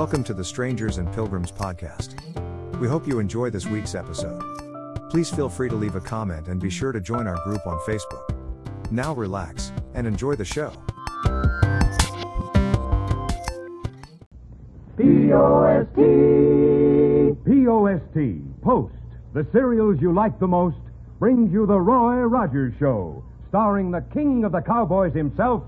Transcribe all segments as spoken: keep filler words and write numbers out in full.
Welcome to the Strangers and Pilgrims podcast. We hope you enjoy this week's episode. Please feel free to leave a comment and be sure to join our group on Facebook. Now relax and enjoy the show. P O S T! P O S T, Post, the cereals you like the most, brings you the Roy Rogers Show, starring the king of the cowboys himself,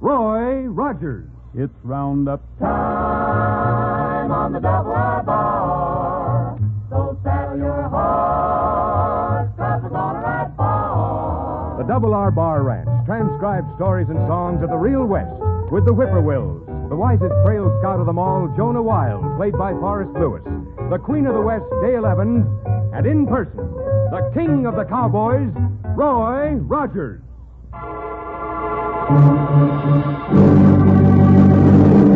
Roy Rogers. It's roundup time on the Double R Bar. So saddle your horse, 'cause it's on a ride far. The Double R Bar Ranch transcribes stories and songs of the real West with the Whippoorwills, the wisest trail scout of them all, Jonah Wild, played by Forrest Lewis, the Queen of the West, Dale Evans, and in person, the king of the cowboys, Roy Rogers.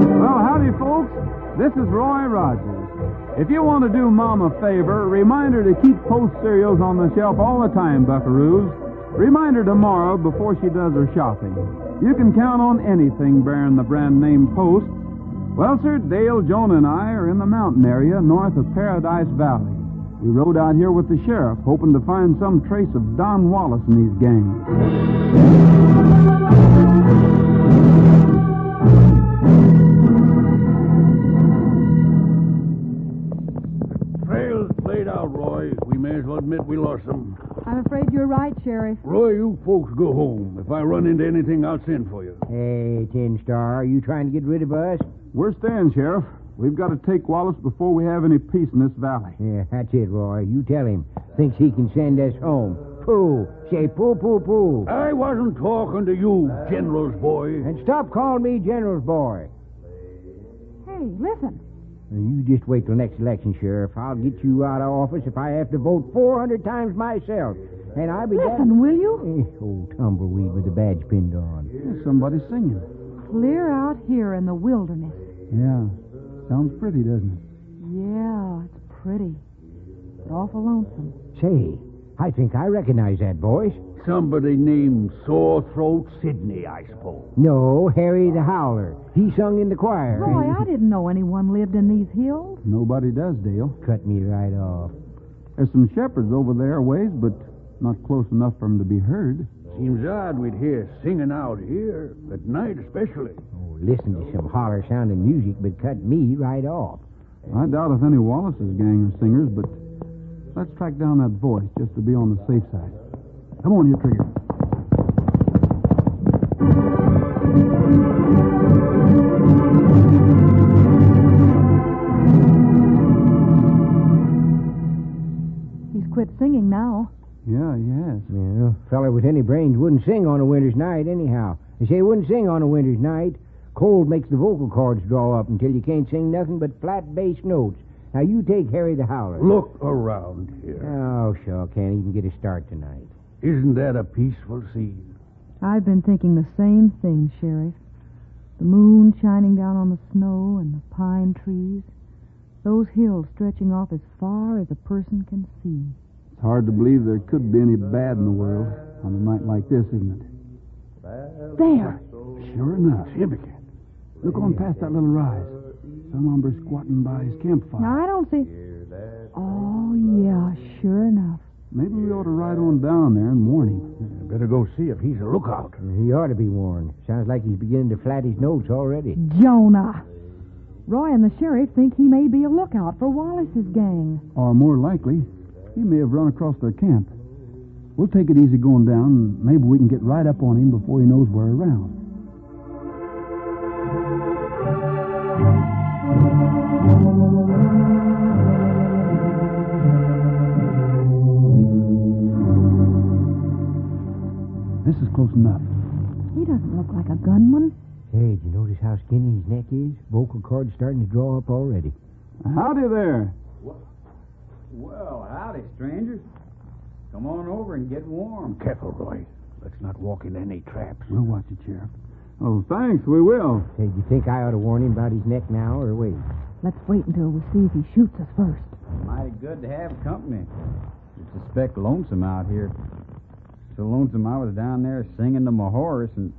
Well, howdy, folks. This is Roy Rogers. If you want to do Mom a favor, remind her to keep Post cereals on the shelf all the time, buckaroos. Remind her tomorrow before she does her shopping. You can count on anything bearing the brand name Post. Well, sir, Dale, Jonah, and I are in the mountain area north of Paradise Valley. We rode out here with the sheriff, hoping to find some trace of Don Wallace and his gang. The trail's played out, Roy. We may as well admit we lost them. I'm afraid you're right, Sheriff. Roy, you folks go home. If I run into anything, I'll send for you. Hey, Tin Star, are you trying to get rid of us? We're staying, Sheriff. We've got to take Wallace before we have any peace in this valley. Yeah, that's it, Roy. You tell him. Thinks he can send us home. Pooh. Say pooh, pooh, pooh. I wasn't talking to you, General's boy. And stop calling me General's boy. Hey, listen. You just wait till next election, Sheriff. I'll get you out of office if I have to vote four hundred times myself. And I'll be... Listen, down... will you? Eh, old tumbleweed with the badge pinned on. There's somebody singing. Clear out here in the wilderness. Yeah. Sounds pretty, doesn't it? Yeah, it's pretty. But awful lonesome. Say, I think I recognize that voice. Somebody named Sore Throat Sidney, I suppose. No, Harry the Howler. He sung in the choir. Roy, I didn't know anyone lived in these hills. Nobody does, Dale. Cut me right off. There's some shepherds over there ways, but not close enough for them to be heard. Seems odd we'd hear singing out here, at night especially. Listen to some holler-sounding music, but cut me right off. I doubt if any Wallace's gang are singers, but let's track down that voice just to be on the safe side. Come on, you Trigger. He's quit singing now. Yeah, he has. Yeah, a fella with any brains wouldn't sing on a winter's night anyhow. They say he wouldn't sing on a winter's night. Cold makes the vocal cords draw up until you can't sing nothing but flat bass notes. Now, you take Harry the Howler. Look around here. Oh, sure, can't even get a start tonight. Isn't that a peaceful scene? I've been thinking the same thing, Sheriff. The moon shining down on the snow and the pine trees. Those hills stretching off as far as a person can see. It's hard to believe there could be any bad in the world on a night like this, isn't it? There! Sure enough. Shibikin. Look on past that little rise. Some hombre squatting by his campfire. Now, I don't see... Oh, yeah, sure enough. Maybe we ought to ride on down there and warn him. Yeah, better go see if he's a lookout. He ought to be warned. Sounds like he's beginning to flat his notes already. Jonah! Roy and the sheriff think he may be a lookout for Wallace's gang. Or more likely, he may have run across their camp. We'll take it easy going down, and maybe we can get right up on him before he knows we're around. This is close enough. He doesn't look like a gunman. Hey, did you notice how skinny his neck is? Vocal cords starting to draw up already. Howdy there. Well, howdy, strangers. Come on over and get warm. Careful, Roy. Let's not walk into any traps. We'll watch it, Sheriff. Oh, thanks, we will. Hey, do you think I ought to warn him about his neck now, or wait? Let's wait until we see if he shoots us first. Mighty good to have company. I suspect lonesome out here. So lonesome I was down there singing to my horse and...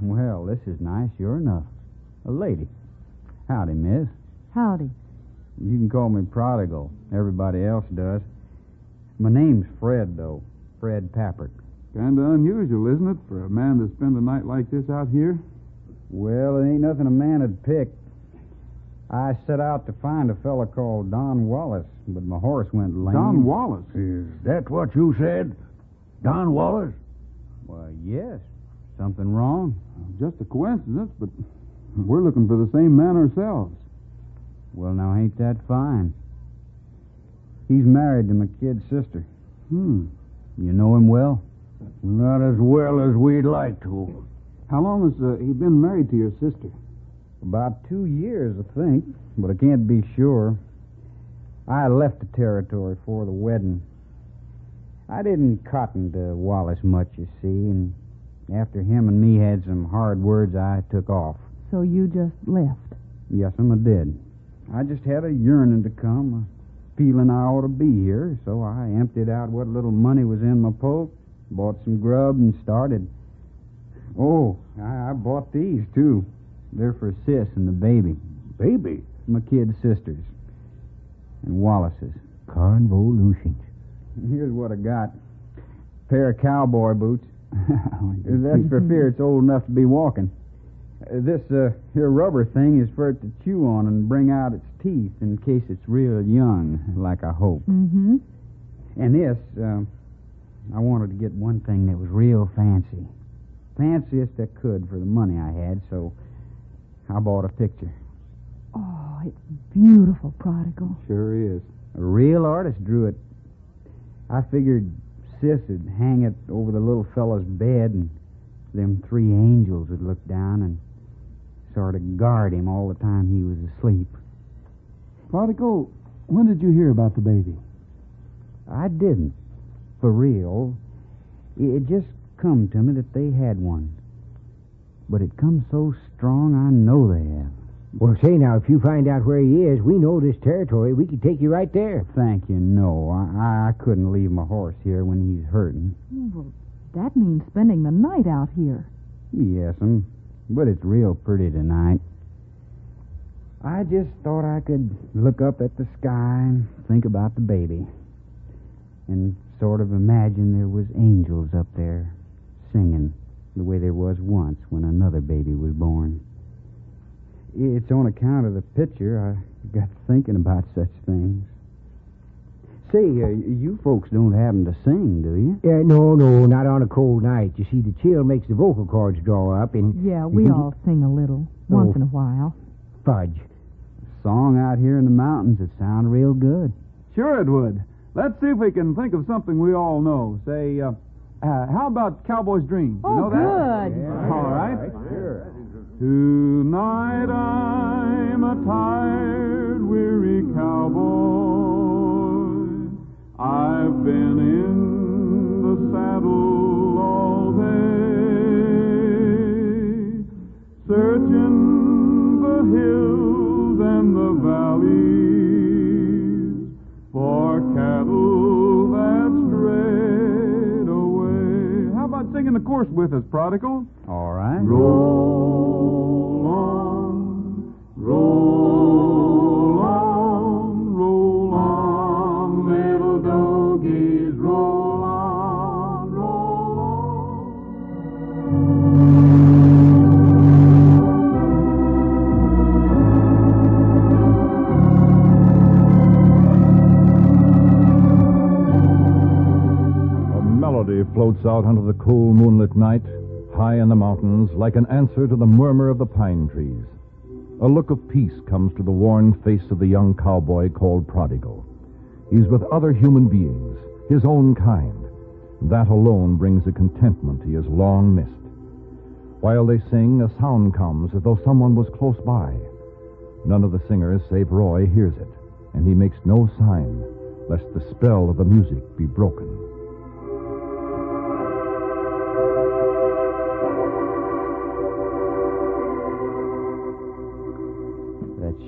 Well, this is nice, sure enough. A lady. Howdy, miss. Howdy. You can call me Prodigal. Everybody else does. My name's Fred, though. Fred Pappert. Kind of unusual, isn't it, for a man to spend a night like this out here? Well, it ain't nothing a man had picked. I set out to find a fella called Don Wallace, but my horse went lame. Don Wallace? Is that what you said? Don Wallace? Why, yes. Something wrong? Just a coincidence, but we're looking for the same man ourselves. Well, now, ain't that fine? He's married to my kid's sister. Hmm. You know him well? Not as well as we'd like to. How long has uh, he been married to your sister? About two years, I think, but I can't be sure. I left the territory for the wedding. I didn't cotton to Wallace much, you see, and after him and me had some hard words, I took off. So you just left? Yes, I did. I just had a yearning to come, a feeling I ought to be here, so I emptied out what little money was in my poke, bought some grub, and started. Oh, I, I bought these, too. They're for Sis and the baby. Baby? My kid's sisters. And Wallace's. Convolutions. Here's what I got. A pair of cowboy boots. That's for fear it's old enough to be walking. Uh, this uh, here rubber thing is for it to chew on and bring out its teeth in case it's real young, like I hope. Mm-hmm. And this, uh, I wanted to get one thing that was real fancy. Fanciest I could for the money I had, so I bought a picture. Oh, it's beautiful, Prodigal. Sure is. A real artist drew it. I figured Sis would hang it over the little fellow's bed, and them three angels would look down and sort of guard him all the time he was asleep. Prodigal, when did you hear about the baby? I didn't. For real. It just come to me that they had one. But it comes so strong, I know they have. Well, say now, if you find out where he is, we know this territory. We could take you right there. Thank you, no. I, I couldn't leave my horse here when he's hurting. Well, that means spending the night out here. Yes'm, but it's real pretty tonight. I just thought I could look up at the sky and think about the baby. And sort of imagine there was angels up there singing. The way there was once when another baby was born. It's on account of the picture I got thinking about such things. Say, uh, you folks don't happen to sing, do you? Uh, no, no, not on a cold night. You see, the chill makes the vocal cords draw up, and... Yeah, we and all sing a little, once oh, in a while. Fudge. A song out here in the mountains that sound real good. Sure it would. Let's see if we can think of something we all know. Say, uh... Uh, how about Cowboy's Dream? Oh, you know that? Good. Yeah. All right. Sure. Tonight I'm a tired, weary cowboy. I've been in the saddle all day, searching the hills and the valleys for cattle that stray. Singing the course with us, Prodigal. All right. Roll on, roll on, roll on, little doggies, roll on, roll on. A melody floats out under the cool moonlit night, high in the mountains, like an answer to the murmur of the pine trees. A look of peace comes to the worn face of the young cowboy called Prodigal. He's with other human beings, his own kind. That alone brings a contentment he has long missed. While they sing, a sound comes as though someone was close by. None of the singers save Roy hears it, and he makes no sign, lest the spell of the music be broken.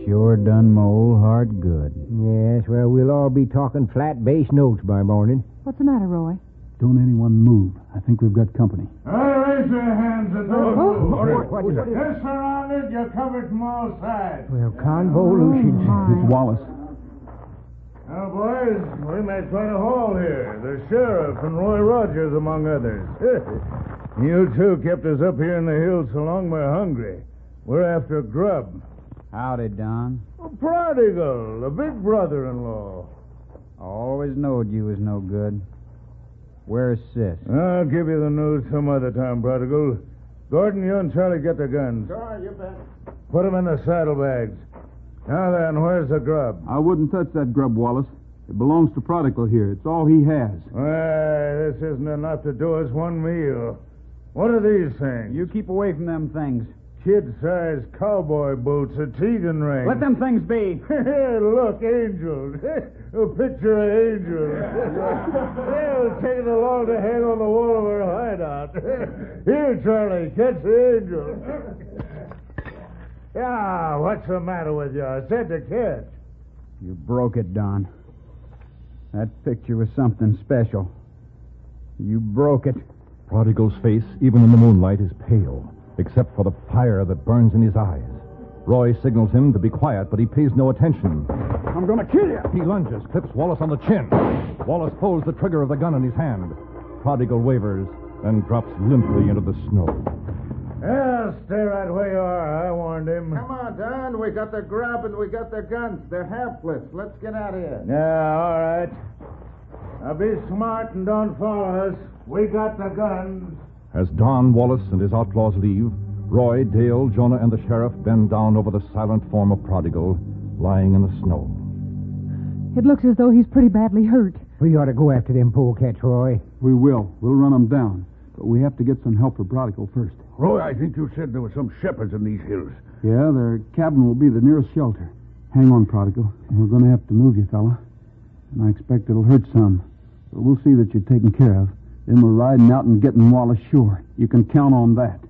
Sure done my old heart good. Yes, well, we'll all be talking flat bass notes by morning. What's the matter, Roy? Don't anyone move. I think we've got company. All right. Raise your hands and don't move. You're surrounded. You're covered from all sides. Well, convolutions. It's Wallace. Now, boys, we may try to haul here. The sheriff and Roy Rogers, among others. You two kept us up here in the hills so long we're hungry. We're after grub. Howdy, Don. Oh, Prodigal, the big brother-in-law. I always knowed you was no good. Where's Sis? I'll give you the news some other time, Prodigal. Gordon, you and Charlie get the guns. Sure, you bet. Put them in the saddlebags. Now then, where's the grub? I wouldn't touch that grub, Wallace. It belongs to Prodigal here. It's all he has. Well, this isn't enough to do us one meal. What are these things? You keep away from them things. Kid-sized cowboy boots, a Tegan ring. Let them things be. Look, angels. A picture of angels. They'll take it along to hang on the wall of our hideout. Here, Charlie, catch the angel. Yeah, what's the matter with you? I said to catch. You broke it, Don. That picture was something special. You broke it. Prodigal's face, even in the moonlight, is pale, except for the fire that burns in his eyes. Roy signals him to be quiet, but he pays no attention. I'm going to kill you! He lunges, clips Wallace on the chin. Wallace pulls the trigger of the gun in his hand. Prodigal wavers, then drops limply into the snow. Yeah, stay right where you are. I warned him. Come on, Don. We got the grub and we got the guns. They're helpless. Let's get out of here. Yeah, all right. Now be smart and don't follow us. We got the guns. As Don, Wallace, and his outlaws leave, Roy, Dale, Jonah, and the sheriff bend down over the silent form of Prodigal, lying in the snow. It looks as though he's pretty badly hurt. We ought to go after them poor cats, Roy. We will. We'll run them down. But we have to get some help for Prodigal first. Roy, I think you said there were some shepherds in these hills. Yeah, their cabin will be the nearest shelter. Hang on, Prodigal. We're going to have to move you, fella. And I expect it'll hurt some. But we'll see that you're taken care of. Then we're riding out and getting Wallace sure. You can count on that.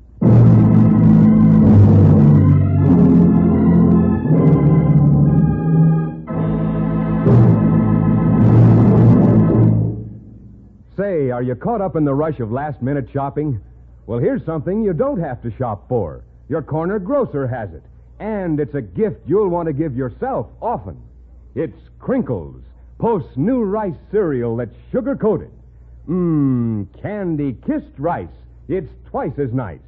Say, are you caught up in the rush of last-minute shopping? Well, here's something you don't have to shop for. Your corner grocer has it. And it's a gift you'll want to give yourself often. It's Crinkles, Post's new rice cereal that's sugar-coated. Mmm, candy-kissed rice. It's twice as nice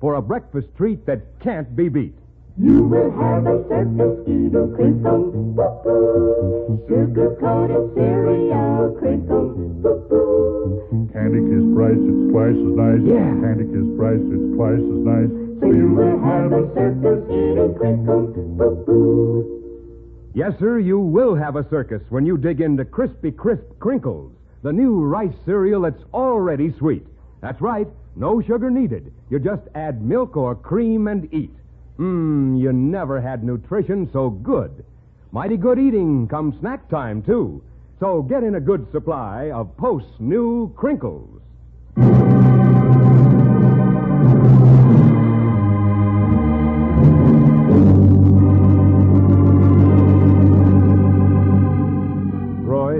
for a breakfast treat that can't be beat. You will have a circus eat a crinkle, boo-boo. Sugar-coated cereal, crinkle, boo-boo. Candy-kissed rice, it's twice as nice. Yeah. Candy-kissed rice, it's twice as nice. So you will have a circus eat a crinkle, boo-boo. Yes, sir, you will have a circus when you dig into Crispy Crisp Crinkles, the new rice cereal that's already sweet. That's right, no sugar needed. You just add milk or cream and eat. Mmm, you never had nutrition so good. Mighty good eating come snack time, too. So get in a good supply of Post's new Crinkles.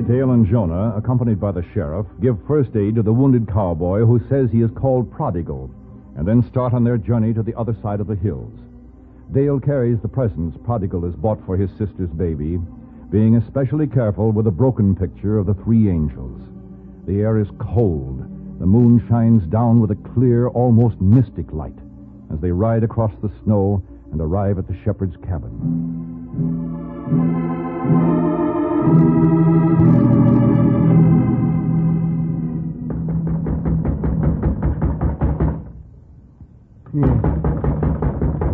Dale and Jonah, accompanied by the sheriff, give first aid to the wounded cowboy who says he is called Prodigal, and then start on their journey to the other side of the hills. Dale carries the presents Prodigal has bought for his sister's baby, being especially careful with a broken picture of the three angels. The air is cold. The moon shines down with a clear, almost mystic light as they ride across the snow and arrive at the shepherd's cabin.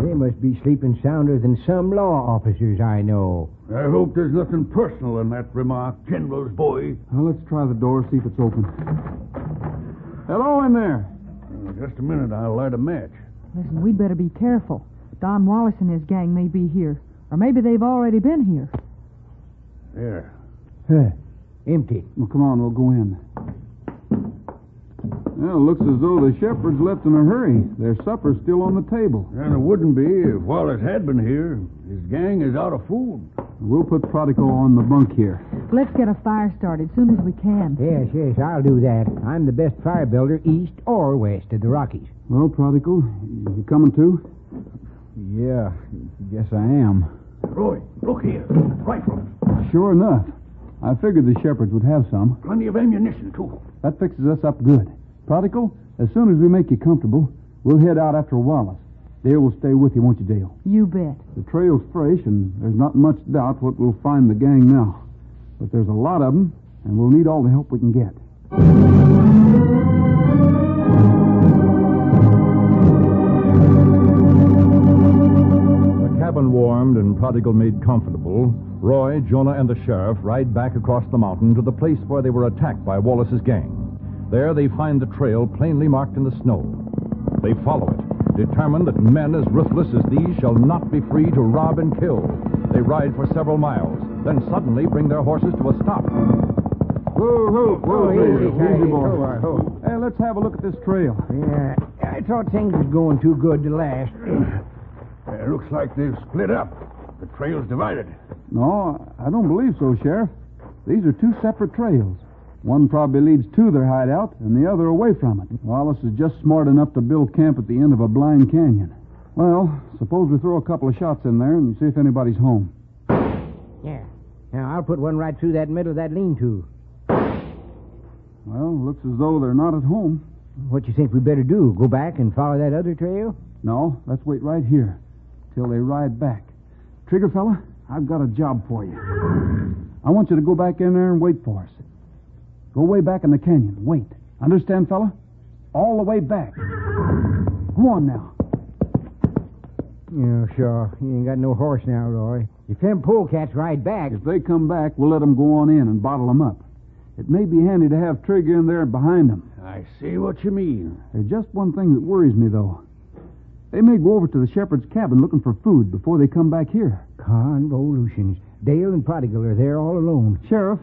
They must be sleeping sounder than some law officers I know. I hope there's nothing personal in that remark, General's boy. Well, let's try the door, see if it's open. Hello in there. Just a minute, I'll light a match. Listen, we'd better be careful. Don Wallace and his gang may be here. Or maybe they've already been here. There. Huh. Empty. Well, come on, we'll go in. Well, looks as though the shepherds left in a hurry. Their supper's still on the table. And it wouldn't be if Wallace had been here. His gang is out of food. We'll put Prodigal on the bunk here. Let's get a fire started as soon as we can. Yes, yes, I'll do that. I'm the best fire builder east or west of the Rockies. Well, Prodigal, you coming too? Yeah, yes I am. Roy, look here. Rifles. Sure enough. I figured the shepherds would have some. Plenty of ammunition, too. That fixes us up good. Prodigal, as soon as we make you comfortable, we'll head out after Wallace. Dale will stay with you, won't you, Dale? You bet. The trail's fresh, and there's not much doubt what we'll find the gang now. But there's a lot of them, and we'll need all the help we can get. The cabin warmed and Prodigal made comfortable, Roy, Jonah, and the sheriff ride back across the mountain to the place where they were attacked by Wallace's gang. There they find the trail plainly marked in the snow. They follow it, determined that men as ruthless as these shall not be free to rob and kill. They ride for several miles, then suddenly bring their horses to a stop. Whoa, whoa, whoa, easy, easy, boy. Hey, let's have a look at this trail. Yeah, I thought things were going too good to last. It looks like they've split up. The trail's divided. No, I don't believe so, Sheriff. These are two separate trails. One probably leads to their hideout, and the other away from it. Wallace is just smart enough to build camp at the end of a blind canyon. Well, suppose we throw a couple of shots in there and see if anybody's home. Yeah. Now, I'll put one right through that middle of that lean-to. Well, looks as though they're not at home. What you think we better do? Go back and follow that other trail? No, let's wait right here till they ride back. Trigger fella, I've got a job for you. I want you to go back in there and wait for us. Go way back in the canyon. Wait. Understand, fella? All the way back. Go on now. Yeah, sure. You ain't got no horse now, Roy. If them polecats ride back... If they come back, we'll let them go on in and bottle them up. It may be handy to have Trigger in there behind them. I see what you mean. There's just one thing that worries me, though. They may go over to the shepherd's cabin looking for food before they come back here. Convolutions. Dale and Prodigal are there all alone. Sheriff,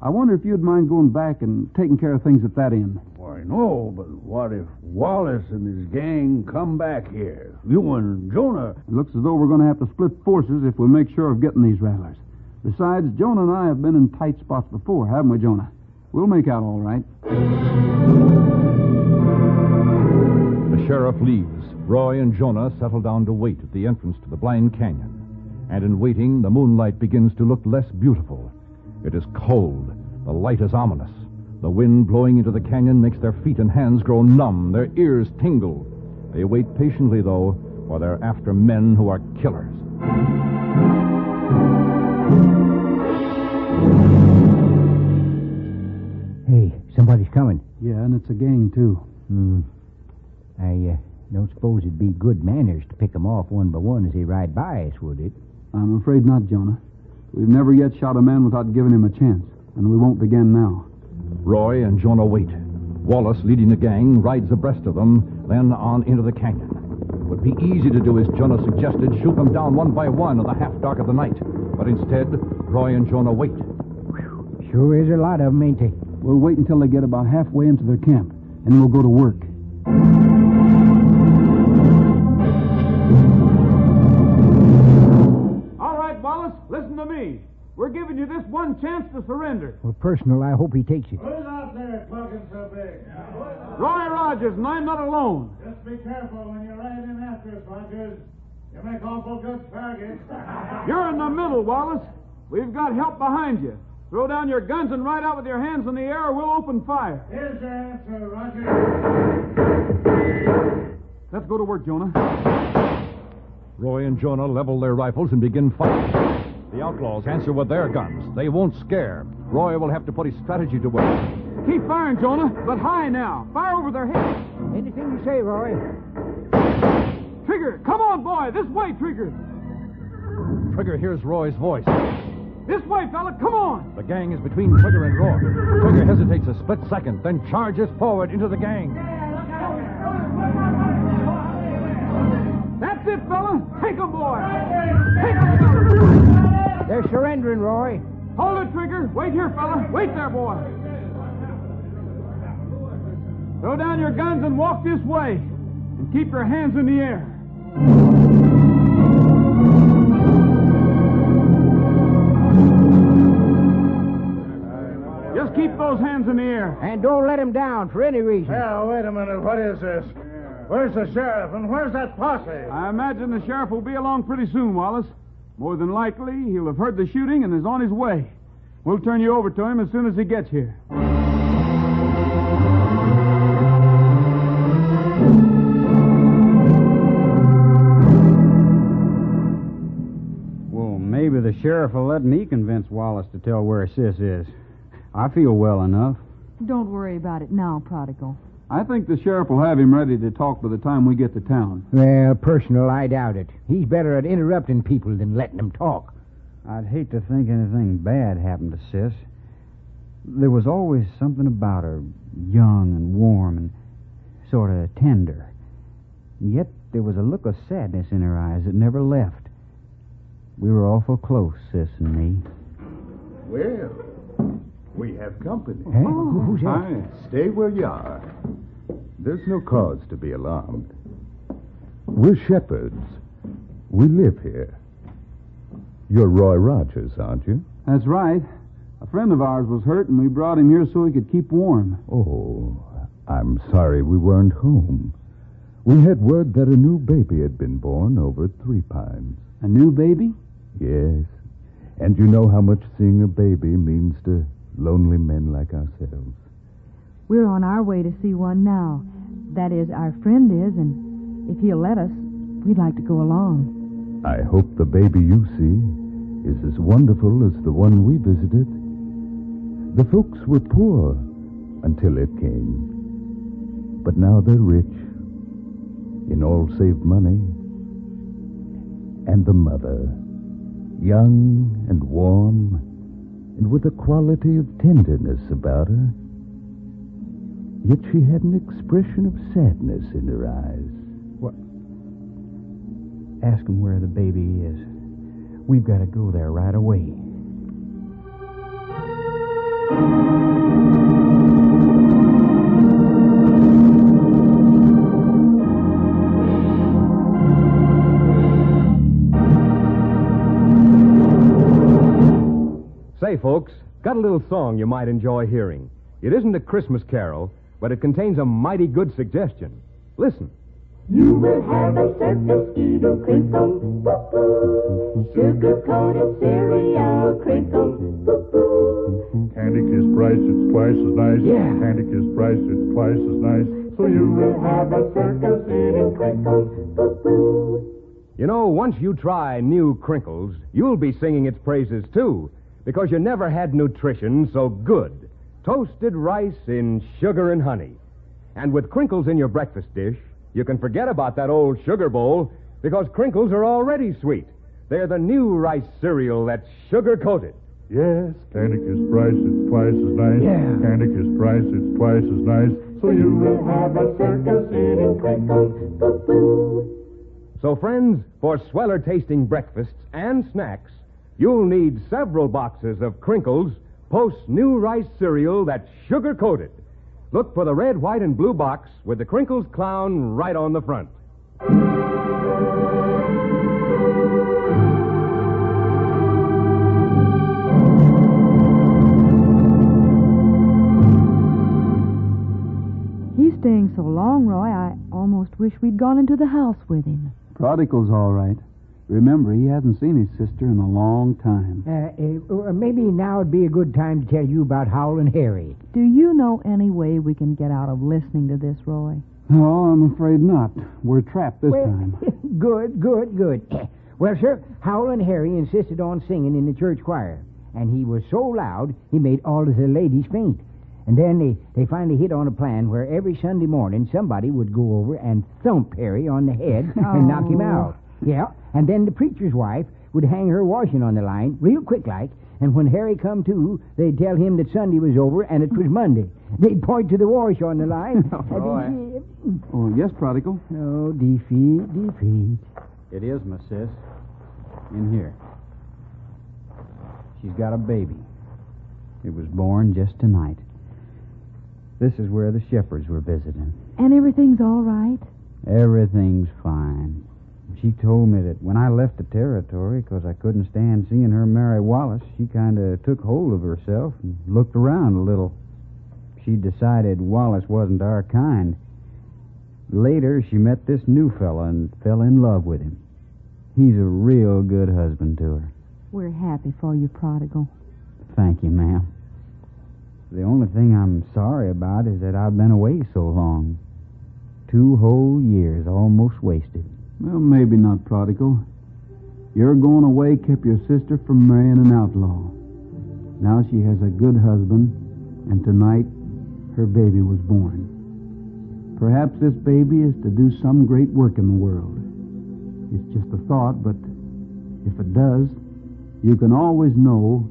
I wonder if you'd mind going back and taking care of things at that end. Why, no, but what if Wallace and his gang come back here? You and Jonah... It looks as though we're going to have to split forces if we make sure of getting these rattlers. Besides, Jonah and I have been in tight spots before, haven't we, Jonah? We'll make out all right. The sheriff leaves. Roy and Jonah settle down to wait at the entrance to the blind canyon. And in waiting, the moonlight begins to look less beautiful. It is cold. The light is ominous. The wind blowing into the canyon makes their feet and hands grow numb. Their ears tingle. They wait patiently, though, for they're after men who are killers. Hey, somebody's coming. Yeah, and it's a gang, too. Hmm. I uh, don't suppose it'd be good manners to pick them off one by one as they ride by us, would it? I'm afraid not, Jonah. We've never yet shot a man without giving him a chance, and we won't begin now. Roy and Jonah wait. Wallace, leading the gang, rides abreast of them, then on into the canyon. It would be easy to do as Jonah suggested, shoot them down one by one in the half-dark of the night. But instead, Roy and Jonah wait. Whew. Sure is a lot of them, ain't they? We'll wait until they get about halfway into their camp, and we'll go to work. Listen to me. We're giving you this one chance to surrender. Well, personal, I hope he takes it. Who's out there talking so big? No. Roy Rogers, and I'm not alone. Just be careful when you're riding in after us, Rogers. You make awful good targets. You're in the middle, Wallace. We've got help behind you. Throw down your guns and ride out with your hands in the air, or we'll open fire. Here's your answer, Rogers. Let's go to work, Jonah. Roy and Jonah level their rifles and begin firing. The outlaws answer with their guns. They won't scare. Roy will have to put his strategy to work. Keep firing, Jonah, but high now. Fire over their heads. Anything you say, Roy. Trigger, come on, boy. This way, Trigger. Trigger hears Roy's voice. This way, fella. Come on. The gang is between Trigger and Roy. Trigger hesitates a split second, then charges forward into the gang. That's it, fella. Take 'em, boy. Take 'em, boy. They're surrendering, Roy. Hold it, Trigger. Wait here, fella. Wait there, boy. Throw down your guns and walk this way. And keep your hands in the air. Just keep those hands in the air. And don't let them down for any reason. Now, wait a minute. What is this? Where's the sheriff and where's that posse? I imagine the sheriff will be along pretty soon, Wallace. More than likely, he'll have heard the shooting and is on his way. We'll turn you over to him as soon as he gets here. Well, maybe the sheriff will let me convince Wallace to tell where Sis is. I feel well enough. Don't worry about it now, Prodigal. I think the sheriff will have him ready to talk by the time we get to town. Well, personal, I doubt it. He's better at interrupting people than letting them talk. I'd hate to think anything bad happened to Sis. There was always something about her, young and warm and sort of tender. Yet there was a look of sadness in her eyes that never left. We were awful close, Sis and me. Well... we have company. Hey, oh, who's that? Hi. Stay where you are. There's no cause to be alarmed. We're shepherds. We live here. You're Roy Rogers, aren't you? That's right. A friend of ours was hurt, and we brought him here so he could keep warm. Oh, I'm sorry we weren't home. We had word that a new baby had been born over at Three Pines. A new baby? Yes. And you know how much seeing a baby means to lonely men like ourselves. We're on our way to see one now. That is, our friend is, and if he'll let us, we'd like to go along. I hope the baby you see is as wonderful as the one we visited. The folks were poor until it came. But now they're rich in all save money. And the mother, young and warm, and with a quality of tenderness about her. Yet she had an expression of sadness in her eyes. What? Ask him where the baby is. We've got to go there right away. Say, folks, got a little song you might enjoy hearing. It isn't a Christmas carol, but it contains a mighty good suggestion. Listen. You will have a circus eater crinkle, boo-boo. Sugar-coated cereal crinkle, boo-boo. Candy Kiss price, it's twice as nice. Yeah. Candy Kiss price, it's twice as nice. So you will have a circus eater crinkle, boo-boo. You know, once you try new crinkles, you'll be singing its praises, too. Because you never had nutrition so good. Toasted rice in sugar and honey. And with crinkles in your breakfast dish, you can forget about that old sugar bowl because crinkles are already sweet. They're the new rice cereal that's sugar-coated. Yes, Candy Kiss price, it's twice as nice. Yeah. Candy Kiss price, it's twice as nice. So you will have a circus eating crinkles, boo-boo. So, friends, for sweller tasting breakfasts and snacks, you'll need several boxes of Crinkles, Post's new rice cereal that's sugar-coated. Look for the red, white, and blue box with the Crinkles clown right on the front. He's staying so long, Roy, I almost wish we'd gone into the house with him. Prodigal's all right. Remember, he hasn't seen his sister in a long time. Uh, uh, maybe now would be a good time to tell you about Howlin' Harry. Do you know any way we can get out of listening to this, Roy? No, I'm afraid not. We're trapped this well, time. Good, good, good. Well, sir, Howlin' Harry insisted on singing in the church choir. And he was so loud, he made all of the ladies faint. And then they, they finally hit on a plan where every Sunday morning somebody would go over and thump Harry on the head oh. and knock him out. Yeah, and then the preacher's wife would hang her washing on the line, real quick-like, and when Harry come to, they'd tell him that Sunday was over and it was Monday. They'd point to the wash on the line. oh, oh, yes, Prodigal. Oh, defeat, defeat. It is, my sis. In here. She's got a baby. It was born just tonight. This is where the shepherds were visiting. And everything's all right? Everything's fine. She told me that when I left the territory, because I couldn't stand seeing her marry Wallace, she kind of took hold of herself and looked around a little. She decided Wallace wasn't our kind. Later, she met this new fella and fell in love with him. He's a real good husband to her. We're happy for you, Prodigal. Thank you, ma'am. The only thing I'm sorry about is that I've been away so long. Two whole years almost wasted. Well, maybe not, Prodigal. Your going away kept your sister from marrying an outlaw. Now she has a good husband, and tonight her baby was born. Perhaps this baby is to do some great work in the world. It's just a thought, but if it does, you can always know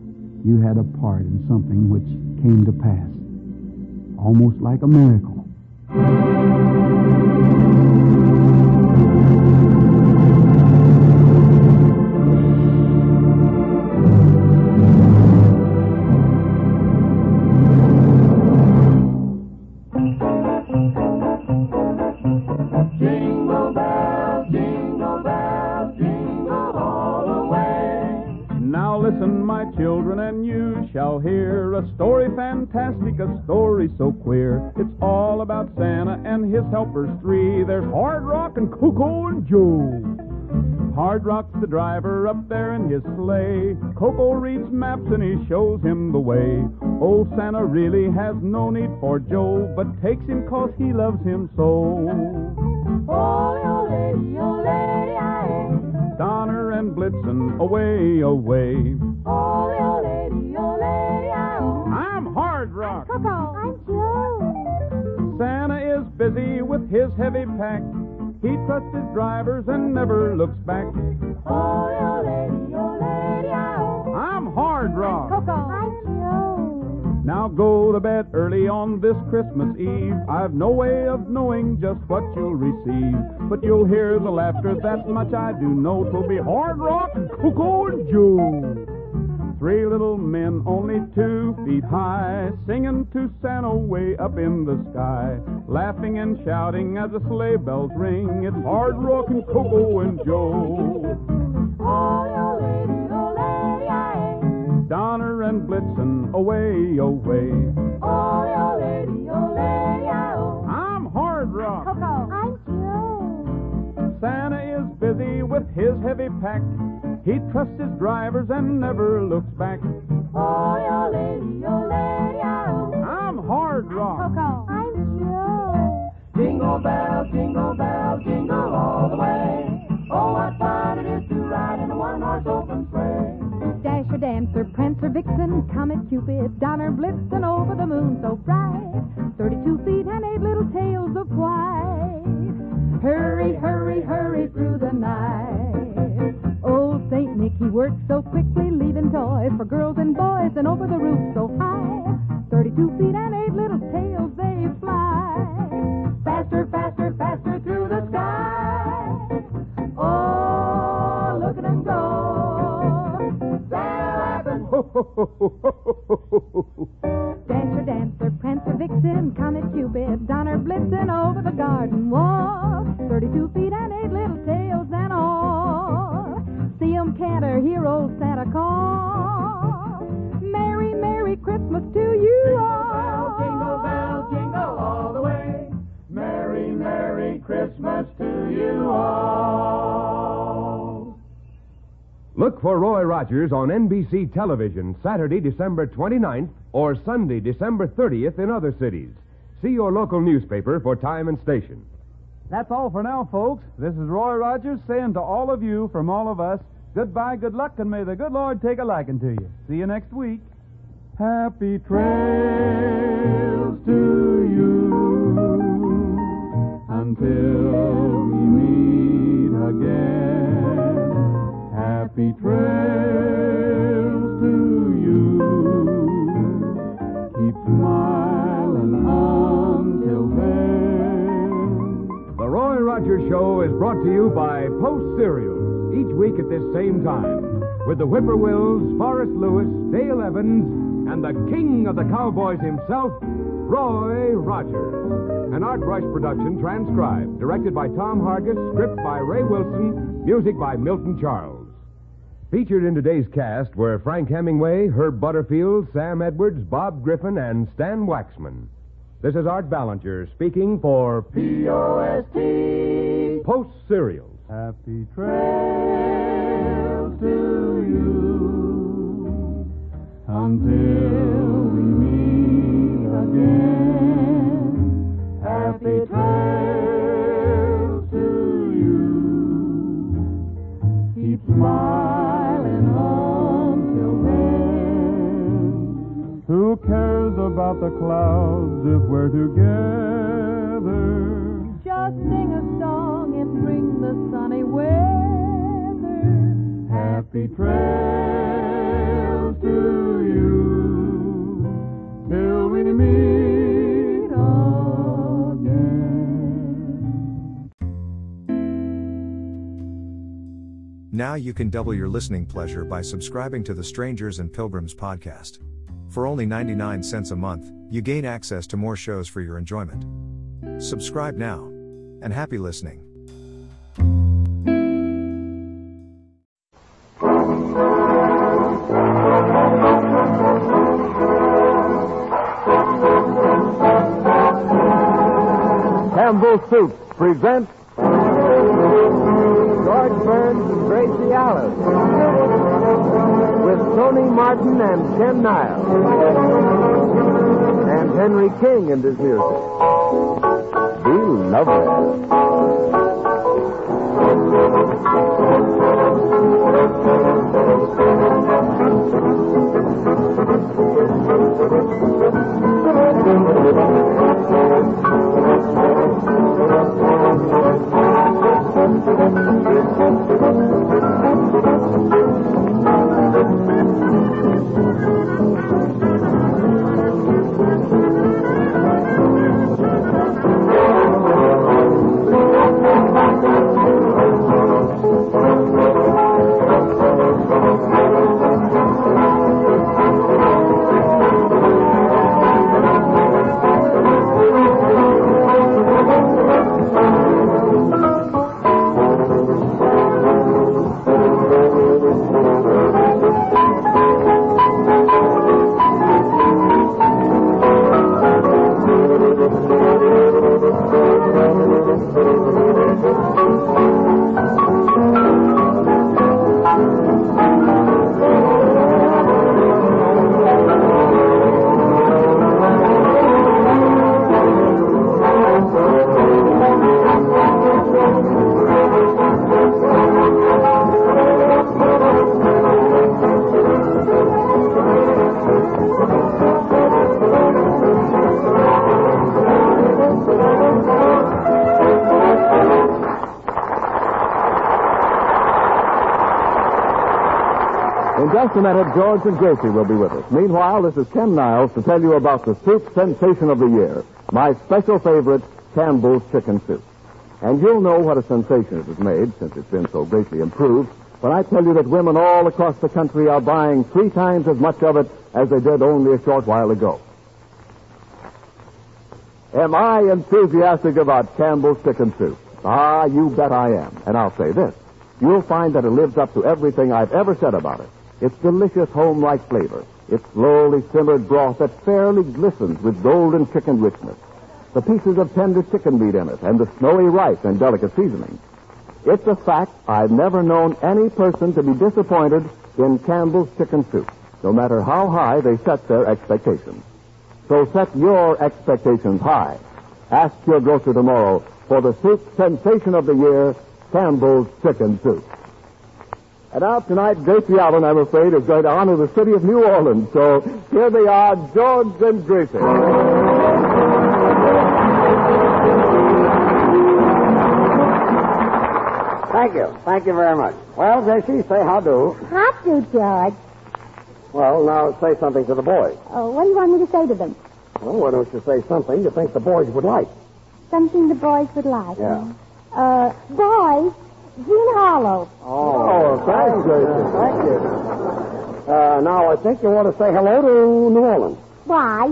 you had a part in something which came to pass, almost like a miracle. A story so queer. It's all about Santa and his helpers three. There's Hard Rock and Coco and Joe. Hard Rock's the driver up there in his sleigh. Coco reads maps and he shows him the way. Old Santa really has no need for Joe, but takes him 'cause he loves him so. Oh, yo lady, yo lady, aye. Donner and Blitzen, away, away. Oh, yo lady, yo lady, aye. I'm Hard Rock. I'm Coco. I'm Joe. Santa is busy with his heavy pack. He trusts his drivers and never looks back. Oh, yo lady, yo lady, ow. I'm Hard Rock. I'm Coco. I'm Joe. Now go to bed early on this Christmas Eve. I've no way of knowing just what you'll receive, but you'll hear the laughter, that much I do know. 'Twill be Hard Rock and Coco and Joe. Three little men, only two feet high, singing to Santa way up in the sky, laughing and shouting as the sleigh bells ring. It's Hard Rock and Coco and Joe. Oh, yo lady, yo lady, aye. Donner and Blitzen, away, away. Oh, yo lady, yo lady, aye. I'm Hard Rock. I'm Coco. I'm Joe. Santa is busy with his heavy pack. He trusts his drivers and never looks back. Oh, yo lady, yo lady, oh. I'm Hard Rock. I'm Coco. I'm Joe. Jingle bells, jingle bells, jingle all the way. Oh, what fun it is to ride in a one-horse open sleigh. Dasher, Dancer, Prancer, Vixen, Comet, Cupid, Donner, Blitzen, over the moon so bright. Thirty-two feet and eight little tails of white. Hurry, hurry, hurry through the night. Old Saint Nicky works so quickly, leaving toys for girls and boys, and over the roof so high, thirty-two feet and eight little tails they fly. Faster, faster, faster through the sky. Oh, look at them go. They're laughing. Ho, ho, ho, ho, ho, ho. Dasher, Dancer, Prancer, Vixen, Comet, Cupid, Donner, Blitzen, over the garden wall, thirty-two feet and eight little tails and all. See 'em canter, hear old Santa call. Merry, Merry Christmas to you jingle all. Jingle bell, jingle bell, jingle all the way. Merry, Merry Christmas to you all. Look for Roy Rogers on N B C television Saturday, December twenty-ninth or Sunday, December thirtieth in other cities. See your local newspaper for time and station. That's all for now, folks. This is Roy Rogers saying to all of you, from all of us, goodbye, good luck, and may the good Lord take a liking to you. See you next week. Happy trails to you until we meet again. Happy trails to you. Keep smiling until then. The Roy Rogers Show is brought to you by Post Cereals, each week at this same time, with the Whippoorwills, Forrest Lewis, Dale Evans, and the king of the cowboys himself, Roy Rogers. An Art Brush production, transcribed, directed by Tom Hargis, script by Ray Wilson, music by Milton Charles. Featured in today's cast were Frank Hemingway, Herb Butterfield, Sam Edwards, Bob Griffin, and Stan Waxman. This is Art Ballinger speaking for P O S T Post Serials. Happy trails to you until we meet again. Happy trails to you. Keep smiling until then. Who cares about the clouds if we're together? Just sing a song and bring the sunny weather. Happy trails to you till we meet again. Now you can double your listening pleasure by subscribing to the Strangers and Pilgrims podcast. For only ninety-nine cents a month, you gain access to more shows for your enjoyment. Subscribe now. And happy listening. Campbell Soup presents George Burns and Gracie Allen with Tony Martin and Ken Niles and Henry King and his music. Be lovely. Just a minute, George and Gracie will be with us. Meanwhile, this is Ken Niles to tell you about the soup sensation of the year, my special favorite, Campbell's Chicken Soup. And you'll know what a sensation it has made, since it's been so greatly improved, when I tell you that women all across the country are buying three times as much of it as they did only a short while ago. Am I enthusiastic about Campbell's Chicken Soup? Ah, you bet I am. And I'll say this, you'll find that it lives up to everything I've ever said about it. Its delicious home-like flavor, its slowly simmered broth that fairly glistens with golden chicken richness, the pieces of tender chicken meat in it, and the snowy rice and delicate seasoning. It's a fact I've never known any person to be disappointed in Campbell's Chicken Soup, no matter how high they set their expectations. So set your expectations high. Ask your grocer tomorrow for the soup sensation of the year, Campbell's Chicken Soup. And out tonight, Gracie Allen, I'm afraid, is going to honor the city of New Orleans. So here they are, George and Gracie. Thank you. Thank you very much. Well, Gracie, say how do. How do, George? Well, now say something to the boys. Oh, what do you want me to say to them? Well, why don't you say something you think the boys would like? Something the boys would like. Yeah. Uh, boys. Gene Harlow. Oh, oh thanks, Gracie. Thank you. Uh, now, I think you want to say hello to New Orleans. Why?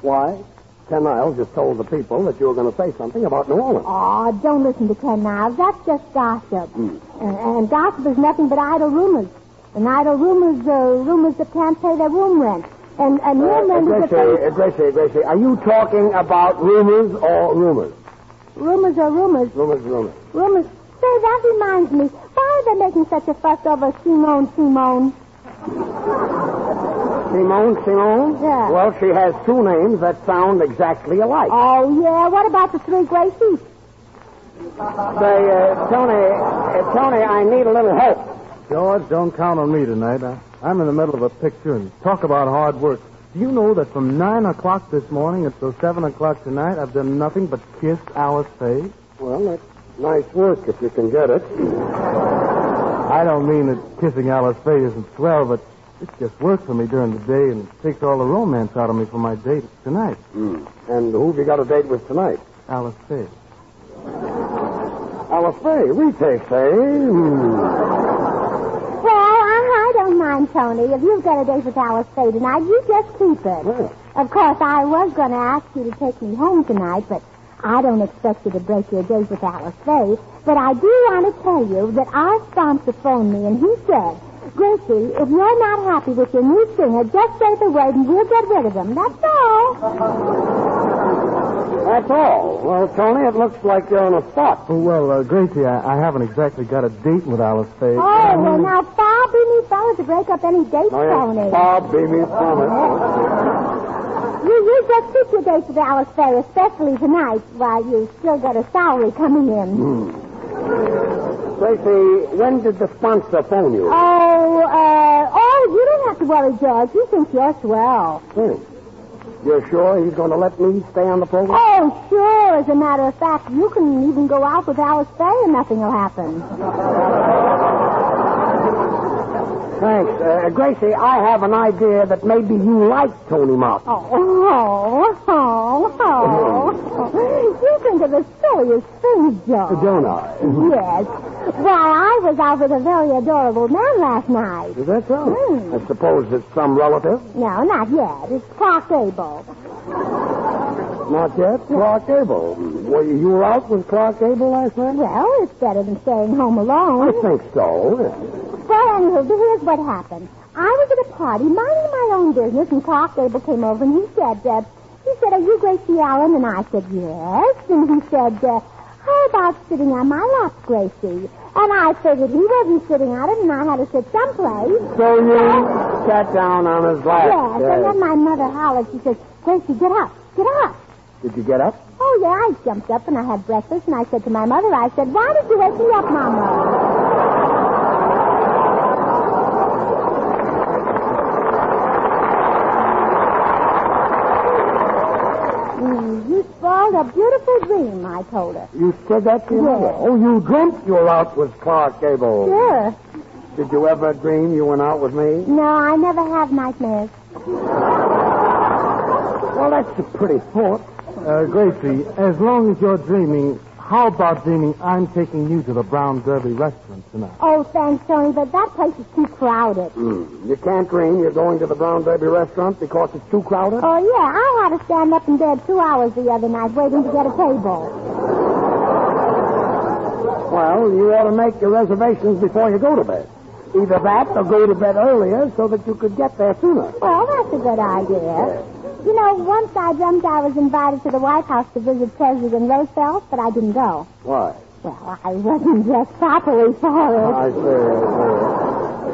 Why? Ken Niles just told the people that you were going to say something about New Orleans. Oh, don't listen to Ken Niles. That's just gossip. Mm. And, and gossip is nothing but idle rumors. And idle rumors are rumors that can't pay their room rent. and and more uh, members of the... Gracie, Gracie, are you talking about rumors or rumors? Rumors or rumors? Rumors, rumors. Rumors. Say, that reminds me. Why are they making such a fuss over Simone, Simone? Simone, Simone? Yeah. Well, she has two names that sound exactly alike. Oh, yeah. What about the three Gracies? Say, uh, Tony, uh, Tony, I need a little help. George, don't count on me tonight. I, I'm in the middle of a picture, and talk about hard work. Do you know that from nine o'clock this morning until seven o'clock tonight, I've done nothing but kiss Alice Faye? Well, that's nice work if you can get it. I don't mean that kissing Alice Faye isn't swell, but it's just work for me during the day, and it takes all the romance out of me for my date tonight. Mm. And who have you got a date with tonight? Alice Faye. Alice Faye, we take Faye. Mm. Well, I, I don't mind, Tony. If you've got a date with Alice Faye tonight, you just keep it. Well. Of course, I was going to ask you to take me home tonight, but I don't expect you to break your date with Alice Faye. But I do want to tell you that our sponsor phoned me, and he said, Gracie, if you're not happy with your new singer, just say the word, and we'll get rid of him. That's all. That's all. Well, Tony, it looks like you're on a spot. Oh, well, uh, Gracie, I, I haven't exactly got a date with Alice Faye. Oh, um, well, now, far be me fellas to break up any dates, oh, yeah. Tony. Far be me fellas. you, you just keep your dates with Alice Faye, especially tonight, while you still got a salary coming in. Mm. Gracie, when did the sponsor phone you? Oh, uh, oh, you don't have to worry, George. He thinks you're swell. Thanks. You're sure he's going to let me stay on the program? Oh, sure. As a matter of fact, you can even go out with Alice Faye and nothing will happen. Thanks. Uh, Gracie, I have an idea that maybe you like Tony Martin. Oh, oh, oh, oh. You think of the silliest things, George. Don't I? Yes. Well, I was out with a very adorable man last night. Is that so? Mm. I suppose it's some relative? No, not yet. It's Clark Gable. Not yet? Clark Gable. Well, you were out with Clark Gable last night? Well, it's better than staying home alone. I think so. Yeah. Well, anyway, here's what happened. I was at a party minding my own business, and Clark Gable came over, and he said, uh, he said, are you Gracie Allen? And I said, yes. And he said, uh, how about sitting on my lap, Gracie? And I figured he wasn't sitting on it, and I had to sit someplace. So you so, sat down on his lap. Yes, yes, and then my mother hollered. She says, Gracie, get up, get up. Did you get up? Oh, yeah, I jumped up, and I had breakfast, and I said to my mother, I said, why did you wake me up, Mama? You spoiled a beautiful dream, I told her. You said that to your mother? Oh, you dreamt you were out with Clark Gable. Sure. Did you ever dream you went out with me? No, I never have nightmares. Well, that's a pretty thought. Uh, Gracie, as long as you're dreaming, how about dreaming I'm taking you to the Brown Derby restaurant tonight? Oh, thanks, Tony, but that place is too crowded. Mm. You can't dream you're going to the Brown Derby restaurant because it's too crowded? Oh, yeah. I had to stand up in bed two hours the other night waiting to get a table. Well, you ought to make your reservations before you go to bed. Either that or go to bed earlier so that you could get there sooner. Well, that's a good idea. You know, once I dreamt I was invited to the White House to visit President Roosevelt, but I didn't go. Why? Well, I wasn't dressed properly for it. I see.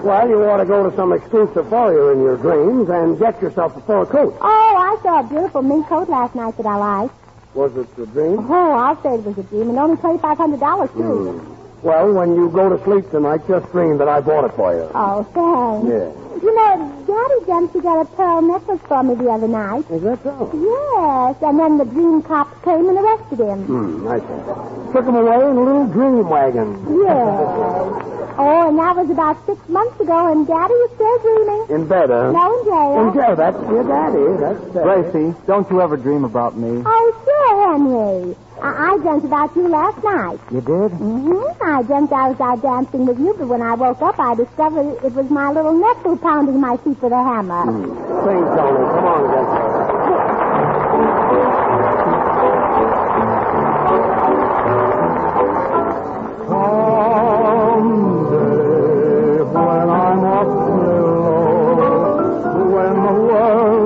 Well, you ought to go to some exclusive foyer in your dreams and get yourself a fur coat. Oh, I saw a beautiful mink coat last night that I liked. Was it a dream? Oh, I'll say it was a dream, and only twenty-five hundred dollars, too. Mm. Well, when you go to sleep tonight, just dream that I bought it for you. Oh, thanks. Yeah. You know, Daddy Dempsey got a pearl necklace for me the other night. Is that so? Yes, and then the dream cops came and arrested him. Hmm, I see. Took him away in a little dream wagon. Yes. Oh, and that was about six months ago, and Daddy was still dreaming. In bed, huh? No, in jail. In jail, that's your Daddy. That's Daddy. Gracie, don't you ever dream about me? Oh, sure, Henry. I, I dreamt about you last night. You did? Mm-hmm. I dreamt I was out dancing with you, but when I woke up, I discovered it was my little nephew pounding my feet with a hammer. Mm. Sing, Tony. Come on, Gracie. Someday, when I'm up below, when the world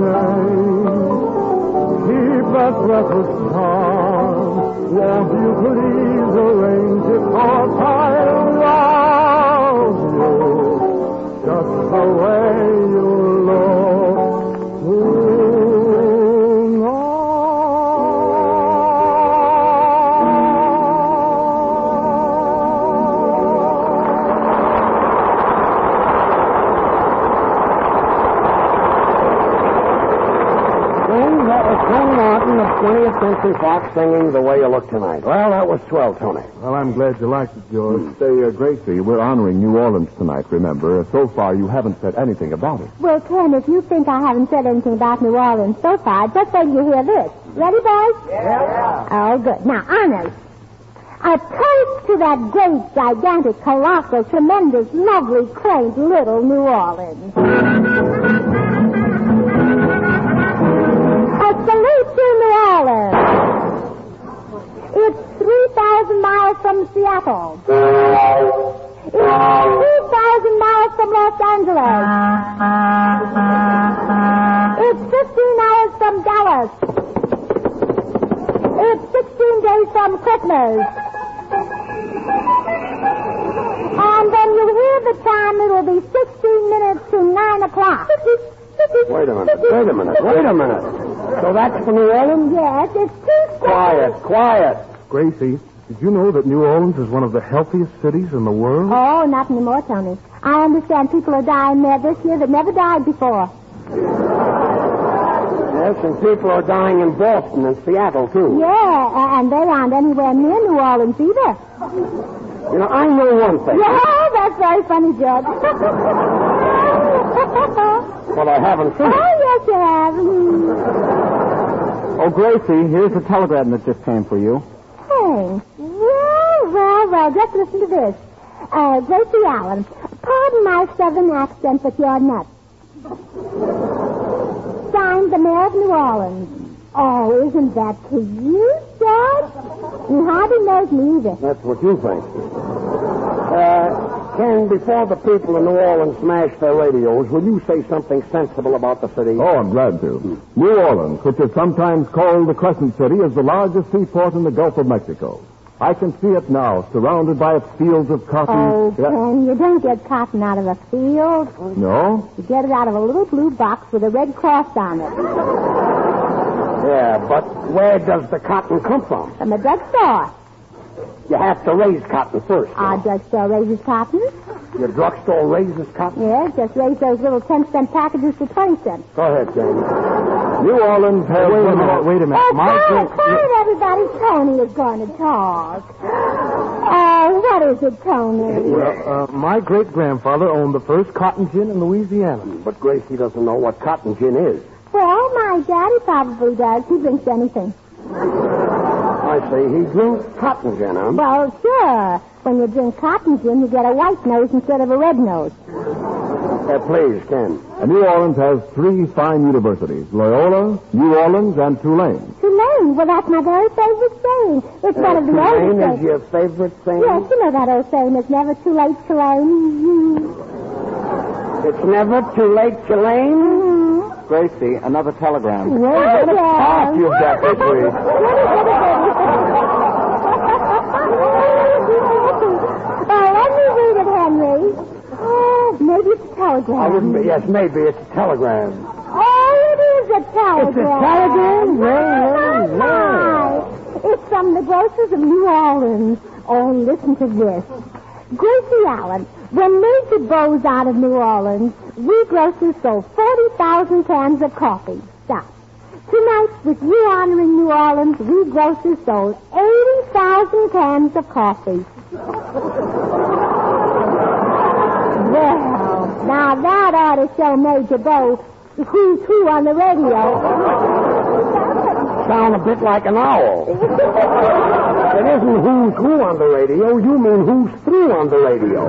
night. Keep that breathless charm. Won't you please arrange it, 'cause I love you just the way you love twentieth Century Fox singing The Way You Look Tonight. Well, that was swell, Tony. Well, I'm glad you liked it, George. Mm. Say, uh, Gracie, we're honoring New Orleans tonight, remember. So far, you haven't said anything about it. Well, Ken, if you think I haven't said anything about New Orleans so far, just wait till you hear this. Ready, boys? Yeah. Oh, good. Now, honors. A toast to that great, gigantic, colossal, tremendous, lovely, quaint, little New Orleans. Salute to New Orleans. It's three thousand miles from Seattle. It's two thousand miles from Los Angeles. It's fifteen hours from Dallas. It's sixteen days from Christmas. And when you hear the time, it will be sixteen minutes to nine o'clock. Wait a minute, wait a minute, wait a minute. So that's for New Orleans? Yes, it's too quiet, quiet. Gracie, did you know that New Orleans is one of the healthiest cities in the world? Oh, not anymore, Tony. I understand people are dying there this year that never died before. Yes, and people are dying in Boston and Seattle, too. Yeah, and they aren't anywhere near New Orleans either. You know, I know one thing. Yeah, that's very funny, Judge. Well, I haven't seen it. Oh, yes, you have. Oh, Gracie, here's the telegram that just came for you. Hey. Well, well, well, just listen to this. Uh, Gracie Allen, pardon my southern accent, but you're nuts. Signed, the Mayor of New Orleans. Oh, isn't that to you, George? He hardly knows me either. That's what you think. Uh... Ken, before the people in New Orleans smash their radios, will you say something sensible about the city? Oh, I'm glad to. New Orleans, which is sometimes called the Crescent City, is the largest seaport in the Gulf of Mexico. I can see it now, surrounded by its fields of cotton. Oh, Ken, yeah. You don't get cotton out of a field. No? You get it out of a little blue box with a red cross on it. Yeah, but where does the cotton come from? From a drugstore. You have to raise cotton first. Our know? drugstore raises cotton. Your drugstore raises cotton? Yes, yeah, just raise those little ten-cent packages to twenty cents. Go ahead, James. New Orleans has... Wait a minute, wait a minute. Oh, quiet, quiet, everybody. Tony is going to talk. Oh, what is it, Tony? Well, uh, my great-grandfather owned the first cotton gin in Louisiana. But Gracie doesn't know what cotton gin is. Well, my daddy probably does. He drinks anything. I see. He drinks cotton gin, huh? Well, sure. When you drink cotton gin, you get a white nose instead of a red nose. Uh, please, Ken. And New Orleans has three fine universities, Loyola, New Orleans, and Tulane. Tulane? Well, that's my very favorite saying. It's uh, one of the oldest. Tulane is your favorite saying? Yes, you know that old saying, it's never too late, Tulane. It's never too late, Tulane? Mm-hmm. Gracie, another telegram. Yes, well, what a path you've got this week. Maybe it's a telegram. I wouldn't be, yes, maybe it's a telegram. Oh, it is a telegram. It's a telegram? Well, well, well. It's from the grocers of New Orleans. Oh, listen to this. Gracie Allen, when Major Bo's out of New Orleans, we grocers sold forty thousand cans of coffee. Stop. Tonight, with you honoring New Orleans, we grocers sold eighty thousand cans of coffee. Well. Now, that ought to show Major Bo who's who on the radio. Sound a bit like an owl. It isn't who's who on the radio. You mean who's through on the radio.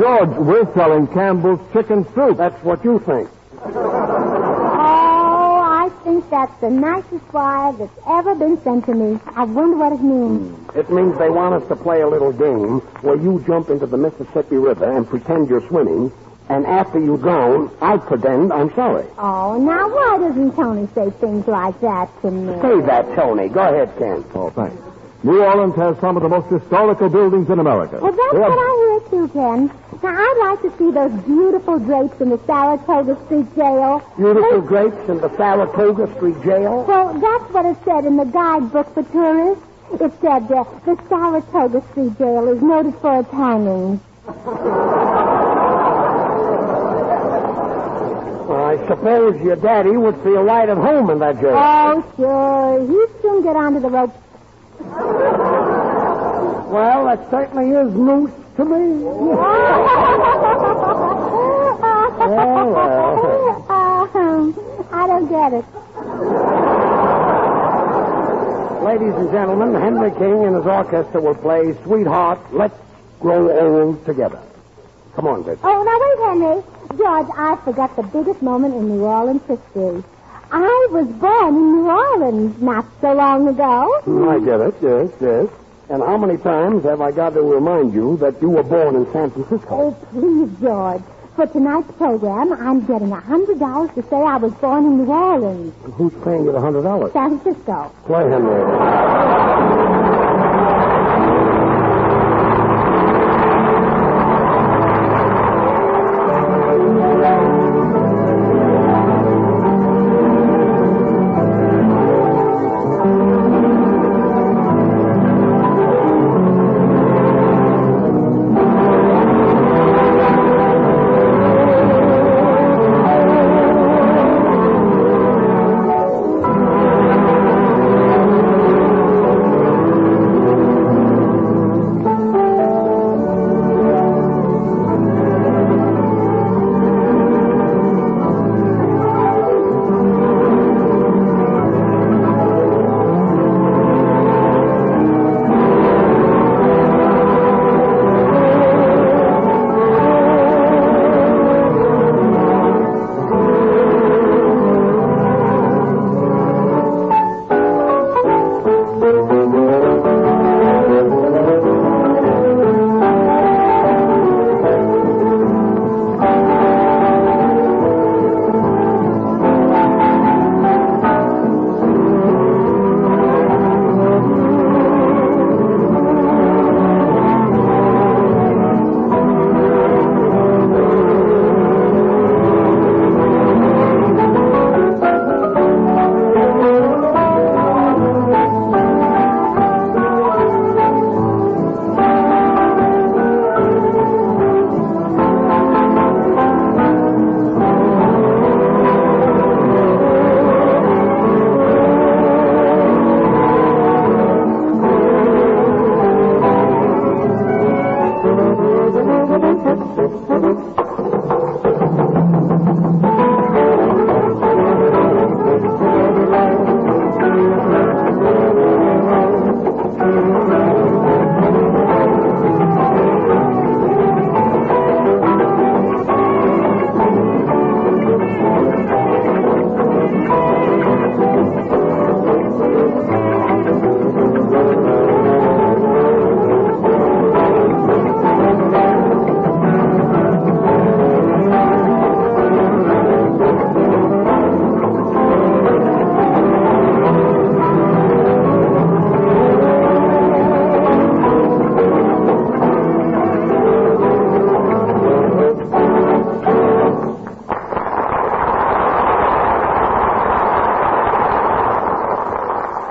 George, we're selling Campbell's chicken soup. That's what you think. Oh, I think that's the nicest wire that's ever been sent to me. I wonder what it means. Mm. It means they want us to play a little game where you jump into the Mississippi River and pretend you're swimming, And after you're gone, I pretend I'm sorry. Oh, now why doesn't Tony say things like that to me? Say that, Tony. Go ahead, Ken. Oh, thanks. New Orleans has some of the most historical buildings in America. Well, that's have... what I hear, too, Ken. Now, I'd like to see those beautiful drapes in the Saratoga Street Jail. Beautiful they... drapes in the Saratoga Street Jail? Well, that's what it said in the guidebook for tourists. It said uh, the Saratoga Street Jail is noted for its hangings. Well, I suppose your daddy would feel right at home in that jail. Oh, sure. He'd soon get onto the ropes. Well, that certainly is loose to me. Well, well. Um, I don't get it. Ladies and gentlemen, Henry King and his orchestra will play Sweetheart, Let's Grow Old Together. Come on, Vic. Oh, now wait, Henry. George, I forgot the biggest moment in New Orleans history. I was born in New Orleans not so long ago. Mm, I get it, yes, yes. And how many times have I got to remind you that you were born in San Francisco? Oh, please, George. For tonight's program, I'm getting one hundred dollars to say I was born in New Orleans. Who's paying you the one hundred dollars? San Francisco. Play, Henry.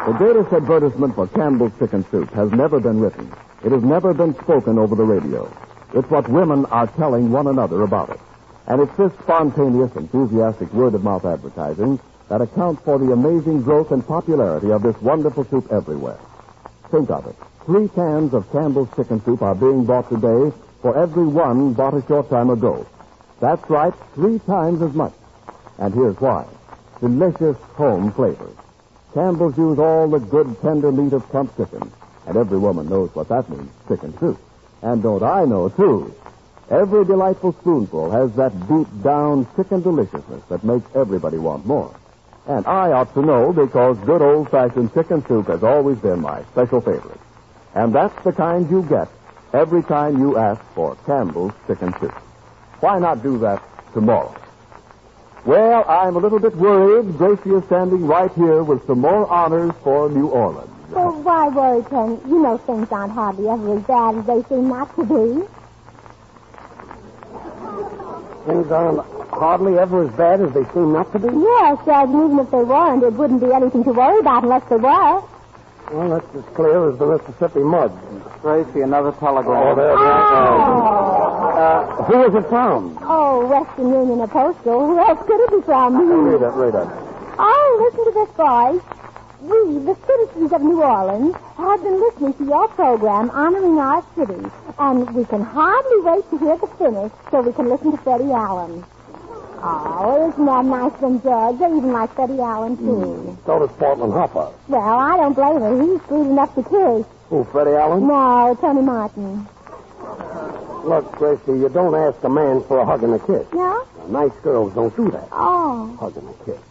The greatest advertisement for Campbell's Chicken Soup has never been written. It has never been spoken over the radio. It's what women are telling one another about it. And it's this spontaneous, enthusiastic word-of-mouth advertising that accounts for the amazing growth and popularity of this wonderful soup everywhere. Think of it. Three cans of Campbell's Chicken Soup are being bought today for every one bought a short time ago. That's right, three times as much. And here's why. Delicious home flavors. Campbell's use all the good, tender meat of plump chicken. And every woman knows what that means, chicken soup. And don't I know, too. Every delightful spoonful has that deep-down chicken deliciousness that makes everybody want more. And I ought to know because good old-fashioned chicken soup has always been my special favorite. And that's the kind you get every time you ask for Campbell's Chicken Soup. Why not do that tomorrow? Well, I'm a little bit worried. Gracie is standing right here with some more honors for New Orleans. Oh, why worry, Tony? You know things aren't hardly ever as bad as they seem not to be. Things aren't hardly ever as bad as they seem not to be? Yes, Judge, and even if they weren't, it wouldn't be anything to worry about unless they were. Well, that's as clear as the Mississippi mud. Gracie, another telegram. Oh, there it is. Uh, who is it from? Oh, Western Union or Postal. Who else could it be from? Read it, read it. Oh, listen to this voice. We, the citizens of New Orleans, have been listening to your program honoring our city, and we can hardly wait to hear the finish so we can listen to Freddie Allen. Oh, isn't that nice of them, George? They even like Freddie Allen, too. Mm. So does Portland Hopper. Well, I don't blame her. He's sweet enough to kiss. Who, Freddie Allen? No, Tony Martin. Look, Gracie, you don't ask a man for a hug and a kiss. No? Now, nice girls don't do that. Oh. Hug and a kiss.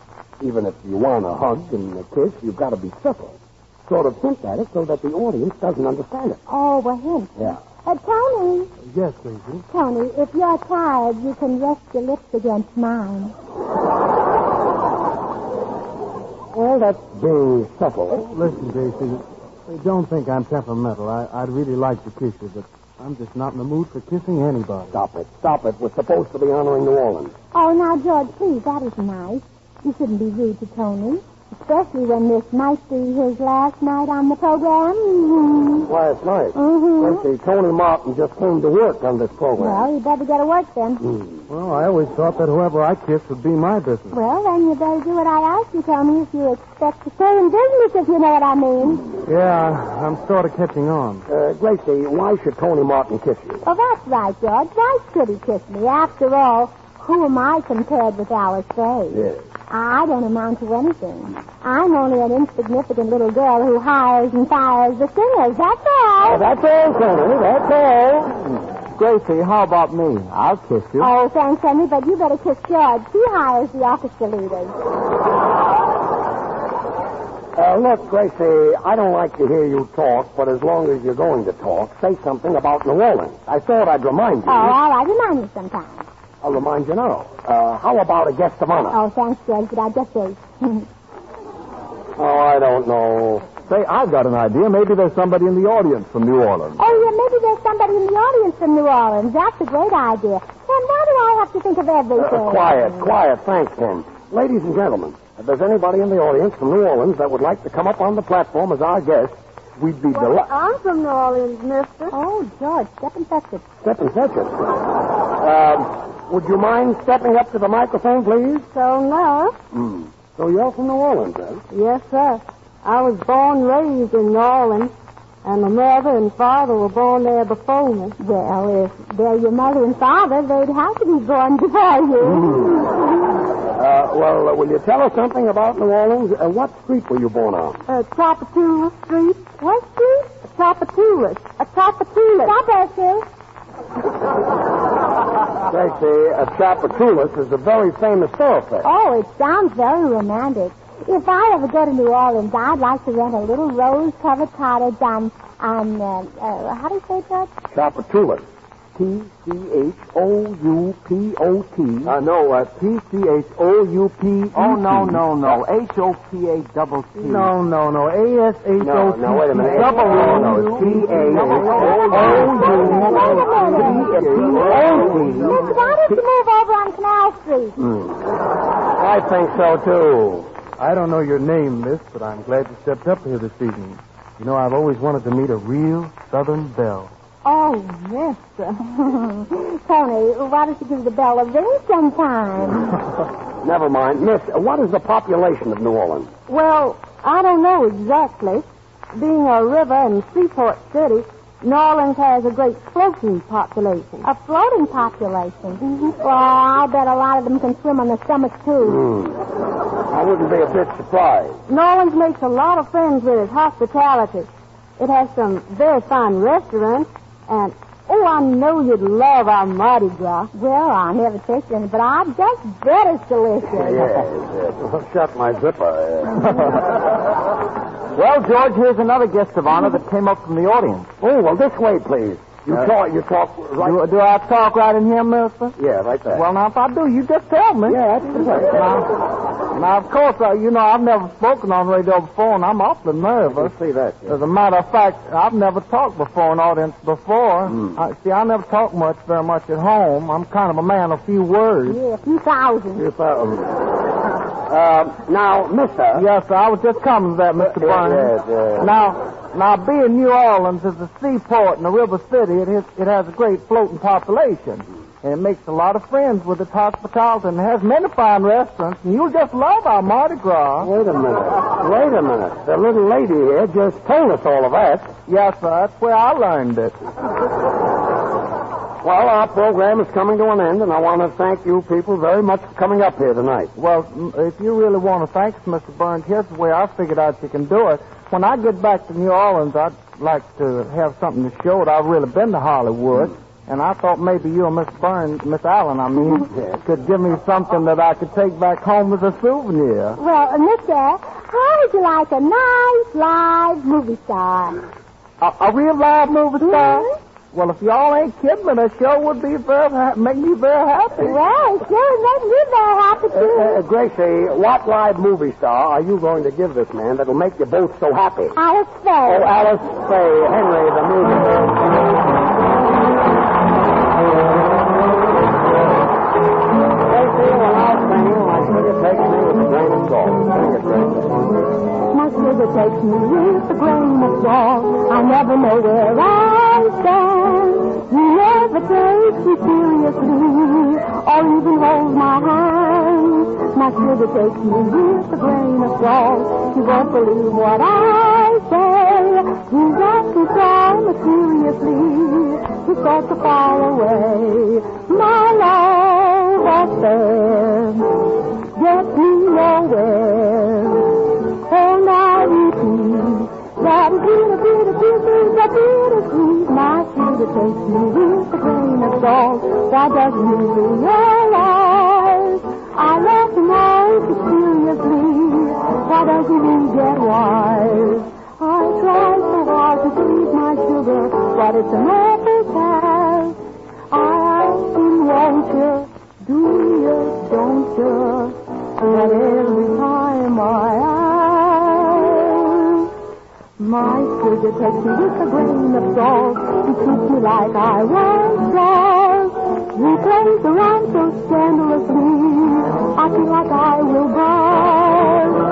Even if you want a hug and a kiss, you've got to be simple. Sort of hint at it so that the audience doesn't understand it. Oh, well, hint. Yeah. Uh, Tony. Yes, Gracie? Tony, if you're tired, you can rest your lips against mine. Well, that's being supple. Listen, Gracie, don't think I'm temperamental. I, I'd really like to kiss you, but I'm just not in the mood for kissing anybody. Stop it. Stop it. We're supposed to be honoring New Orleans. Oh, now, George, please, that is nice. You shouldn't be rude to Tony, especially when this might be his last night on the program. Mm-hmm. Last night? Mm-hmm. Let's see, Tony Martin just came to work on this program. Well, you better get to work then. Mm. Well, I always thought that whoever I kissed would be my business. Well, then you better do what I ask you, Tony, if you expect to stay in business, if you know what I mean. Yeah, I'm sort of catching on. Uh, Gracie, why should Tony Martin kiss you? Oh, that's right, George. Why should he kiss me? After all, who am I compared with Alice Faye? Yes. I don't amount to anything. I'm only an insignificant little girl who hires and fires the singers. That's all. Oh, that's all, Tony. That's all. Gracie, how about me? I'll kiss you. Oh, thanks, Henry, but you better kiss George. He hires the orchestra leaders. Uh, look, Gracie, I don't like to hear you talk, but as long as you're going to talk, say something about New Orleans. I thought I'd remind you. Oh, all right. Remind me sometime. I'll remind you now. Uh, how about a guest of honor? Oh, thanks, George, but I just wait. Oh, I don't know. Say, I've got an idea. Maybe there's somebody in the audience from New Orleans. Oh, yeah, maybe there's somebody in the audience from New Orleans. That's a great idea. Ken, why do I have to think of everything? Uh, quiet, quiet. Thanks, Ken. Ladies and gentlemen, if there's anybody in the audience from New Orleans that would like to come up on the platform as our guest, we'd be well, delighted. I'm from New Orleans, mister. Oh, George, step and fetch it. Step and fetch it. Um... Would you mind stepping up to the microphone, please? So, no. Mm. So you're from New Orleans, then? Yes, sir. I was born and raised in New Orleans, and my mother and father were born there before me. Well, if they're your mother and father, they'd have to be born before you. Mm. uh, well, uh, will you tell us something about New Orleans? Uh, what street were you born on? Uh, Tchoupitoulas Street. What street? Tchoupitoulas. A Tchoupitoulas. Tchoupitoulas. Gracie, a Tchoupitoulas is a very famous thoroughfare. Oh, it sounds very romantic. If I ever go to New Orleans, I'd like to rent a little rose-covered cottage on, on uh, uh, how do you say that? Tchoupitoulas. T C H O U P O T. Uh, no, uh, T C H O U P. Oh, no, no, no. H O P A double T. No, no, no. A S H O T. No, wait a minute. Double O. No, T A O U P O T. Miss, why don't you move over on Canal Street? I think so, too. I don't know your name, miss, but I'm glad you stepped up here this evening. You know, I've always wanted to meet a real Southern belle. Oh, yes, sir. Tony, why don't you give the bell a ring sometime? Never mind. Miss, what is the population of New Orleans? Well, I don't know exactly. Being a river and seaport city, New Orleans has a great floating population. A floating population? Mm-hmm. Well, I bet a lot of them can swim on their stomachs, too. Mm. I wouldn't be a bit surprised. New Orleans makes a lot of friends with its hospitality. It has some very fine restaurants. And, oh, I know you'd love our Mardi Gras. Well, I never tasted it, but I just bet it's delicious. Yes, yes. Well, shut my zipper. Well, George, here's another guest of honor that came up from the audience. Oh, well, this way, please. You uh, talk, you talk right... Do, do I talk right in here, mister? Yeah, right there. Well, now, if I do, you just tell me. Yeah, that's right. Now, now, of course, uh, you know, I've never spoken on radio before, and I'm awfully nervous. I see that, yeah. As a matter of fact, I've never talked before an audience before. Mm. I, see, I never talk much, very much at home. I'm kind of a man of few words. Yeah, a few thousand. A few thousand. uh, now, mister... Yes, sir, I was just coming to that, Mister Burns. Yeah, yeah, yeah. Now... Now, being New Orleans is a seaport and a river city, it has, it has a great floating population. And it makes a lot of friends with its hospitality and it has many fine restaurants. And you'll just love our Mardi Gras. Wait a minute. Wait a minute. The little lady here just told us all of that. Yes, sir. That's where I learned it. Well, our program is coming to an end, and I want to thank you people very much for coming up here tonight. Well, if you really want to thank us, Mister Burns, here's the way I figured out you can do it. When I get back to New Orleans, I'd like to have something to show that I've really been to Hollywood, mm-hmm. and I thought maybe you and Miss Burns, Miss Allen, I mean, yes. could give me something that I could take back home as a souvenir. Well, uh, mister, how would you like a nice live movie star? A, a real live movie mm-hmm. star? Well, if y'all ain't kidding me, the show would be very ha- make me very happy. Well, it sure would make me very happy, too. Uh, uh, Gracie, what live movie star are you going to give this man that'll make you both so happy? Alice Faye. Oh, Alice Faye, Henry, the movie. Gracie, when I sing, I should have taken me with a grain of salt. My sugar takes me with a grain of salt. I never know where I stand. He never takes me seriously, or even holds my hand. My sugar takes me with a grain of salt. You won't believe what I say. He doesn't take me seriously. He's such a far away. My love affair gets me nowhere. That bitter, bitter, bitter, that bitter sweet. My sugar takes me with a grain of salt. That doesn't really realize I love him all too seriously. That doesn't even get wise. I try so hard to please my sugar, but it's an awful task. I ask him, won't you? Do you? Don't you? And every time I ask, my sugar takes me with a grain of salt. He treats me like I was lost. He plays around so scandalously, I feel like I will burst.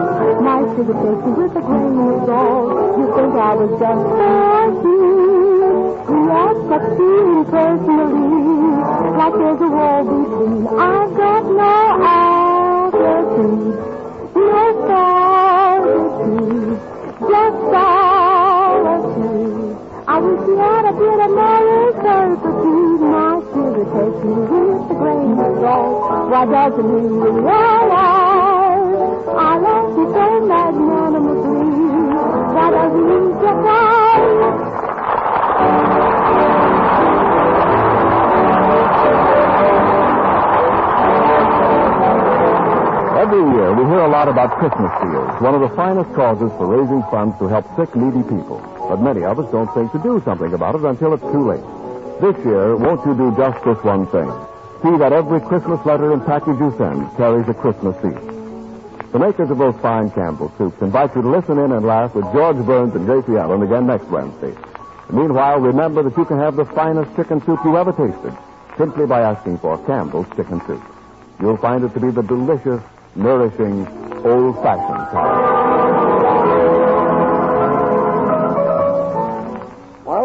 My sugar takes me with a grain of salt. You think I was just thirsty. He acts up to me personally, like there's a wall between. I've got no altitude, no solitude, just solitude. I wish you had a bit of moral turpitude. My sugar takes me with a grain of salt. Why doesn't he realize I love you so magnanimously? Why doesn't he surprise? Every year we hear a lot about Christmas seals, one of the finest causes for raising funds to help sick, needy people. But many of us don't think to do something about it until it's too late. This year, won't you do just this one thing? See that every Christmas letter and package you send carries a Christmas seal. The makers of those fine Campbell soups invite you to listen in and laugh with George Burns and Gracie Allen again next Wednesday. And meanwhile, remember that you can have the finest chicken soup you ever tasted simply by asking for Campbell's chicken soup. You'll find it to be the delicious, nourishing, old-fashioned kind.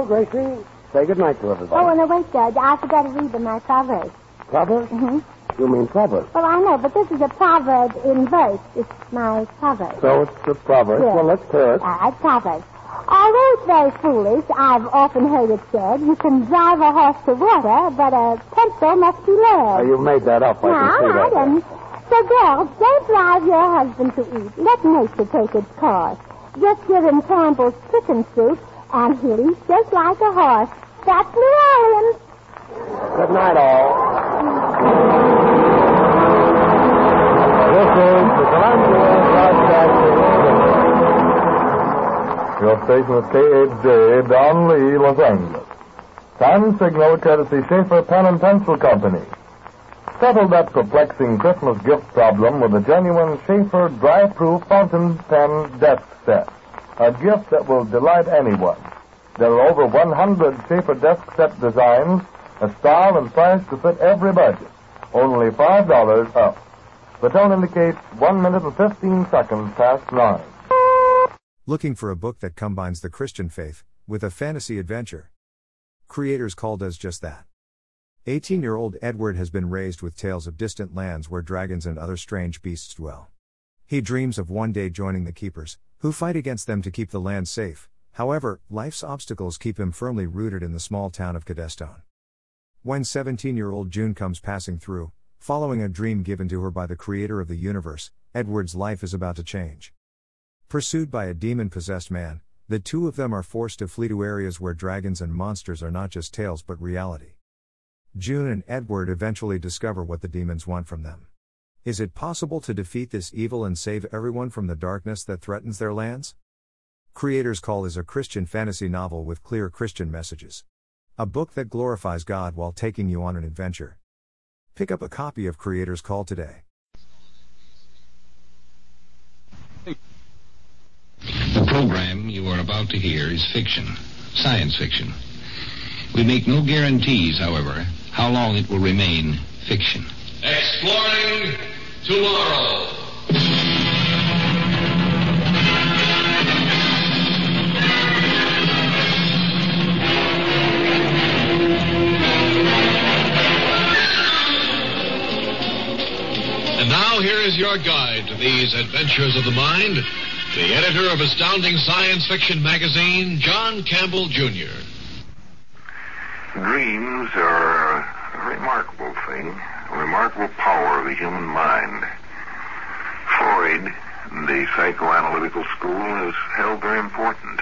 Gracie, say good night to everybody. Oh, and no, wait, Judge. I forgot to read them my proverbs. Proverbs? Mm-hmm. You mean proverbs? Well, I know, but this is a proverb in verse. It's my proverb. So it's a proverb. Yes. Well, let's hear it. Uh, proverbs. Although it's very foolish, I've often heard it said, you can drive a horse to water, but a pencil must be led. Oh, you made that up. I no, can see I that. Didn't. So, girls, don't drive your husband to eat. Let nature take its course. Just give him Campbell's chicken soup, and he'll eat just like a horse. That's New Orleans. Good night, all. This is the Columbia Broadcasting System. Your station is K H J, Don Lee, Los Angeles. Time Signal, courtesy Schaefer Pen and Pencil Company. Settle that perplexing Christmas gift problem with a genuine Schaefer dry-proof fountain pen desk set. A gift that will delight anyone. There are over one hundred Schaefer desk set designs, a style and price to fit every budget. Only five dollars up. The tone indicates one minute and fifteen seconds past nine. Looking for a book that combines the Christian faith with a fantasy adventure? Creators Call does just that. eighteen-year-old Edward has been raised with tales of distant lands where dragons and other strange beasts dwell. He dreams of one day joining the Keepers, who fight against them to keep the land safe. However, life's obstacles keep him firmly rooted in the small town of Cadestone. When seventeen-year-old June comes passing through, following a dream given to her by the creator of the universe, Edward's life is about to change. Pursued by a demon-possessed man, the two of them are forced to flee to areas where dragons and monsters are not just tales but reality. June and Edward eventually discover what the demons want from them. Is it possible to defeat this evil and save everyone from the darkness that threatens their lands? Creator's Call is a Christian fantasy novel with clear Christian messages. A book that glorifies God while taking you on an adventure. Pick up a copy of Creator's Call today. The program you are about to hear is fiction, science fiction. We make no guarantees, however, how long it will remain fiction. Exploring Tomorrow. And now here is your guide to these adventures of the mind, the editor of Astounding Science Fiction magazine, John Campbell, Junior Dreams are a remarkable thing, a remarkable power of the human mind. Freud, the psychoanalytical school, is held very important.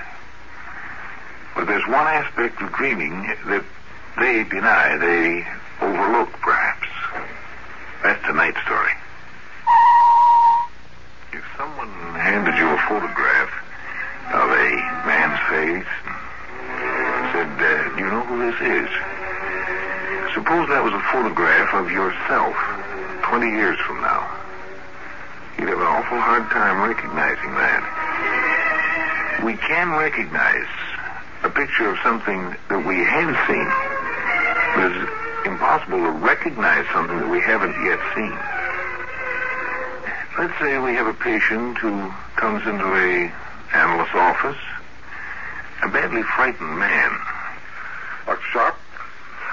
But there's one aspect of dreaming that they deny, they overlook perhaps. That's tonight's story. If someone handed you a photograph of a man's face and said, uh, do you know who this is? Suppose that was a photograph of yourself twenty years from now. You'd have an awful hard time recognizing that. We can recognize a picture of something that we have seen. But it's impossible to recognize something that we haven't yet seen. Let's say we have a patient who comes into an analyst's office, a badly frightened man. Doctor Sharp,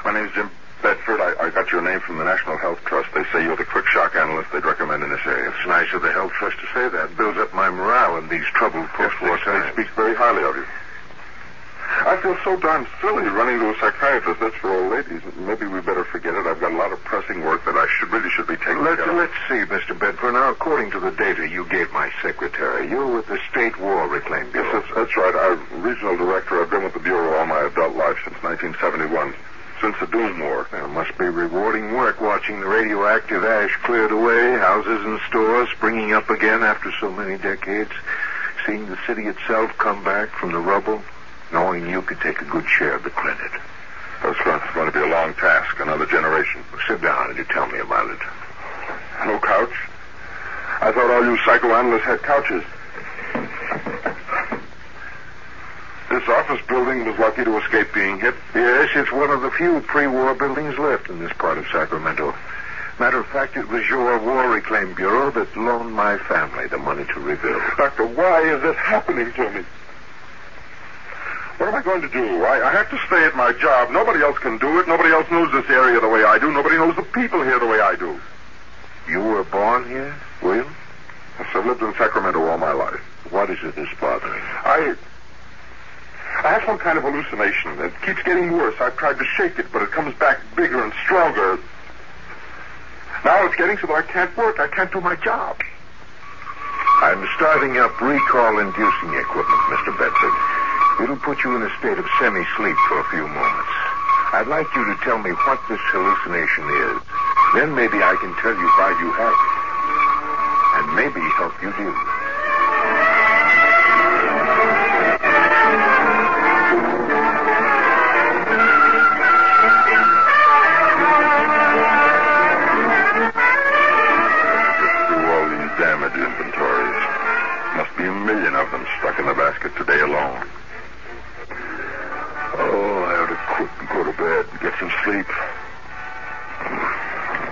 my name is Jim Bedford. I, I got your name from the National Health Trust. They say you're the quick shock analyst they'd recommend in this area. It's nice of the Health Trust to say that. It builds up my morale in these troubled post-war times. Yes, it speaks very highly of you. I feel so darn silly running to a psychiatrist. That's for old ladies. Maybe we better forget it. I've got a lot of pressing work that I should really should be taking care of. Let's see, Mister Bedford. Now, according to the data you gave my secretary, you were with the State War Reclaim Bureau. Yes, that's, that's right. I'm regional director. I've been with the Bureau all my adult life since nineteen seventy-one, since the Doom War. Well, it must be rewarding work watching the radioactive ash cleared away, houses and stores springing up again after so many decades, seeing the city itself come back from the rubble. Knowing you could take a good share of the credit. That's right. It's going to be a long task, another generation. Well, sit down and you tell me about it. No couch? I thought all you psychoanalysts had couches. This office building was lucky to escape being hit. Yes, it's one of the few pre-war buildings left in this part of Sacramento. Matter of fact, it was your War Reclaim Bureau that loaned my family the money to rebuild. Doctor, why is this happening to me? What am I going to do? I, I have to stay at my job. Nobody else can do it. Nobody else knows this area the way I do. Nobody knows the people here the way I do. You were born here, William? Yes, I've lived in Sacramento all my life. What is it that's bothering you? I... I have some kind of hallucination. It keeps getting worse. I've tried to shake it, but it comes back bigger and stronger. Now it's getting so that I can't work. I can't do my job. I'm starting up recall-inducing equipment, Mister Bedford. It'll put you in a state of semi-sleep for a few moments. I'd like you to tell me what this hallucination is. Then maybe I can tell you why you have it. And maybe help you deal with it. for today alone. Oh, I ought to quit and go to bed and get some sleep.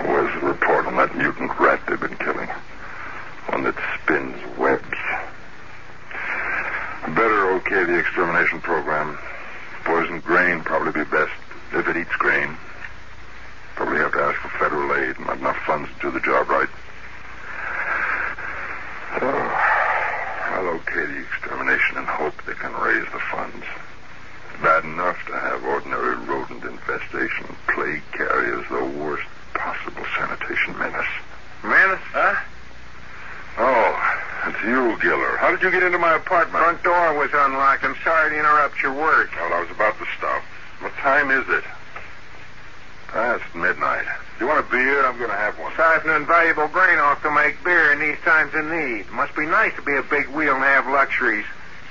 Where's the report on that mutant rat they've been killing? One that spins webs. Better okay the extermination program. Poisoned grain probably be best if it eats grain. Probably have to ask for federal aid. Not enough funds to do the job right. So, I'll okay the extermination and hope they can raise the funds. It's bad enough to have ordinary rodent infestation. Plague carriers, the worst possible sanitation menace. Menace? Huh? Oh, it's you, Giller. How did you get into my apartment? Front door was unlocked. I'm sorry to interrupt your work. Well, I was about to stop. What time is it? Past midnight. You want a beer? I'm going to have one. Sorting invaluable grain off to make beer in these times of need. Must be nice to be a big wheel and have luxuries.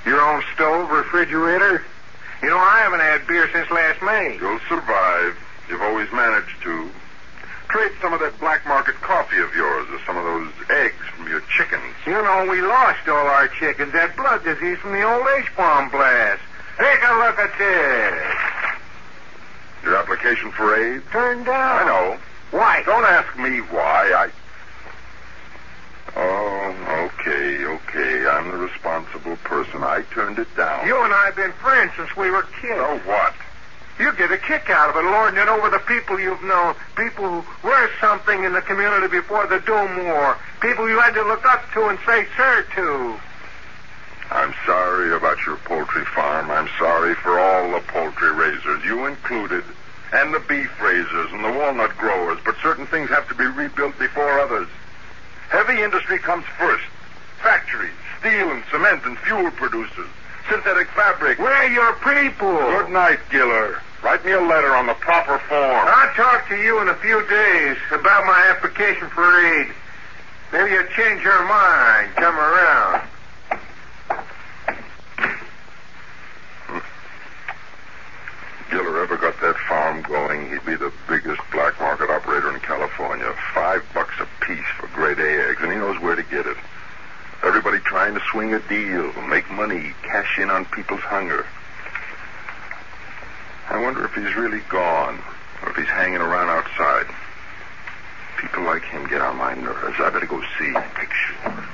Your own stove, refrigerator. You know, I haven't had beer since last May. You'll survive. You've always managed to. Trade some of that black market coffee of yours or some of those eggs from your chickens. You know, we lost all our chickens. That blood disease from the old H-bomb blast. Take a look at this. Your application for aid? Turned down. I know. Why? Don't ask me why. I... Oh, okay, okay. I'm the responsible person. I turned it down. You and I have been friends since we were kids. So what? You get a kick out of it, lording it over the people you've known. People who were something in the community before the Doom War. People you had to look up to and say sir to. I'm sorry about your poultry farm. I'm sorry for all the poultry raisers, you included, and the beef raisers and the walnut growers, but certain things have to be rebuilt before others. Heavy industry comes first. Factories, steel and cement and fuel producers, synthetic fabric. We're your people. Good night, Giller. Write me a letter on the proper form. I'll talk to you in a few days about my application for aid. Maybe you'll change your mind. Come around. Giller ever got that farm going, he'd be the biggest black market operator in California. Five bucks a piece for grade A eggs, and he knows where to get it. Everybody trying to swing a deal, make money, cash in on people's hunger. I wonder if he's really gone, or if he's hanging around outside. People like him get on my nerves. I better go see. Picture.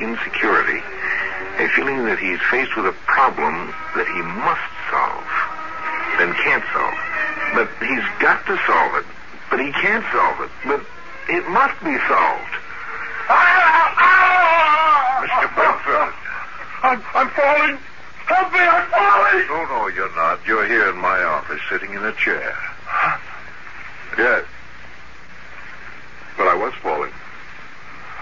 Insecurity, a feeling that he's faced with a problem that he must solve, then can't solve. But he's got to solve it, but he can't solve it, but it must be solved. Mister Buckfield. I'm, I'm falling. Help me, I'm falling. No, no, you're not. You're here in my office, sitting in a chair. Huh? Yes. But I was falling.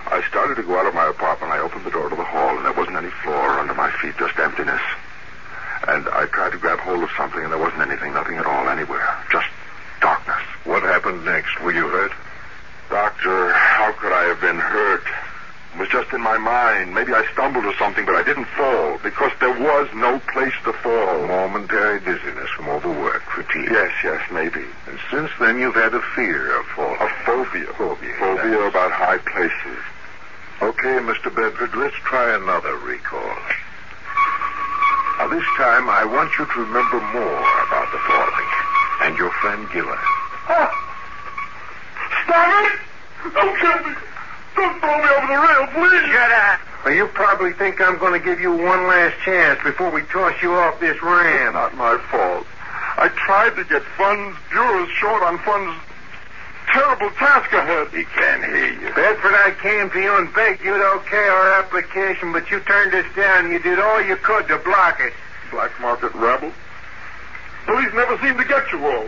I started to go out of my apartment. I opened the door to the hall, and there wasn't any floor under my feet, just emptiness. And I tried to grab hold of something, and there wasn't anything, nothing at all, anywhere. Just darkness. What happened next? Were you hurt? Doctor, how could I have been hurt? It was just in my mind. Maybe I stumbled or something, but I didn't fall, because there was no place to fall. Momentary dizziness from overwork, fatigue. Yes, yes, maybe. And since then, you've had a fear of falling. A phobia. Phobia. Phobia yes. About high places. Okay, Mister Bedford, let's try another recall. Now, this time, I want you to remember more about the falling and your friend Giller. Ah. Stop it! Don't kill me! Don't throw me over the rail, please! Shut up! Well, you probably think I'm going to give you one last chance before we toss you off this ram. It's not my fault. I tried to get funds. Bureau's short on funds. Terrible task ahead. He can't hear you. Bedford, I came to you and begged you to okay our application, but you turned us down. You did all you could to block it. Black market rabble. Police never seem to get you all.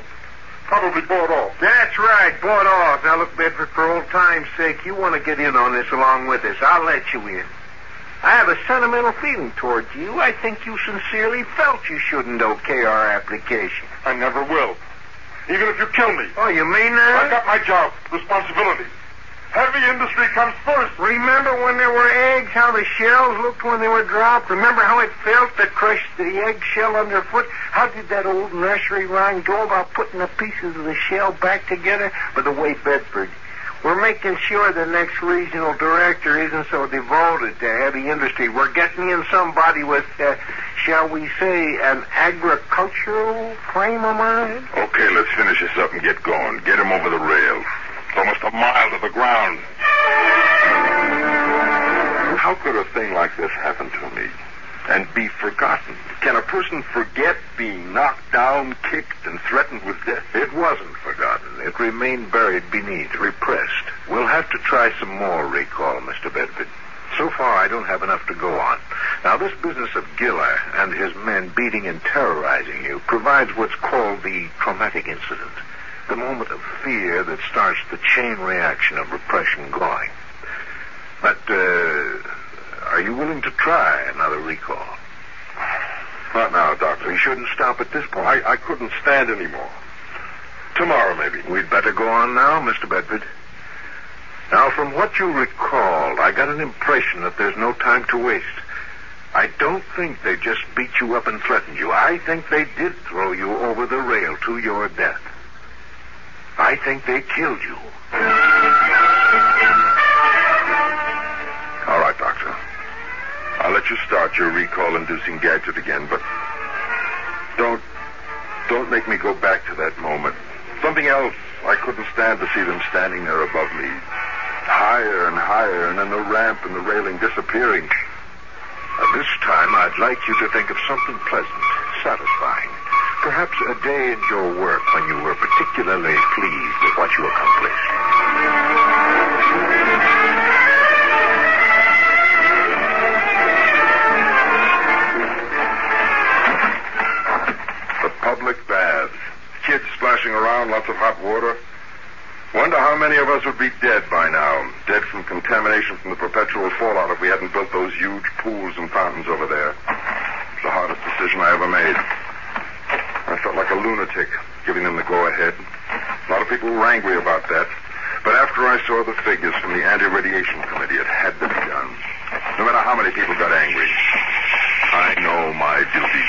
Probably bought off. That's right, bought off. Now, look, Bedford, for old time's sake, you want to get in on this along with us. I'll let you in. I have a sentimental feeling toward you. I think you sincerely felt you shouldn't okay our application. I never will. even if you kill me. Oh, you mean that? I've got my job, responsibility. Heavy industry comes first. Remember when there were eggs, how the shells looked when they were dropped? Remember how it felt to crush the eggshell underfoot? How did that old nursery rhyme go about putting the pieces of the shell back together? By the way, Bedford, we're making sure the next regional director isn't so devoted to heavy industry. We're getting in somebody with, uh, shall we say, an agricultural frame of mind. Okay, let's finish this up and get going. Get him over the rail. It's almost a mile to the ground. How could a thing like this happen to me and be forgotten? Can a person forget being knocked down, kicked, and threatened with death? It wasn't forgotten. It remained buried beneath, repressed. We'll have to try some more recall, Mister Bedford. So far, I don't have enough to go on. Now, this business of Giller and his men beating and terrorizing you provides what's called the traumatic incident. The moment of fear that starts the chain reaction of repression going. But, uh, are you willing to try another recall? Not now, Doctor. You shouldn't stop at this point. I, I couldn't stand anymore. Tomorrow, maybe. We'd better go on now, Mister Bedford. Now, from what you recalled, I got an impression that there's no time to waste. I don't think they just beat you up and threatened you. I think they did throw you over the rail to your death. I think they killed you. All right, Doctor. I'll let you start your recall-inducing gadget again, but don't, don't make me go back to that moment. Something else. I couldn't stand to see them standing there above me, higher and higher, and then the ramp and the railing disappearing. Now, this time, I'd like you to think of something pleasant, satisfying. Perhaps a day in your work when you were particularly pleased with what you accomplished. The public baths. Kids splashing around, lots of hot water. Wonder how many of us would be dead by now. Dead from contamination from the perpetual fallout if we hadn't built those huge pools and fountains over there. It's the hardest decision I ever made. I felt like a lunatic, giving them the go-ahead. A lot of people were angry about that. But after I saw the figures from the Anti-Radiation Committee, it had to be done. No matter how many people got angry. I know my duty.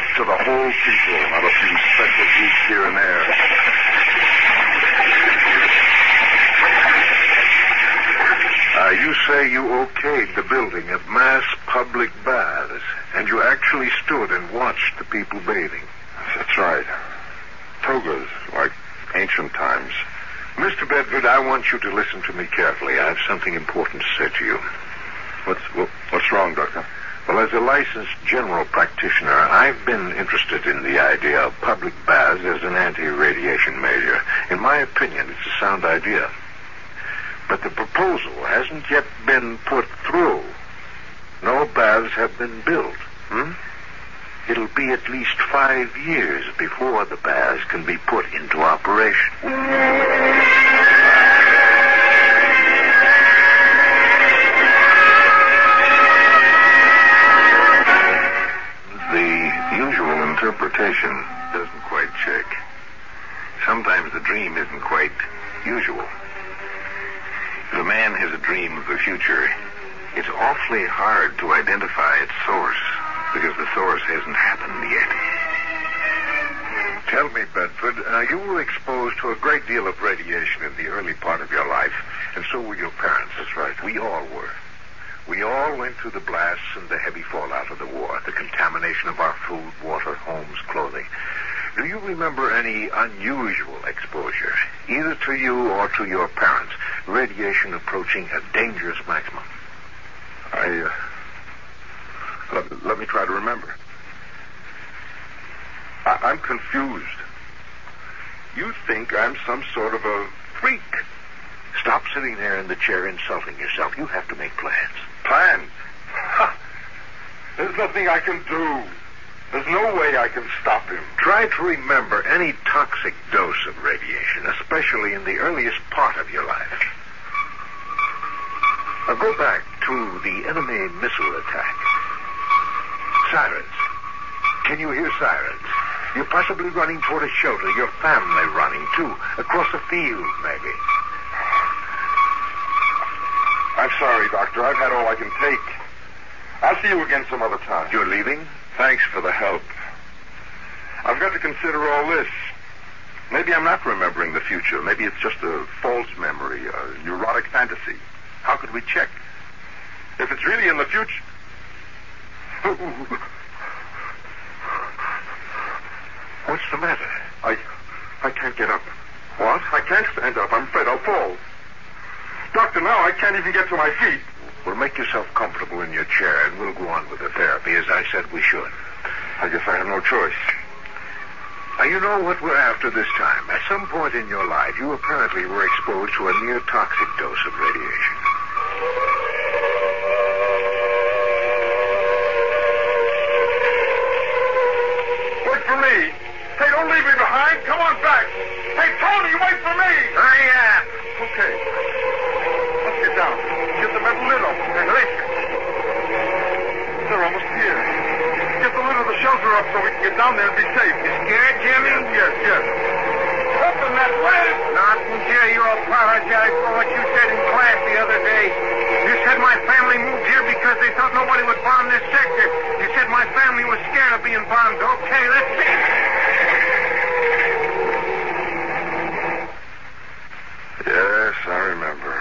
It's to the whole people, not a few special groups here and there. Uh, you say you okayed the building of mass public baths, and you actually stood and watched the people bathing. That's right. Togas, like ancient times. Mister Bedford, I want you to listen to me carefully. I have something important to say to you. What's what, what's wrong, Doctor? Well, as a licensed general practitioner, I've been interested in the idea of public baths as an anti-radiation measure. In my opinion, it's a sound idea. But the proposal hasn't yet been put through. No baths have been built. Hmm? It'll be at least five years before the baths can be put into operation. The usual interpretation doesn't quite check. Sometimes the dream isn't quite usual. If a man has a dream of the future, it's awfully hard to identify its source, because the source hasn't happened yet. Tell me, Bedford, uh, you were exposed to a great deal of radiation in the early part of your life, and so were your parents. That's right. We all were. We all went through the blasts and the heavy fallout of the war, the contamination of our food, water, homes, clothing. Do you remember any unusual exposure, either to you or to your parents, radiation approaching a dangerous maximum? I, uh... Let, let me try to remember. I, I'm confused. You think I'm some sort of a freak. Stop sitting there in the chair insulting yourself. You have to make plans. Plans? Ha! There's nothing I can do. There's no way I can stop him. Try to remember any toxic dose of radiation, especially in the earliest part of your life. Now go back to the enemy missile attack. Sirens. Can you hear sirens? You're possibly running toward a shelter. Your family running, too. Across the field, maybe. I'm sorry, Doctor. I've had all I can take. I'll see you again some other time. You're leaving? Thanks for the help. I've got to consider all this. Maybe I'm not remembering the future. Maybe it's just a false memory, a neurotic fantasy. How could we check? If it's really in the future... What's the matter? I... I can't get up. What? I can't stand up. I'm afraid I'll fall. Doctor, now I can't even get to my feet. Well, make yourself comfortable in your chair, and we'll go on with the therapy, as I said we should. I guess I have no choice. Now, you know what we're after this time. At some point in your life, you apparently were exposed to a near-toxic dose of radiation. Wait for me. Hey, don't leave me behind. Come on back. Hey, Tony, wait for me. Hurry up. Okay. Let's get down. Get the metal lid off. They're almost here. The shelter up so we can get down there and be safe. You scared, Jimmy? Yes, yes. Open that lid! Not until you apologize for what you said in class the other day. You said my family moved here because they thought nobody would bomb this sector. You said my family was scared of being bombed. Okay, let's see. Yes, I remember.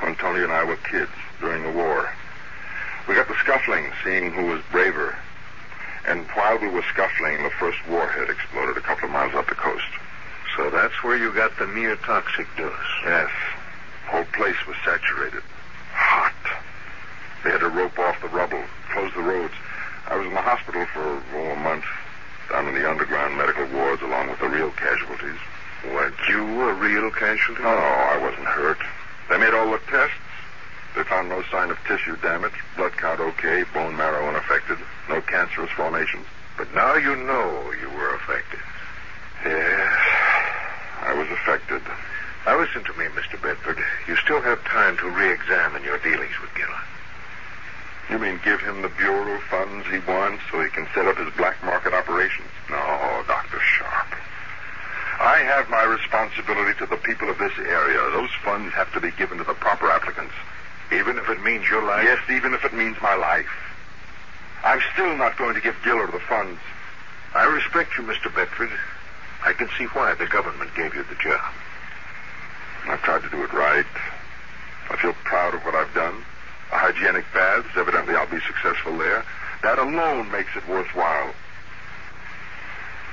When Tony and I were kids during the war, we got the scuffling, seeing who was braver. And while we were scuffling, the first warhead exploded a couple of miles up the coast. So that's where you got the near-toxic dose? Yes. The whole place was saturated. Hot. They had to rope off the rubble, close the roads. I was in the hospital for, oh, a month, down in the underground medical wards along with the real casualties. Weren't you a real casualty? No, I wasn't hurt. They made all the tests. They found no sign of tissue damage, blood count okay, bone marrow unaffected, no cancerous formations. But now you know you were affected. Yes, I was affected. Now listen to me, Mister Bedford. You still have time to re-examine your dealings with Gillon. You mean give him the bureau funds he wants so he can set up his black market operations? No, Doctor Sharp. I have my responsibility to the people of this area. Those funds have to be given to the proper applicants. Even if it means your life? Yes, even if it means my life. I'm still not going to give Giller the funds. I respect you, Mister Bedford. I can see why the government gave you the job. I've tried to do it right. I feel proud of what I've done. The hygienic baths, evidently I'll be successful there. That alone makes it worthwhile.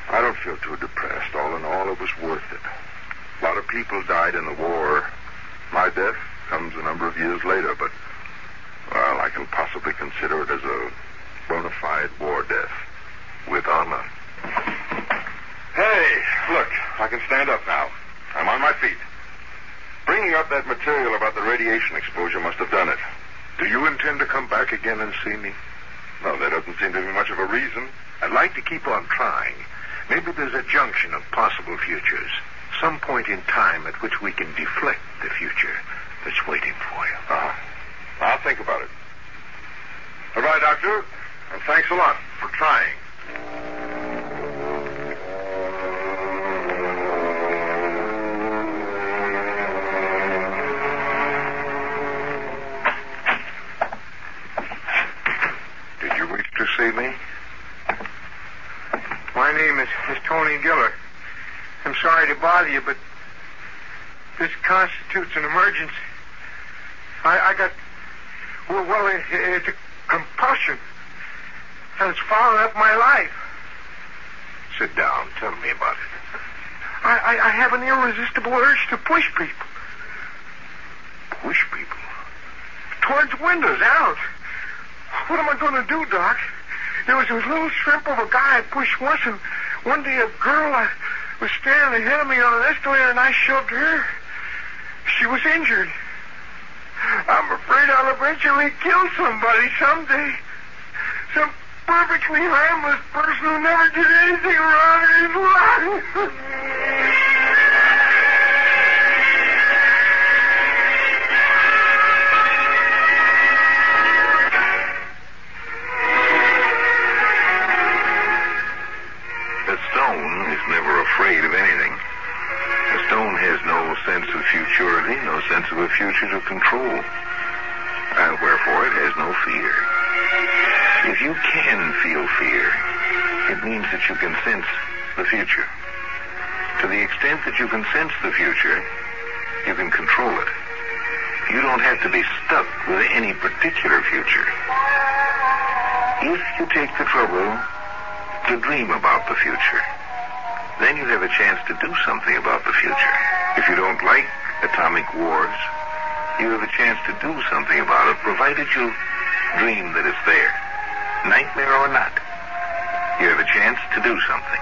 I don't feel too depressed. All in all, it was worth it. A lot of people died in the war. My death comes a number of years later, but, well, I can possibly consider it as a bona fide war death with honor. Hey, look, I can stand up now. I'm on my feet. Bringing up that material about the radiation exposure must have done it. Do you intend to come back again and see me? No, there doesn't seem to be much of a reason. I'd like to keep on trying. Maybe there's a junction of possible futures. Some point in time at which we can deflect the future that's waiting for you. Uh-huh. I'll think about it. Goodbye, Doctor. And thanks a lot for trying. Did you wish to see me? My name is, is Tony Giller. I'm sorry to bother you, but this constitutes an emergency. I, I got... Well, well it, it's a compulsion. And it's following up my life. Sit down. Tell me about it. I, I, I have an irresistible urge to push people. Push people? Towards windows, out. What am I going to do, Doc? There was this little shrimp of a guy I pushed once, and one day a girl I was standing ahead of me on an escalator, and I shoved her. She was injured. I'm afraid I'll eventually kill somebody someday. Some perfectly harmless person who never did anything wrong in his life. sense of a fugitive control. Uh, wherefore it has no fear. If you can feel fear, it means that you can sense the future. To the extent that you can sense the future, you can control it. You don't have to be stuck with any particular future. If you take the trouble to dream about the future, then you have a chance to do something about the future. If you don't like atomic wars, you have a chance to do something about it, provided you dream that it's there. Nightmare or not, you have a chance to do something.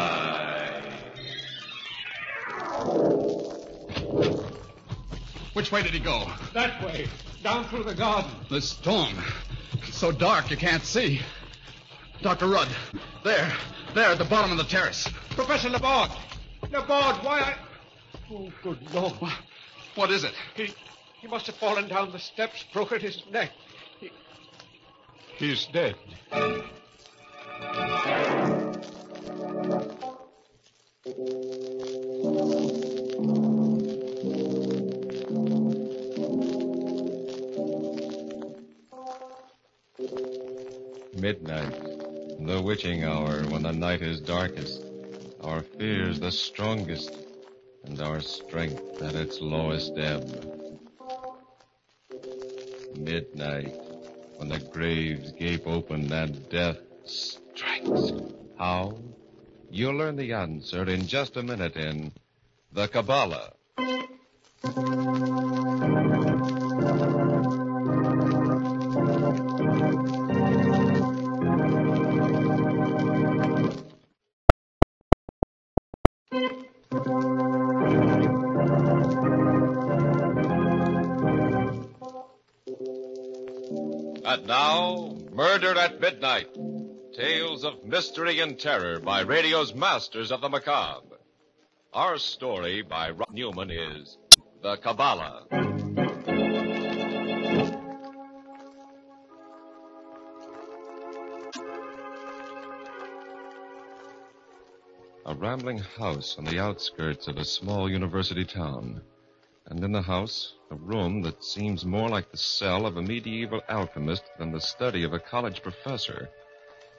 Goodbye. Which way did he go? That way, down through the garden. The storm. It's so dark you can't see. Doctor Rudd, there, there at the bottom of the terrace. Professor Laborde. Laborde, why I... Oh, good Lord. What is it? He he must have fallen down the steps, broken his neck. He... He's dead. Midnight, the witching hour when the night is darkest, our fears the strongest, and our strength at its lowest ebb. Midnight, when the graves gape open and death strikes. How? You'll learn the answer in just a minute in The Kabalah. And now, Murder at Midnight. Tales of Mystery and Terror by radio's masters of the macabre. Our story by Rob Newman is The Kabalah. A rambling house on the outskirts of a small university town. And in the house, a room that seems more like the cell of a medieval alchemist than the study of a college professor.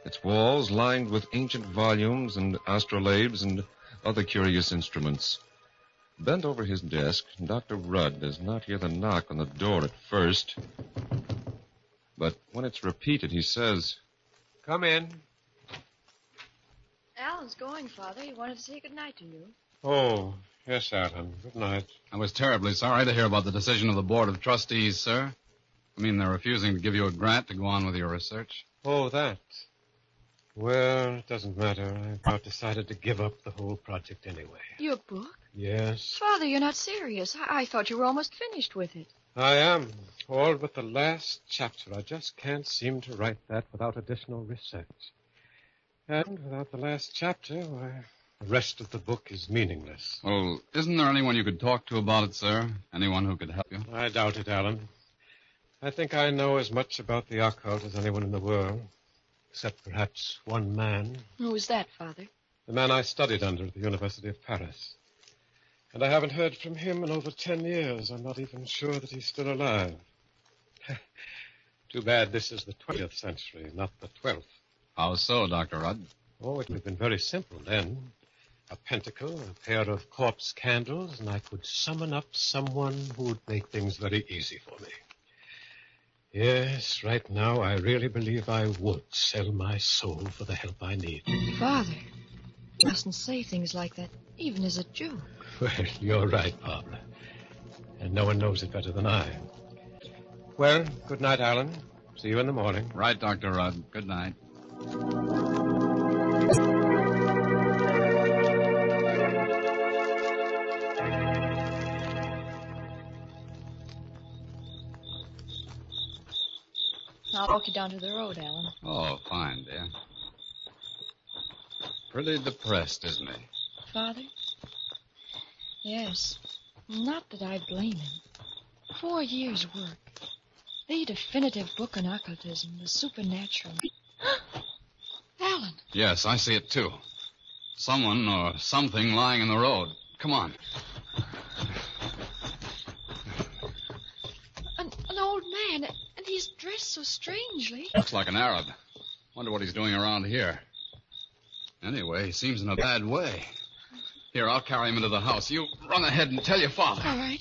Its walls lined with ancient volumes and astrolabes and other curious instruments. Bent over his desk, Doctor Rudd does not hear the knock on the door at first. But when it's repeated, he says, "Come in." Alan's going, Father. He wanted to say goodnight to you. Oh, yes, Alan. Good night. I was terribly sorry to hear about the decision of the Board of Trustees, sir. I mean, they're refusing to give you a grant to go on with your research. Oh, that. Well, it doesn't matter. I've about decided to give up the whole project anyway. Your book? Yes. Father, you're not serious. I, I thought you were almost finished with it. I am. All but the last chapter. I just can't seem to write that without additional research. And without the last chapter, why... the rest of the book is meaningless. Well, isn't there anyone you could talk to about it, sir? Anyone who could help you? I doubt it, Alan. I think I know as much about the occult as anyone in the world, except perhaps one man. Who is that, Father? The man I studied under at the University of Paris. And I haven't heard from him in over ten years. I'm not even sure that he's still alive. Too bad this is the twentieth century, not the twelfth. How so, Doctor Rudd? Oh, it would have been very simple then. A pentacle, a pair of corpse candles, and I could summon up someone who would make things very easy for me. Yes, right now, I really believe I would sell my soul for the help I need. Father, you mustn't say things like that, even as a joke. Well, you're right, Barbara. And no one knows it better than I. Well, good night, Alan. See you in the morning. Right, Doctor Rudd. Good night. I'll walk you down to the road, Alan. Oh, fine, dear. Pretty depressed, isn't he? Father? Yes. Not that I blame him. Four years' work. The definitive book on occultism, the supernatural. Alan! Yes, I see it, too. Someone or something lying in the road. Come on. So strangely. Looks like an Arab. Wonder what he's doing around here. Anyway, he seems in a bad way. Here, I'll carry him into the house. You run ahead and tell your father. All right.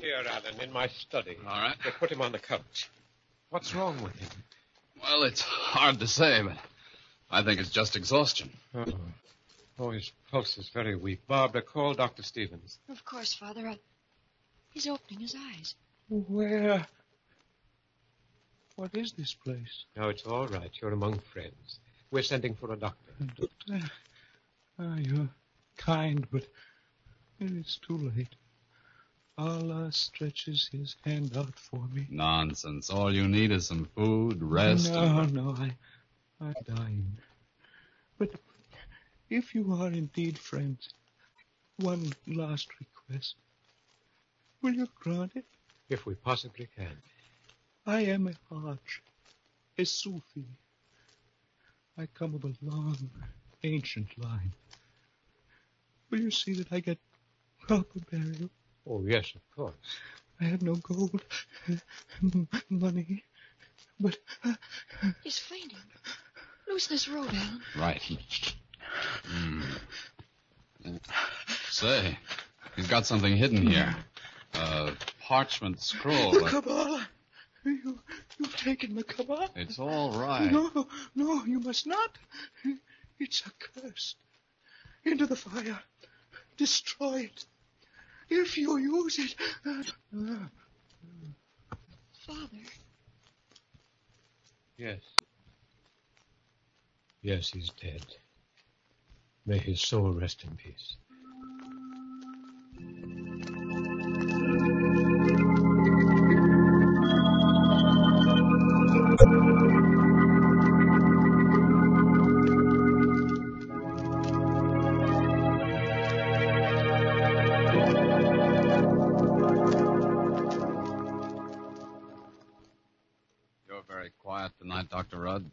Here, Alan, in my study. All right. They put him on the couch. What's wrong with him? Well, it's hard to say, but I think it's just exhaustion. Uh-oh. Oh, his pulse is very weak. Barbara, call Doctor Stevens. Of course, Father. I... He's opening his eyes. Where What is this place? No, it's all right. You're among friends. We're sending for a doctor. A doctor? Ah, you're kind, but it's too late. Allah stretches his hand out for me. Nonsense. All you need is some food, rest. No, and... no, I, I'm dying. But if you are indeed friends, one last request. Will you grant it? If we possibly can. I am a Hajj, a Sufi. I come of a long, ancient line. Will you see that I get proper burial? Oh, yes, of course. I have no gold, money, but... He's fainting. Loosen this rope, Alan. Right. Mm. Say, he's got something hidden here. A parchment scroll. The Kabalah. You, you've taken the Kabalah. It's all right. No, no, you must not. It's accursed. Into the fire. Destroy it. If you use it... Father. Yes. Yes, he's dead. May his soul rest in peace. Doctor Rudd,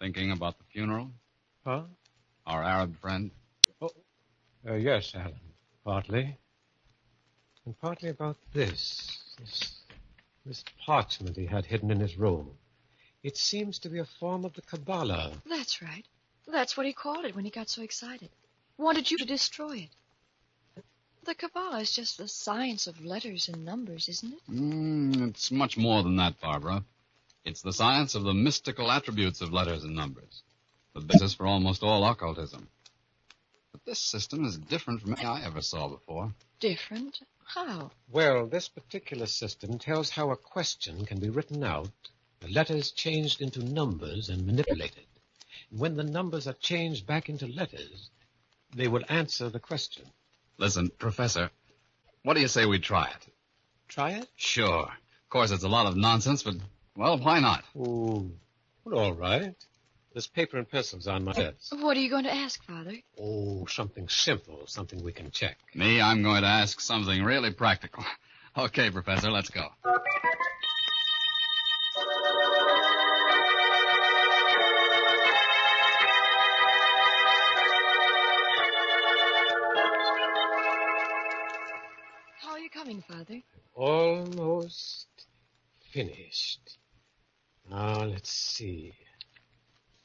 thinking about the funeral? Huh? Our Arab friend? Oh, uh, yes, Alan. Partly. And partly about this. This, this parchment he had hidden in his room. It seems to be a form of the Kabalah. That's right. That's what he called it when he got so excited. Wanted you to destroy it. The Kabalah is just the science of letters and numbers, isn't it? Mm, it's much more than that, Barbara. It's the science of the mystical attributes of letters and numbers, the basis for almost all occultism. But this system is different from any I ever saw before. Different? How? Well, this particular system tells how a question can be written out, the letters changed into numbers and manipulated. When the numbers are changed back into letters, they will answer the question. Listen, Professor, what do you say we try it? Try it? Sure. Of course, it's a lot of nonsense, but... Well, why not? Oh, well, all right. There's paper and pencils on my desk. What are you going to ask, Father? Oh, something simple, something we can check. Me, I'm going to ask something really practical. Okay, Professor, let's go. How are you coming, Father? Almost finished. Now, let's see.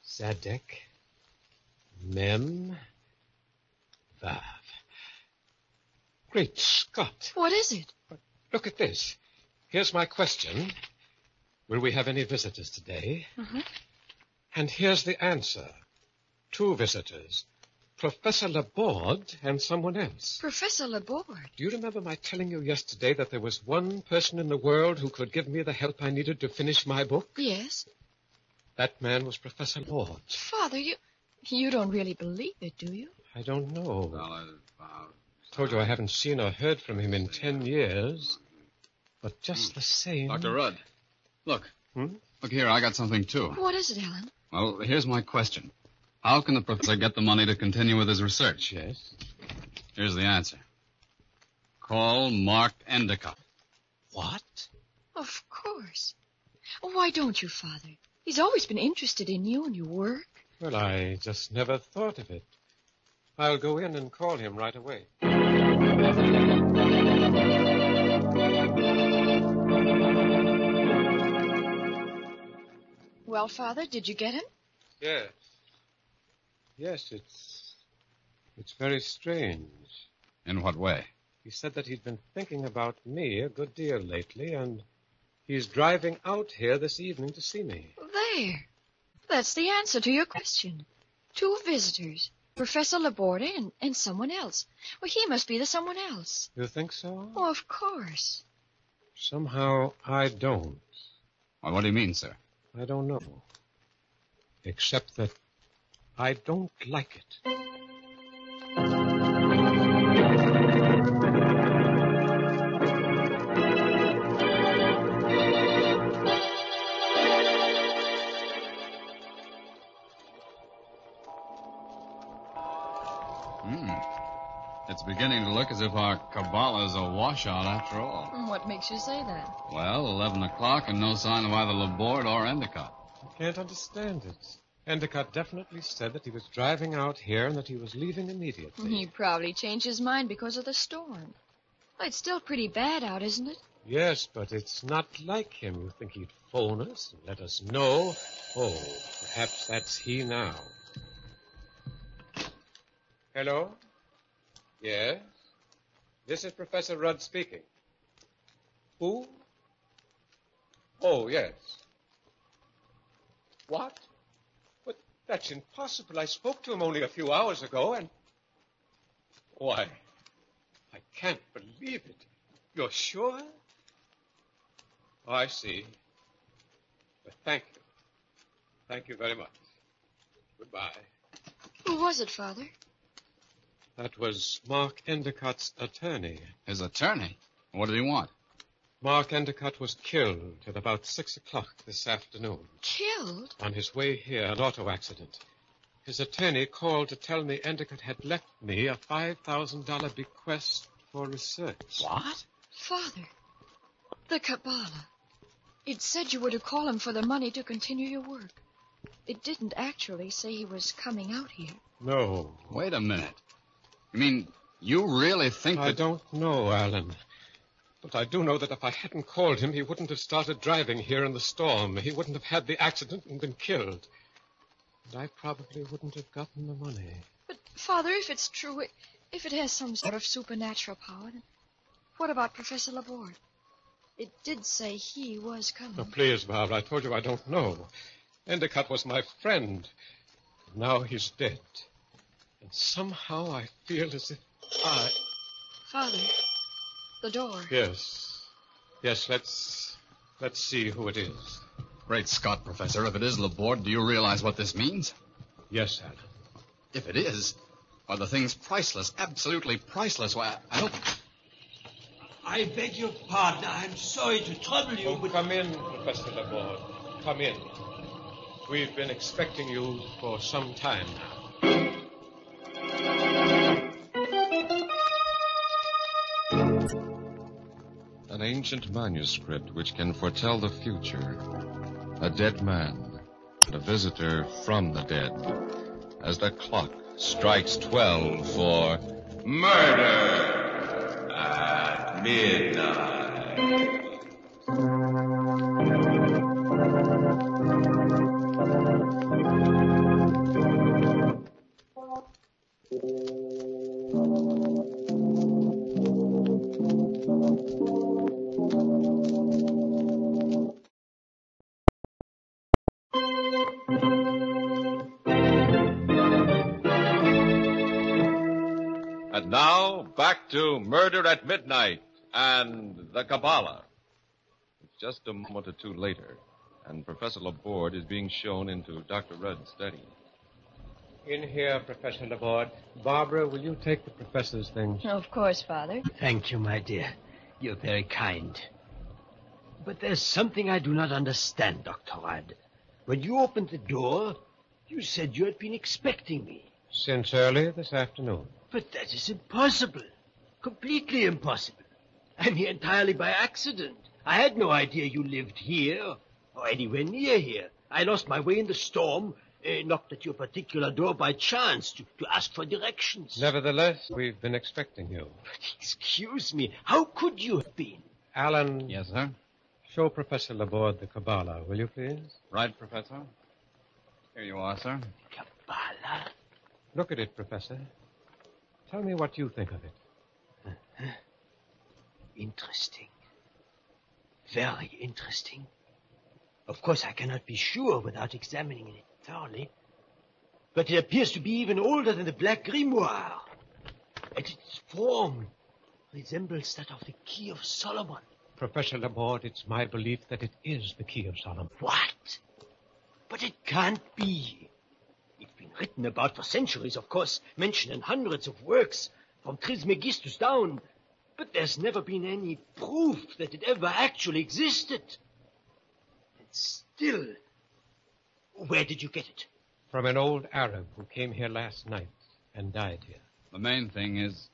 Zadek, Mem, Vav. Great Scott. What is it? Look at this. Here's my question. Will we have any visitors today? Mm-hmm. And here's the answer. Two visitors. Professor Laborde and someone else. Professor Laborde? Do you remember my telling you yesterday that there was one person in the world who could give me the help I needed to finish my book? Yes. That man was Professor Laborde. Father, you you don't really believe it, do you? I don't know. I told you I haven't seen or heard from him in ten years. But just mm. the same... Doctor Rudd, look. Hmm? Look here, I got something, too. What is it, Alan? Well, here's my question. How can the professor get the money to continue with his research? Yes. Here's the answer. Call Mark Endicott. What? Of course. Why don't you, Father? He's always been interested in you and your work. Well, I just never thought of it. I'll go in and call him right away. Well, Father, did you get him? Yes. Yes, it's it's very strange. In what way? He said that he'd been thinking about me a good deal lately, and he's driving out here this evening to see me. There. That's the answer to your question. Two visitors, Professor Laborde and, and someone else. Well, he must be the someone else. You think so? Oh, of course. Somehow I don't. Well, what do you mean, sir? I don't know. Except that I don't like it. It's beginning to look as if our Kabalah's a washout after all. What makes you say that? Well, eleven o'clock and no sign of either Laborde or Endicott. I can't understand it. Endicott definitely said that he was driving out here and that he was leaving immediately. He probably changed his mind because of the storm. Well, it's still pretty bad out, isn't it? Yes, but it's not like him. You think he'd phone us and let us know? Oh, perhaps that's he now. Hello? Yes? This is Professor Rudd speaking. Who? Oh, yes. What? But that's impossible. I spoke to him only a few hours ago, and... Why, I can't believe it. You're sure? Oh, I see. But thank you. Thank you very much. Goodbye. Who was it, Father? That was Mark Endicott's attorney. His attorney? What did he want? Mark Endicott was killed at about six o'clock this afternoon. Killed? On his way here, an auto accident. His attorney called to tell me Endicott had left me a five thousand dollars bequest for research. What? Father, the Kabalah. It said you were to call him for the money to continue your work. It didn't actually say he was coming out here. No. Wait a minute. You mean, you really think that... I don't know, Alan. But I do know that if I hadn't called him, he wouldn't have started driving here in the storm. He wouldn't have had the accident and been killed. And I probably wouldn't have gotten the money. But, Father, if it's true, if it has some sort of supernatural power, then what about Professor Laborde? It did say he was coming. Oh, please, Barbara, I told you I don't know. Endicott was my friend. Now he's dead. And somehow I feel as if I... Father, the door. Yes. Yes, let's... Let's see who it is. Great Scott, Professor. If it is Laborde, do you realize what this means? Yes, Alan. If it is, well, the thing's priceless. Absolutely priceless. Why, I hope... I beg your pardon. I'm sorry to trouble you, oh, but... Come in, Professor Laborde. Come in. We've been expecting you for some time now. An ancient manuscript which can foretell the future. A dead man and a visitor from the dead. As the clock strikes twelve for murder at midnight. To Murder at Midnight and the Kabalah. It's just a moment or two later, and Professor Laborde is being shown into Doctor Rudd's study. In here, Professor Laborde. Barbara, will you take the professor's things? Of course, Father. Thank you, my dear. You're very kind. But there's something I do not understand, Doctor Rudd. When you opened the door, you said you had been expecting me. Since early this afternoon. But that is impossible. Completely impossible. I'm here entirely by accident. I had no idea you lived here or anywhere near here. I lost my way in the storm, uh, knocked at your particular door by chance to, to ask for directions. Nevertheless, we've been expecting you. But excuse me, how could you have been? Alan. Yes, sir? Show Professor Laborde the Kabalah, will you please? Right, Professor. Here you are, sir. Kabalah? Look at it, Professor. Tell me what you think of it. Huh? Interesting. Very interesting. Of course, I cannot be sure without examining it thoroughly. But it appears to be even older than the Black Grimoire. And its form resembles that of the Key of Solomon. Professor Laborde, it's my belief that it is the Key of Solomon. What? But it can't be. It's been written about for centuries, of course, mentioned in hundreds of works, from Trismegistus down. But there's never been any proof that it ever actually existed. And still, where did you get it? From an old Arab who came here last night and died here. The main thing is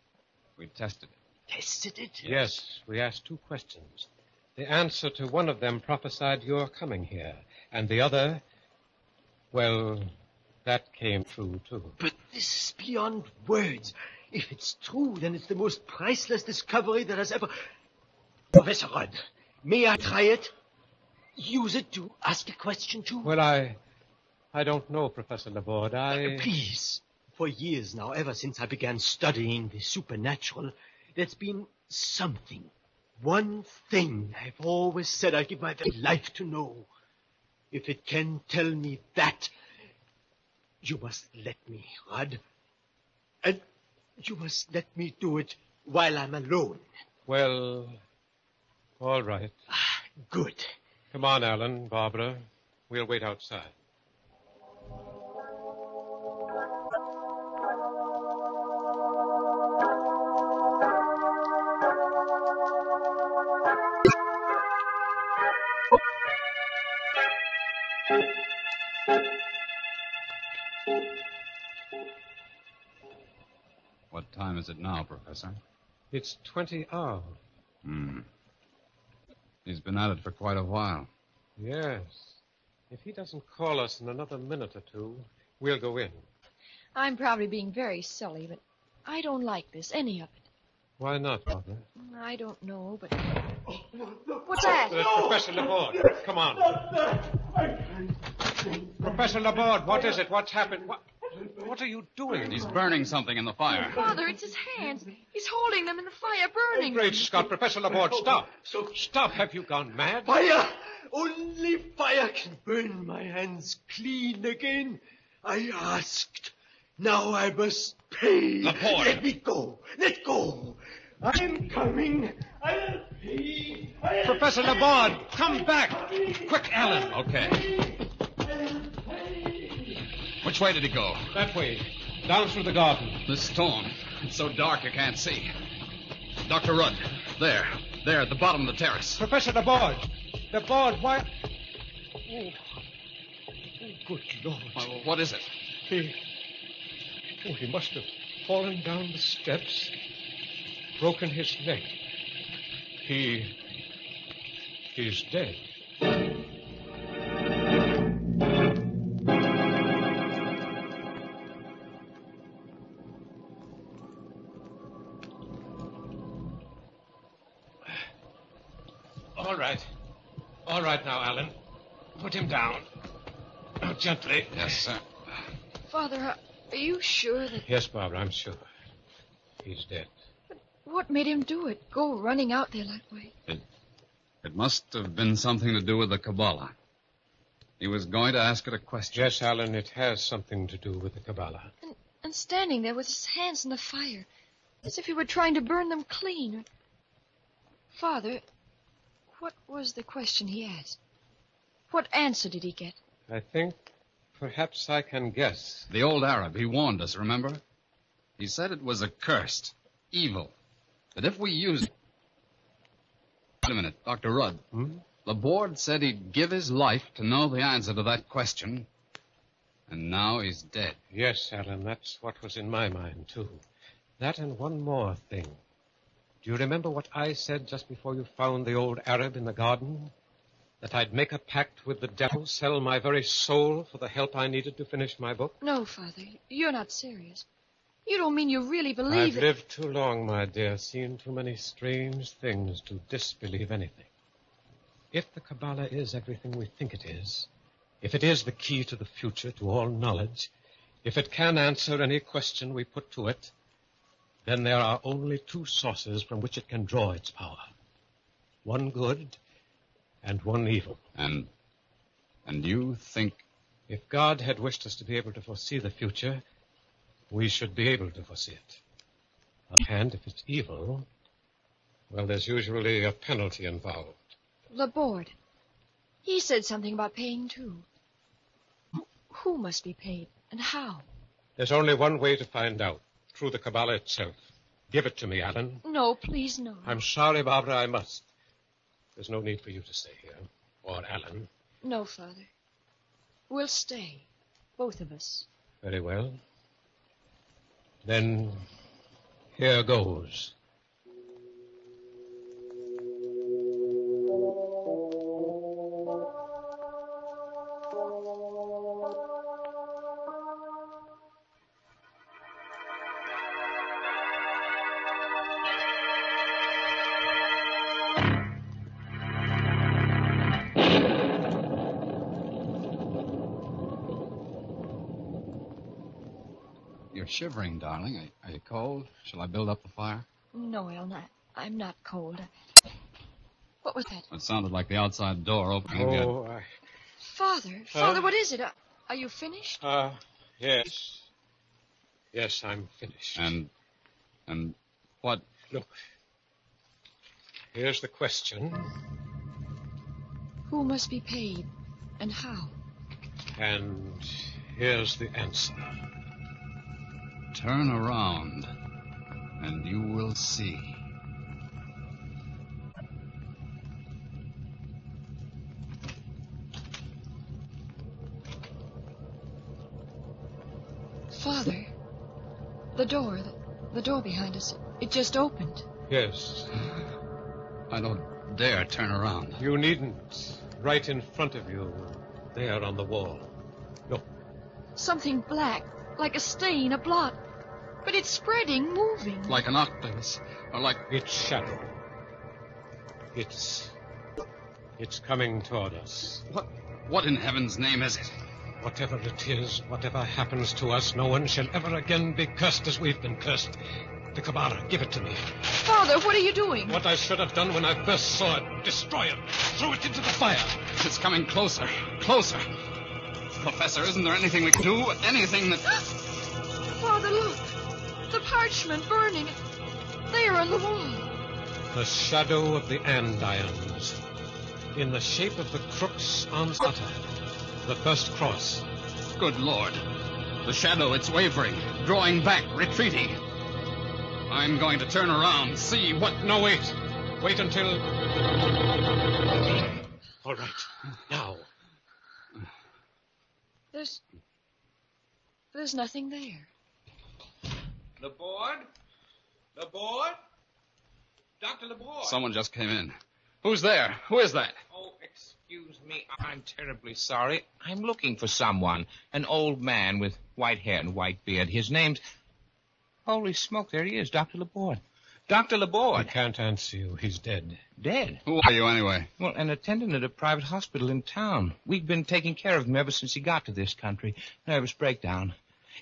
we've tested it. Tested it? Yes. Yes, we asked two questions. The answer to one of them prophesied your coming here, and the other, well, that came true, too. But this is beyond words. If it's true, then it's the most priceless discovery that has ever... Professor Rudd, may I try it? Use it to ask a question, too? Well, I... I don't know, Professor Laborde. I... Please. For years now, ever since I began studying the supernatural, there's been something, one thing I've always said I'd give my very life to know. If it can tell me that, you must let me, Rudd. And you must let me do it while I'm alone. Well, all right. Ah, good. Come on, Alan, Barbara. We'll wait outside. What time is it now, Professor? It's twenty hours. Hmm. He's been at it for quite a while. Yes. If he doesn't call us in another minute or two, we'll go in. I'm probably being very silly, but I don't like this, any of it. Why not, Barbara? I don't know, but... Oh, no, no, what's that? No, no, Professor Laborde, no, come on. No, Professor Laborde, what is it? What's happened? What, what are you doing? He's burning something in the fire. Oh, Father, it's his hands. He's holding them in the fire, burning. Oh, great Scott, Professor Laborde, stop. Stop, have you gone mad? Fire! Only fire can burn my hands clean again. I asked. Now I must pay. Laborde. Let me go. Let go. I'm coming. I'll pay. I'll Professor pay. Laborde, come back. Quick, Alan. Okay. Which way did he go? That way. Down through the garden. The storm. It's so dark you can't see. Doctor Rudd, there. There, at the bottom of the terrace. Professor Laborde. Laborde, why... Oh. Oh, good Lord. Well, what is it? He... Oh, he must have fallen down the steps. Broken his neck. He... He's dead. All right. All right now, Alan. Put him down. Now, gently. Yes, sir. Father, are you sure that... Yes, Barbara, I'm sure. He's dead. What made him do it? Go running out there that way. It, it must have been something to do with the Kabalah. He was going to ask it a question. Yes, Alan, it has something to do with the Kabalah. And, and standing there with his hands in the fire, as if he were trying to burn them clean. Father, what was the question he asked? What answer did he get? I think perhaps I can guess. The old Arab, he warned us, remember? He said it was accursed, evil. That if we used... Wait a minute, Doctor Rudd. Hmm? Laborde said he'd give his life to know the answer to that question. And now he's dead. Yes, Alan, that's what was in my mind, too. That and one more thing. Do you remember what I said just before you found the old Arab in the garden? That I'd make a pact with the devil, sell my very soul for the help I needed to finish my book? No, Father, you're not serious. You don't mean you really believe it? I've lived too long, my dear, seen too many strange things to disbelieve anything. If the Kabalah is everything we think it is, if it is the key to the future, to all knowledge, if it can answer any question we put to it, then there are only two sources from which it can draw its power. One good and one evil. And, and you think... If God had wished us to be able to foresee the future... We should be able to foresee it. On the hand, if it's evil, Well, there's usually a penalty involved. Laborde. He said something about paying, too. Who must be paid, and how? There's only one way to find out, through the Kabalah itself. Give it to me, Alan. No, please, no. I'm sorry, Barbara, I must. There's no need for you to stay here, or Alan. No, Father. We'll stay, both of us. Very well. Then, here goes. Shivering, darling. Are, are you cold? Shall I build up the fire? No, Alan, I, I'm not cold. What was that? It sounded like the outside door opening. Oh, I... Father, uh, Father, what is it? Are, are you finished? Uh, yes. Yes, I'm finished. And, and what? Look, here's the question. Who must be paid, and how? And here's the answer. Turn around, and you will see. Father, the door, the, the door behind us, it just opened. Yes. I don't dare turn around. You needn't. Right in front of you, there on the wall. Look. Something black, like a stain, a blot. But it's spreading, moving. Like an octopus, or like... It's shadow. It's... It's coming toward us. What What in heaven's name is it? Whatever it is, whatever happens to us, no one shall ever again be cursed as we've been cursed. The Kabalah, give it to me. Father, what are you doing? What I should have done when I first saw it. Destroy it. Throw it into the fire. It's coming closer, closer. Professor, isn't there anything we can do? Anything that... Father, look. The parchment burning there on the wall. The shadow of the andirons. In the shape of the crook's ansata. The first cross. Good Lord. The shadow, it's wavering, drawing back, retreating. I'm going to turn around, see what... No, wait. Wait until... All right. Now. There's... There's nothing there. Laborde? Laborde? Doctor Laborde? Someone just came in. Who's there? Who is that? Oh, excuse me. I'm terribly sorry. I'm looking for someone. An old man with white hair and white beard. His name's... Holy smoke, there he is, Doctor Laborde. Doctor Laborde. I can't answer you. He's dead. Dead? Who are you, anyway? Well, an attendant at a private hospital in town. We've been taking care of him ever since he got to this country. Nervous breakdown.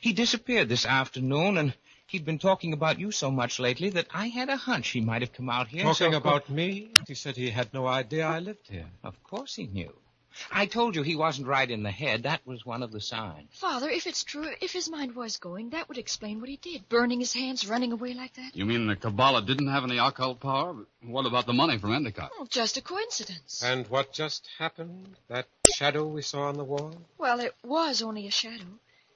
He disappeared this afternoon, and... He'd been talking about you so much lately that I had a hunch he might have come out here. Talking so about me? He said he had no idea I lived here. Of course he knew. I told you he wasn't right in the head. That was one of the signs. Father, if it's true, if his mind was going, that would explain what he did. Burning his hands, running away like that. You mean the Kabalah didn't have any occult power? What about the money from Endicott? Oh, just a coincidence. And what just happened? That shadow we saw on the wall? Well, it was only a shadow.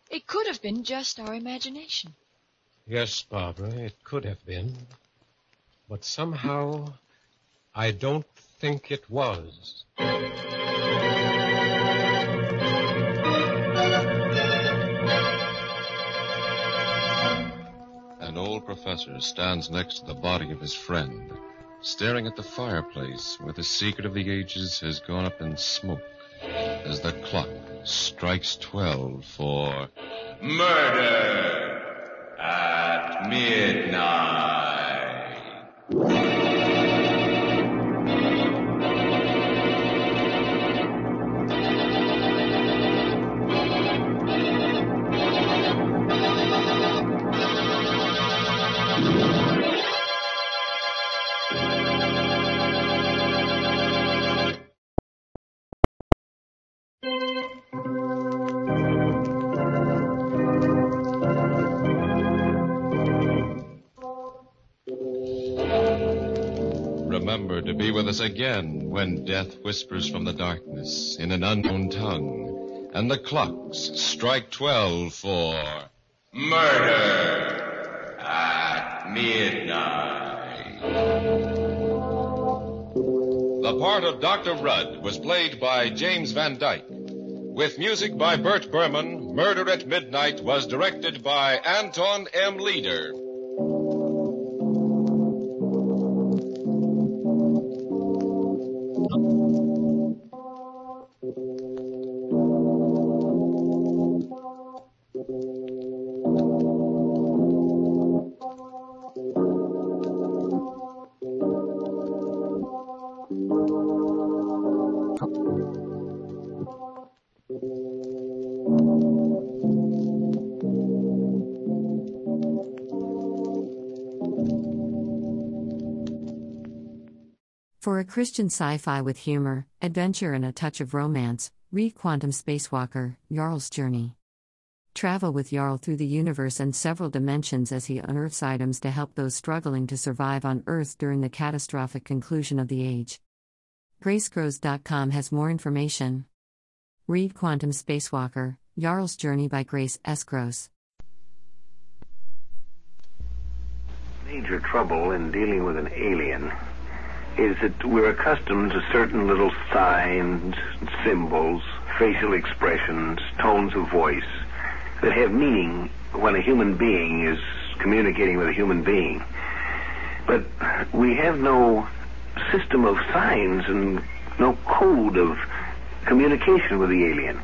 It could have been just our imagination. Yes, Barbara, it could have been. But somehow, I don't think it was. An old professor stands next to the body of his friend, staring at the fireplace where the secret of the ages has gone up in smoke as the clock strikes twelve for... Murder! At midnight. remember to be with us again when death whispers from the darkness in an unknown tongue, and the clocks strike twelve for murder at midnight. The part of Doctor Rudd was played by James Van Dyke, with music by Bert Berman. Murder at Midnight was directed by Anton M. Leader. For a Christian sci-fi with humor, adventure and a touch of romance, read Quantum Spacewalker, Jarl's Journey. Travel with Jarl through the universe and several dimensions as he unearths items to help those struggling to survive on Earth during the catastrophic conclusion of the age. Grace Groves dot com has more information. Read Quantum Spacewalker, Jarl's Journey by Grace S. Groves. Major trouble in dealing with an alien is that we're accustomed to certain little signs, symbols, facial expressions, tones of voice that have meaning when a human being is communicating with a human being. But we have no system of signs and no code of communication with the alien.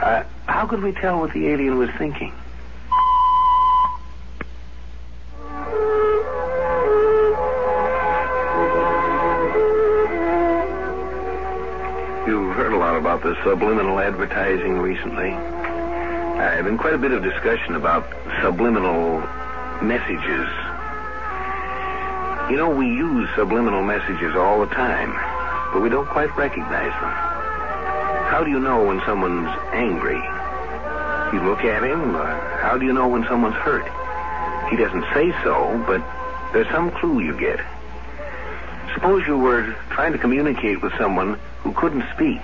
Uh, how could we tell what the alien was thinking? You've heard a lot about the subliminal advertising recently. There's been quite a bit of discussion about subliminal messages. You know, we use subliminal messages all the time, but we don't quite recognize them. How do you know when someone's angry? You look at him. Uh, how do you know when someone's hurt? He doesn't say so, but there's some clue you get. Suppose you were trying to communicate with someone who couldn't speak,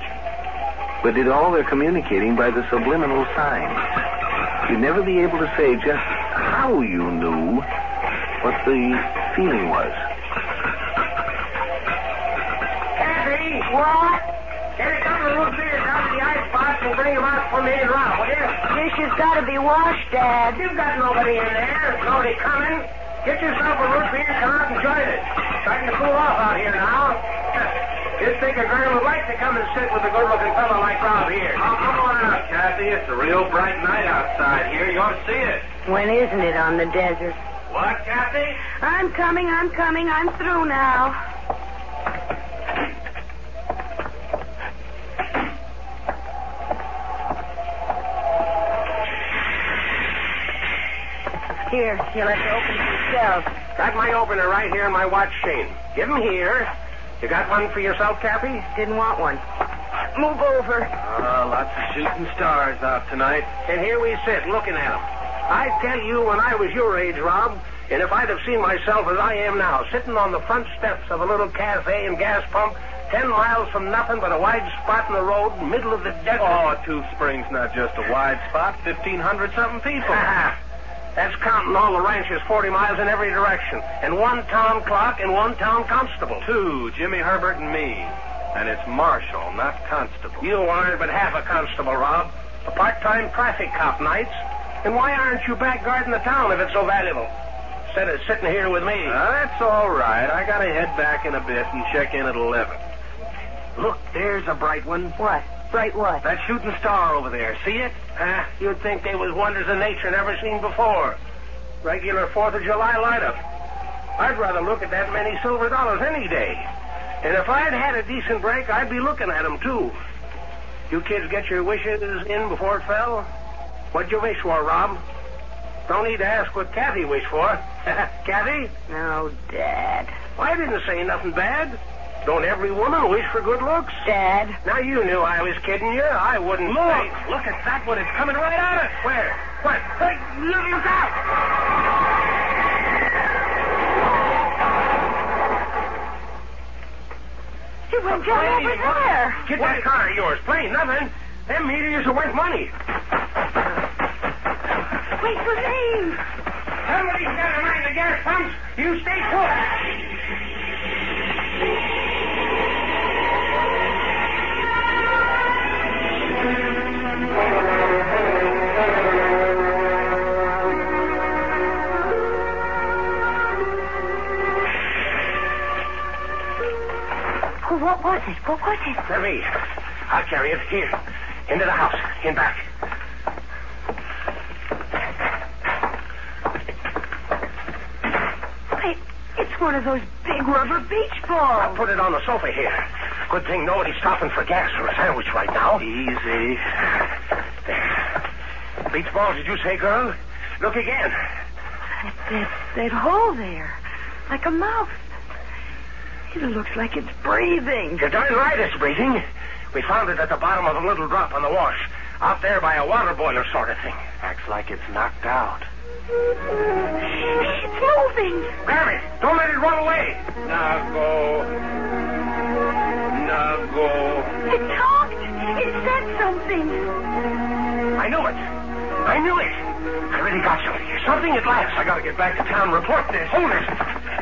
but did all their communicating by the subliminal signs. You'd never be able to say just how you knew what the feeling was. Kathy, what? There's something a little bit down to the icebox. We'll bring him out for me and Rob, will you? Dish has got to be washed, Dad. You've got nobody in there. There's nobody coming. Get yourself a root beer and come out and join us. Starting to cool off out here now. You'd think a girl would like to come and sit with a good-looking fellow like Rob here. Oh, come on out, Kathy. It's a real bright night outside here. You ought to see it. When isn't it on the desert? What, Kathy? I'm coming, I'm coming. I'm through now. Here, you'll have to open it yourself. Got my opener right here in my watch chain. Give him here. You got one for yourself, Cappy? Didn't want one. Move over. Uh, lots of shooting stars out tonight. And here we sit, looking at them. I tell you, when I was your age, Rob, and if I'd have seen myself as I am now, sitting on the front steps of a little cafe and gas pump, ten miles from nothing but a wide spot in the road, middle of the desert. Oh, Two Springs, not just a wide spot, fifteen hundred something people. That's counting all the ranches forty miles in every direction. And one town clock and one town constable. Two, Jimmy Herbert and me. And it's marshal, not constable. You aren't but half a constable, Rob. A part-time traffic cop nights. And why aren't you back guarding the town if it's so valuable? Instead of sitting here with me. Uh, that's all right. I gotta head back in a bit and check in at eleven. Look, there's a bright one. What? Right what? That shooting star over there. See it? Huh? You'd think they was wonders of nature never seen before. Regular Fourth of July light-up. I'd rather look at that many silver dollars any day. And if I'd had a decent break, I'd be looking at them, too. You kids get your wishes in before it fell? What'd you wish for, Rob? Don't need to ask what Kathy wished for. Kathy? No, Dad. Well, I didn't say nothing bad. Don't every woman wish for good looks? Dad. Now, you knew I was kidding you. I wouldn't... Look! Say... Look at that one. It's coming right at us. Where? What? Hey, look, look out! It went down over there. Get that car of yours. Plain nothing. Them meteors are worth money. Wait for me. Somebody's got to mind the gas pumps. You stay put. What was it? What was it? Let me. I'll carry it here. Into the house. In back. Wait, it's one of those big rubber beach balls. I put it on the sofa here. Good thing nobody's stopping for gas or a sandwich right now. Easy. There. Beach balls, did you say, girl? Look again. That, that hole there. Like a mouth. It looks like it's breathing. You're darn right it's breathing. We found it at the bottom of a little drop on the wash. Out there by a water boiler sort of thing. Acts like it's knocked out. It's moving. Grab it. Don't let it run away. Now go. Now go. It talked. It said something. I knew it. I knew it. I really got something. Something at last. I got to get back to town and report this. Hold it.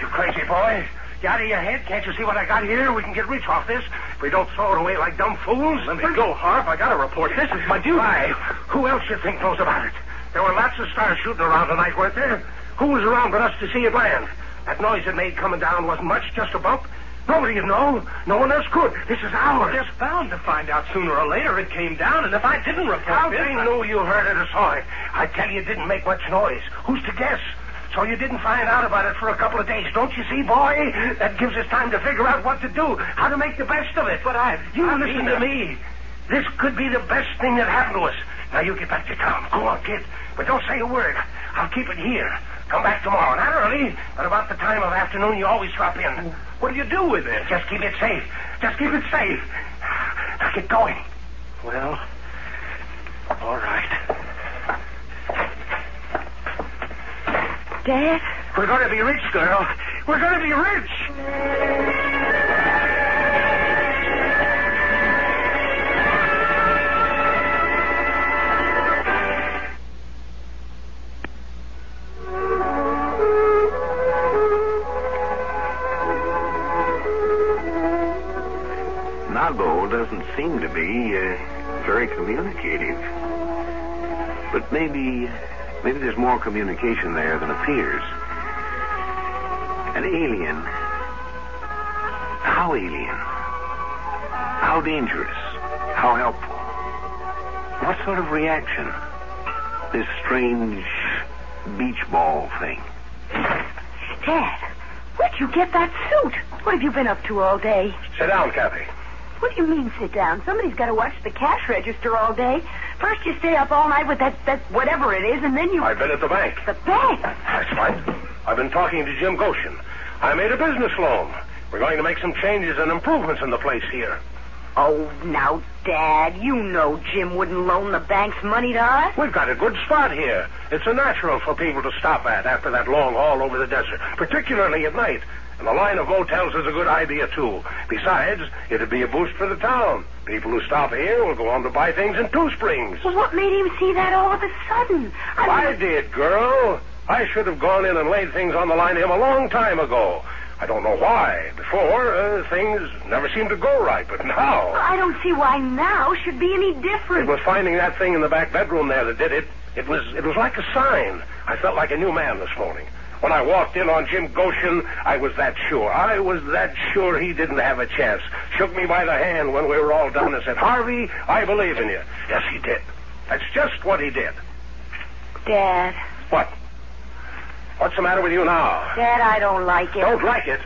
You crazy boy. Out of your head. Can't you see what I got here? We can get rich off this. If we don't throw it away like dumb fools. Let me go, Harp. I got to report. This is my duty. Why? Who else you think knows about it? There were lots of stars shooting around tonight, weren't there? Who was around but us to see it land? That noise it made coming down wasn't much, just a bump. Nobody would know. No one else could. This is ours. They're bound to find out sooner or later it came down, and if I didn't report How this... How they I... knew you heard it or saw it? I tell you, it didn't make much noise. Who's to guess? So you didn't find out about it for a couple of days, don't you see, boy? That gives us time to figure out what to do, how to make the best of it. But I... You I listen to me. This could be the best thing that happened to us. Now you get back to town. Go on, kid. But don't say a word. I'll keep it here. Come back tomorrow. Not early, but about the time of afternoon you always drop in. What do you do with it? Just keep it safe. Just keep it safe. Now get going. Well, all right. Dad? We're going to be rich, girl. We're going to be rich. Nago doesn't seem to be uh, very communicative. But maybe... Maybe there's more communication there than appears. An alien. How alien? How dangerous? How helpful? What sort of reaction? This strange beach ball thing. Dad, where'd you get that suit? What have you been up to all day? Sit down, Kathy. What do you mean, sit down? Somebody's got to watch the cash register all day. First you stay up all night with that, that whatever it is, and then you... I've been at the bank. The bank? That's right. I've been talking to Jim Goshen. I made a business loan. We're going to make some changes and improvements in the place here. Oh, now, Dad, you know Jim wouldn't loan the bank's money to us. We've got a good spot here. It's a natural for people to stop at after that long haul over the desert, particularly at night. And the line of motels is a good idea, too. Besides, it'd be a boost for the town. People who stop here will go on to buy things in Two Springs. Well, what made him see that all of a sudden? I, I mean... did, girl. I should have gone in and laid things on the line to him a long time ago. I don't know why. Before, uh, things never seemed to go right, but now... Well, I don't see why now should be any different. It was finding that thing in the back bedroom there that did it. It was, it was like a sign. I felt like a new man this morning. When I walked in on Jim Goshen, I was that sure. I was that sure he didn't have a chance. Shook me by the hand when we were all done and said, Harvey, I believe in you. Yes, he did. That's just what he did. Dad. What? What's the matter with you now? Dad, I don't like it. Don't like it?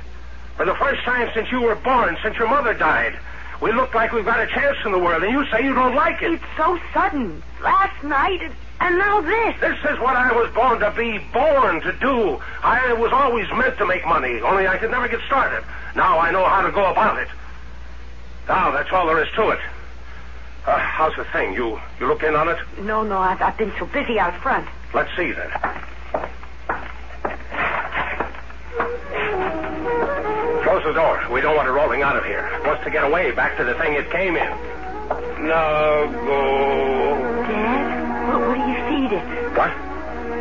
For the first time since you were born, since your mother died, we look like we've got a chance in the world, and you say you don't like it. It's so sudden. Last night, it... And now this. This is what I was born to be, born to do. I was always meant to make money, only I could never get started. Now I know how to go about it. Now, that's all there is to it. Uh, how's the thing? You you look in on it? No, no, I've, I've been so busy out front. Let's see, then. Close Close the door. We don't want it rolling out of here. It wants to get away, back to the thing it came in. Now go. Dad, what, what do you feed it? What?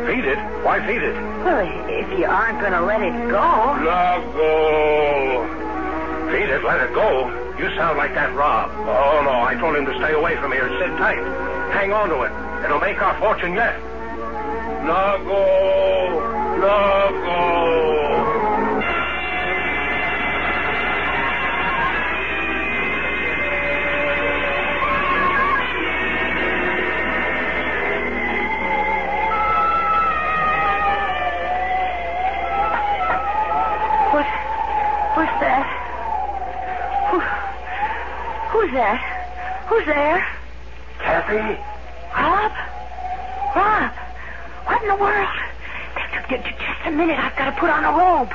Feed it? Why feed it? Well, if you aren't going to let it go. Now go. Feed it, let it go? You sound like that Rob. Oh, no, I told him to stay away from here. Sit tight. Hang on to it. It'll make our fortune yet. Now go. Now go. Who's that? Who's there? Kathy? Rob? Rob? What in the world? Just a minute. I've got to put on a robe.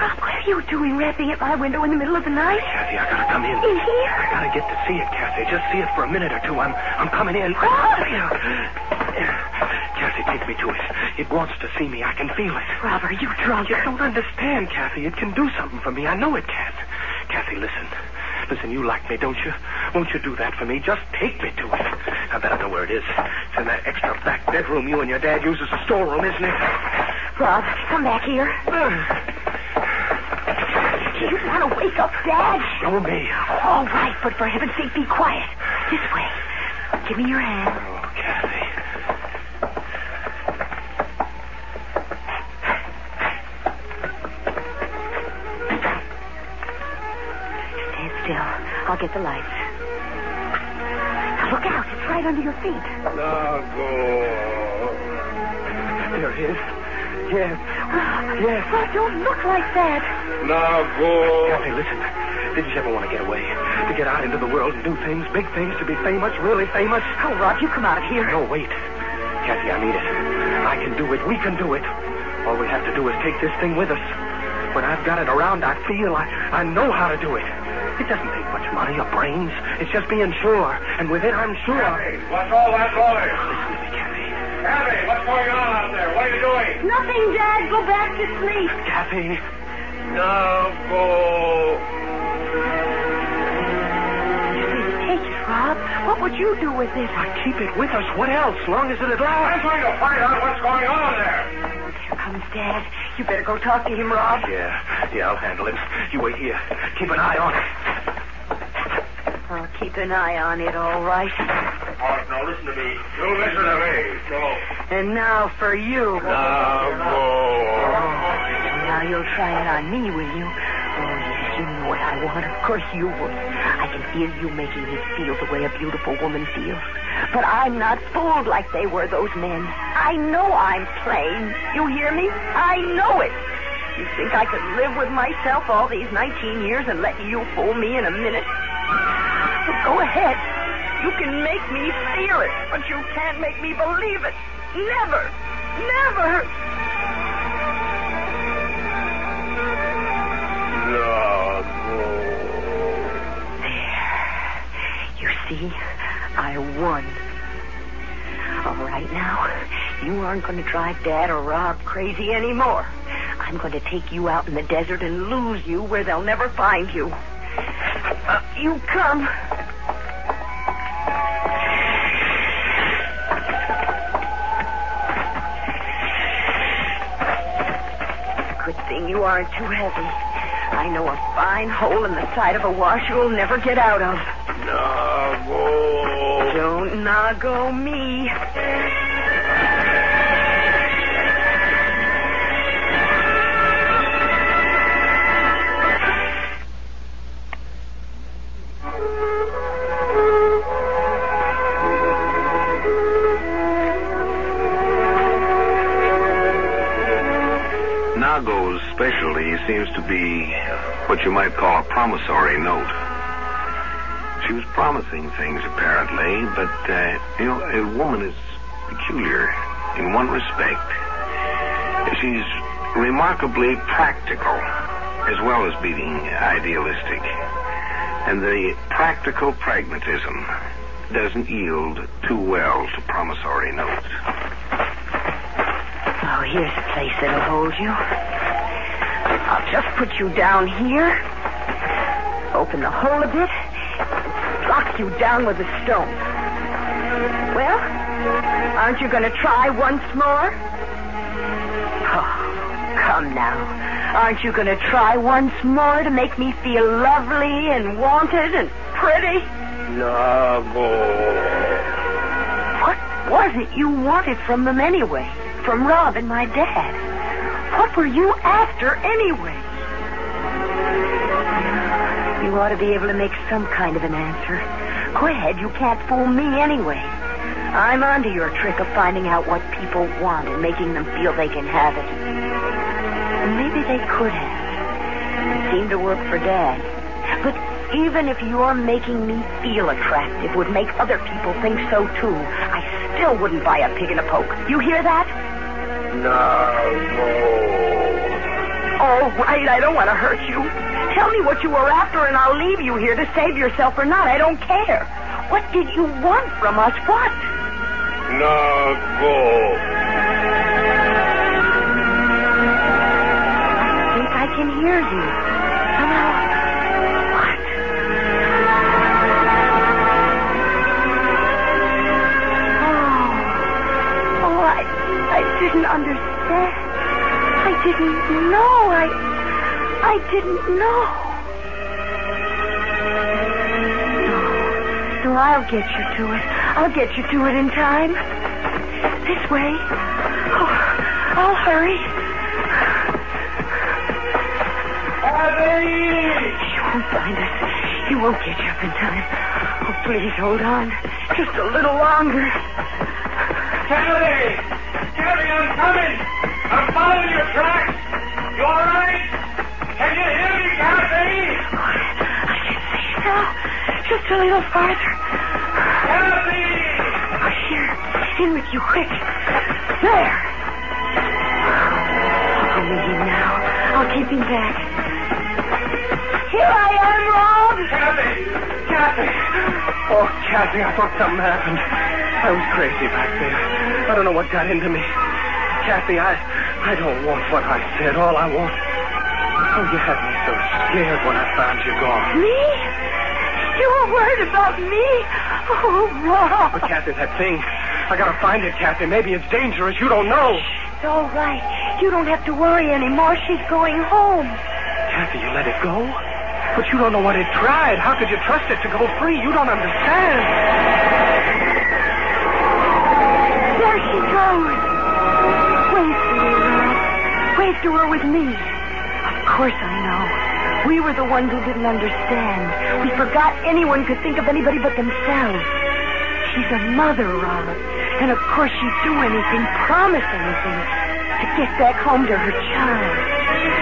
Rob, what are you doing rapping at my window in the middle of the night? Kathy, I've got to come in. In here? I've got to get to see it, Kathy. Just see it for a minute or two. I'm, I'm coming in. Rob! Kathy, take me to it. It wants to see me. I can feel it. Rob, are you drunk? You don't understand, Kathy. It can do something for me. I know it can. Kathy, listen. Listen, you like me, don't you? Won't you do that for me? Just take me to it. I better know where it is. It's in that extra back bedroom you and your dad use as a storeroom, isn't it? Rob, come back here. Uh, you want to wake up, Dad? Show me. All right, but for heaven's sake, be quiet. This way. Give me your hand. Oh, Kathy. I'll get the lights. Now look out. It's right under your feet. Now go. There it is. Yes. Rob, yes. Rob, don't look like that. Now go. Kathy, listen. Did you ever want to get away? To get out into the world and do things, big things, to be famous, really famous? Oh, Rob, you come out of here. No, wait. Kathy, I need it. I can do it. We can do it. All we have to do is take this thing with us. When I've got it around, I feel I, I know how to do it. It doesn't take much money or brains. It's just being sure. And with it, I'm sure. Kathy, what's all that noise? Listen to me, Kathy. Kathy, what's going on out there? What are you doing? Nothing, Dad. Go back to sleep. Kathy. Now go. Take it, Rob. What would you do with it? I keep it with us. What else? Long as it'll last. I'm going to find out what's going on there. Here comes Dad. You better go talk to him, Rob. Yeah. Yeah, I'll handle him. You wait here. Keep an eye on it. I'll keep an eye on it, all right. All right, now listen to me. You listen to me. Go. And now for you. Now go. Now you'll try it on me, will you? Oh, yes, you know what I want. Of course you would. I can feel you making me feel the way a beautiful woman feels. But I'm not fooled like they were, those men. I know I'm plain. You hear me? I know it. You think I could live with myself all these nineteen years and let you fool me in a minute? Go ahead. You can make me feel it, but you can't make me believe it. Never. Never. No, no. There. You see, I won. All right, now, you aren't going to drive Dad or Rob crazy anymore. I'm going to take you out in the desert and lose you where they'll never find you. Uh, you come. You aren't too heavy. I know a fine hole in the side of a wash you'll never get out of. Nago. Don't nago me. Nago's specialty seems to be what you might call a promissory note. She was promising things, apparently, but, uh, you know, a woman is peculiar in one respect. She's remarkably practical, as well as being idealistic. And the practical pragmatism doesn't yield too well to promissory notes. here's a place that'll hold you. I'll just put you down here, open the hole a bit, and lock you down with a stone. Well, aren't you going to try once more? Oh, come now. Aren't you going to try once more to make me feel lovely and wanted and pretty? Bravo. What was it you wanted from them anyway? From Rob and my dad? What were you after anyway? You ought to be able to make some kind of an answer. Go ahead, you can't fool me anyway. I'm onto your trick of finding out what people want and making them feel they can have it. Maybe they could have. It seemed to work for Dad. But even if your making me feel attractive would make other people think so, too, I still wouldn't buy a pig in a poke. You hear that? No. All right, I don't want to hurt you. Tell me what you were after, and I'll leave you here to save yourself or not. I don't care. What did you want from us? What? No. I can hear you. Somehow. What? Oh. Oh, I, I didn't understand. I didn't know. I, I didn't know. No. No, I'll get you to it. I'll get you to it in time. This way. Oh, I'll hurry. She won't find us. You won't get you up in time. Oh, please hold on. Just a little longer. Kathy! Kathy, I'm coming! I'm following your tracks! You all right? Can you hear me, Kathy? Oh, I can see you now. Just a little farther. Kathy! Oh, here. In with you, quick. There! I'll go with him now. I'll keep him back. Here I am, Rob! Kathy! Kathy! Oh, Kathy, I thought something happened. I was crazy back there. I don't know what got into me. Kathy, I I don't want what I said. All I want... Oh, you had me so scared when I found you gone. Me? You were worried about me? Oh, Rob! But, Kathy, that thing... I gotta find it, Kathy. Maybe it's dangerous. You don't know. Shh, it's all right. You don't have to worry anymore. She's going home. Kathy, you let it go? But you don't know what it tried. How could you trust it to go free? You don't understand. There she goes. Wave to me, Rob. Wave to her with me. Of course I know. We were the ones who didn't understand. We forgot anyone could think of anybody but themselves. She's a mother, Rob. And of course she'd do anything, promise anything, to get back home to her child.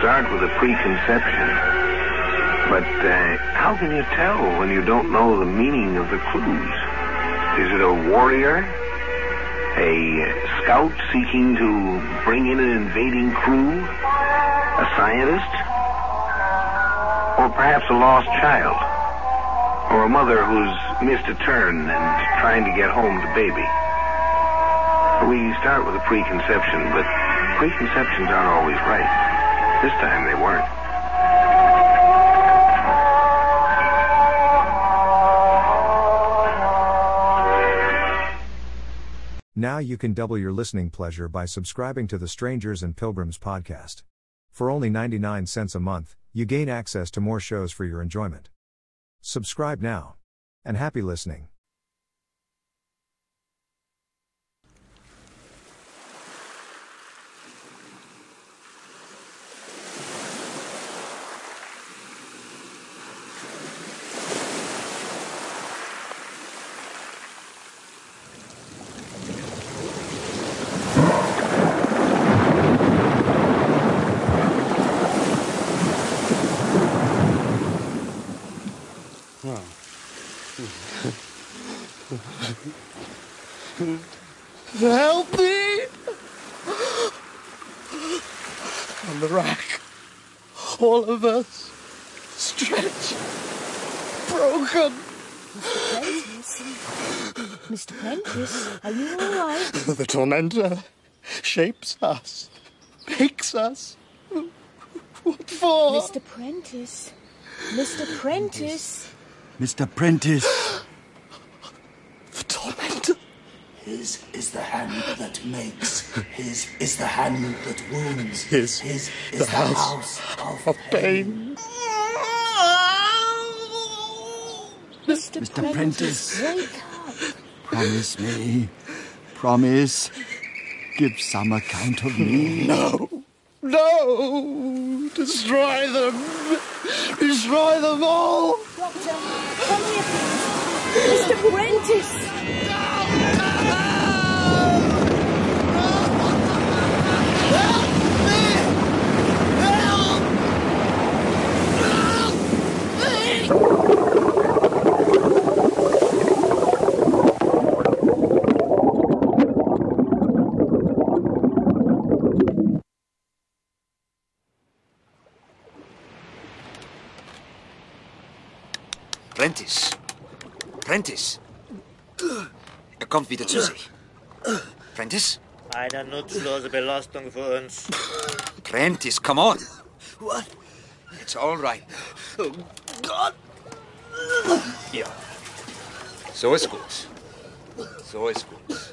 Start with a preconception. But uh, how can you tell when you don't know the meaning of the clues? Is it a warrior? A scout seeking to bring in an invading crew? A scientist? Or perhaps a lost child? Or a mother who's missed a turn and trying to get home to baby? We start with a preconception, but preconceptions aren't always right. This time they weren't. Now you can double your listening pleasure by subscribing to the Strangers and Pilgrims podcast. For only ninety-nine cents a month, you gain access to more shows for your enjoyment. Subscribe now. And happy listening. Help me! On the rack, all of us, stretched, broken. Mister Prentice, are you all right? The tormentor shapes us, makes us. What for? Mister Prentice. Mister Prentice. Mister Prentice. The tormentor. His is the hand that makes. His is the hand that wounds. His, His is the, the house, house of, of pain. pain. Mister Mister Prentice. Prentice. Wake up. Promise me. Promise. Give some account of me. No. No! Destroy them! Destroy them all! Doctor, come here, please. Mister Prentice! Help me! Help! Help me! Prentice. Prentice. Er kommt wieder zu sich. Prentice? Eine nutzlose Belastung für uns. Prentice, come on. What? It's all right. Oh, God. Ja. So ist gut. So ist gut.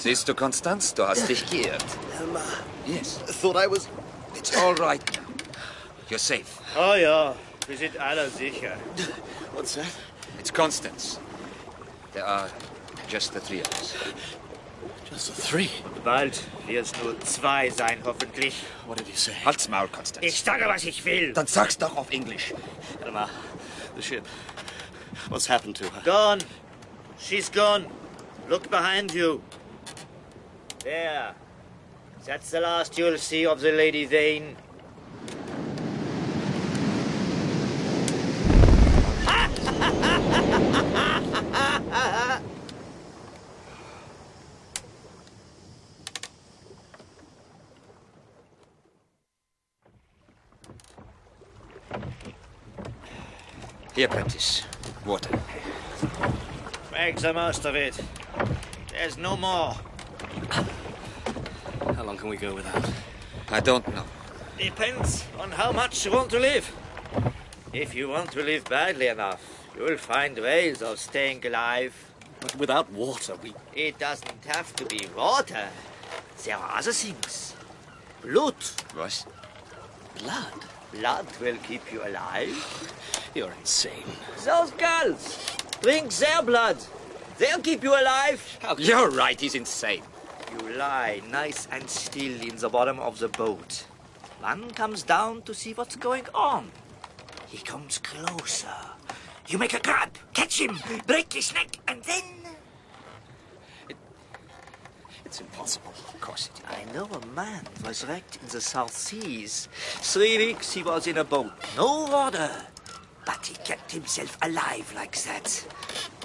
Siehst du, Konstanz, du hast dich geirrt. Helma. Yes. I thought I was... It's all right now. You're safe. Oh, ja. Wir sind alle sicher. What's that? It's Constance. There are just the three of us. Just the three? Und bald wird es nur zwei sein, hoffentlich. What did you say? Halt's Maul, Constance. Ich sage, was ich will. Dann sag's doch auf Englisch. Elma, the ship. What's happened to her? Gone. She's gone. Look behind you. There. That's the last you'll see of the Lady Vane. Here, Prentice. Water. Make the most of it. There's no more. How long can we go without? I don't know. Depends on how much you want to live. If you want to live badly enough, you'll find ways of staying alive. But without water, we... It doesn't have to be water. There are other things. Blood. What? Blood? Blood will keep you alive. You're insane. Those girls! Drink their blood! They'll keep you alive! Oh, you're right, he's insane. You lie nice and still in the bottom of the boat. One comes down to see what's going on. He comes closer. You make a grab, catch him, break his neck, and then... It, it's impossible. Of course it is. I know a man was wrecked in the South Seas. Three weeks he was in a boat. No water. But he kept himself alive like that.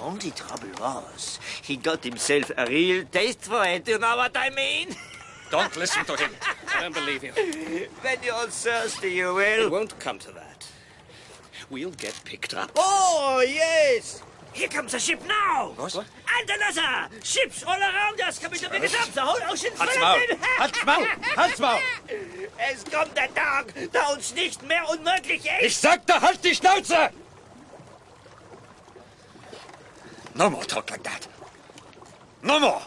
Only trouble was, he got himself a real taste for it, you know what I mean? Don't listen to him. I don't believe you. When you're thirsty, you will. It won't come to that. We'll get picked up. Oh, yes! Here comes a ship now! What? And another! Ships all around us coming to pick us up! The whole ocean's full of them! Halt's Maul! Halt's Maul! Es kommt der Tag, da uns nicht mehr unmöglich ist! Ich sagte, halt die Schnauze! No more talk like that. No more!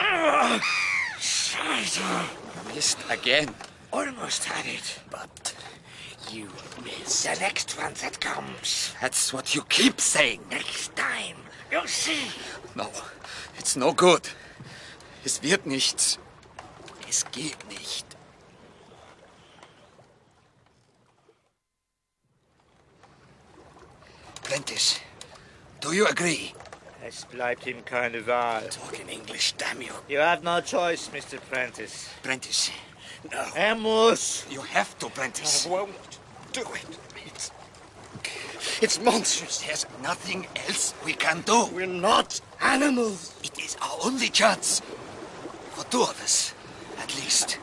Oh, Scheiße! Missed again. Almost had it, but you miss. The next one that comes. That's what you keep saying. Next time, you'll see. No, it's no good. Es wird nichts. Es geht nicht. Prentice, do you agree? Es bleibt ihm keine Wahl. Talk in English, damn you. You have no choice, Mister Prentice. Prentice, no. Er muss. You have to, Prentice. I won't do it. It's, it's monstrous. There's nothing else we can do. We're not animals. It is our only chance. For two of us, at least.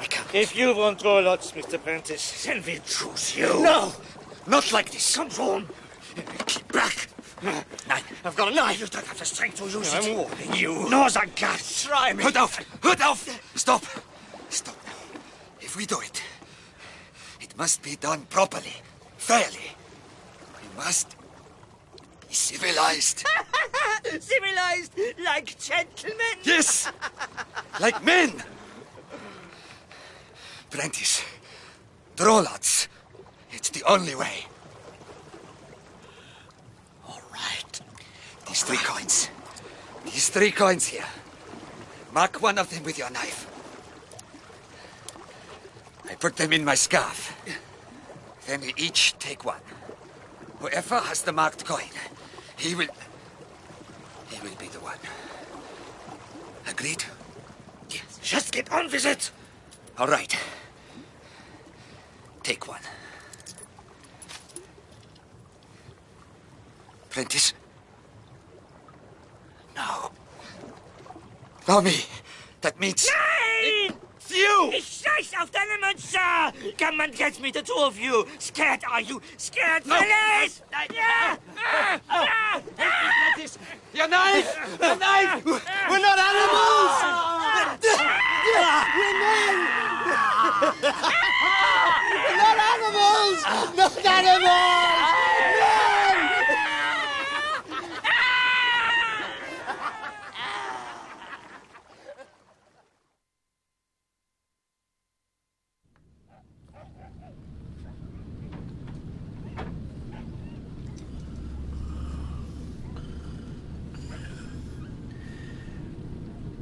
I can't. If you won't go lots, Mister Prentice, then we'll choose you. No, not like this. Come on. Keep back. Nine. I've got a knife. You don't have the strength to use no, it. I'm warning you. No, as I can. Try me. Hood off. Hood off. Stop. Stop now. If we do it, it must be done properly, fairly. We must be civilized. Civilized like gentlemen? Yes. Like men. Prentice, draw lots. It's the only way. Right. These three coins. These three coins here. Mark one of them with your knife. I put them in my scarf. Then we each take one. Whoever has the marked coin, he will... He will be the one. Agreed? Yes. Just get on with it. All right. Take one. Prentice? No. No, me. That means... Nein! It's you! Ich scheiß auf deine Monster! Come and get me, the two of you! Scared, are you? Scared, no. Fellas! Nein! Ah! Ah! Ah! Prentice! Your knife! Your knife! We're not animals! We're men! We're not animals! Not animals! No!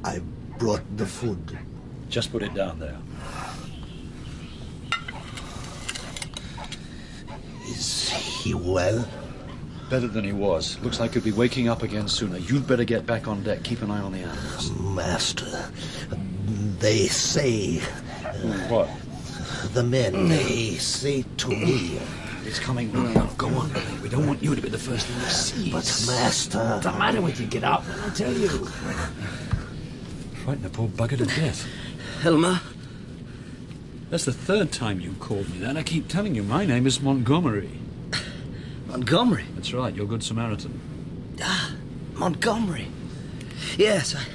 I brought the food. Just put it down there. Is he well? Better than he was. Looks like he'll be waking up again sooner. You'd better get back on deck. Keep an eye on the animals. Master, they say... Uh, what? The men, they say to me... It's coming round. Go on, Billy. We don't want you to be the first thing he sees. But, Master... What's the matter with you? Get up, I tell you. Frighten the poor bugger to death. Helmer? That's the third time you called me that. I keep telling you, my name is Montgomery. Montgomery? That's right, you're Good Samaritan. Ah, Montgomery. Yes, I,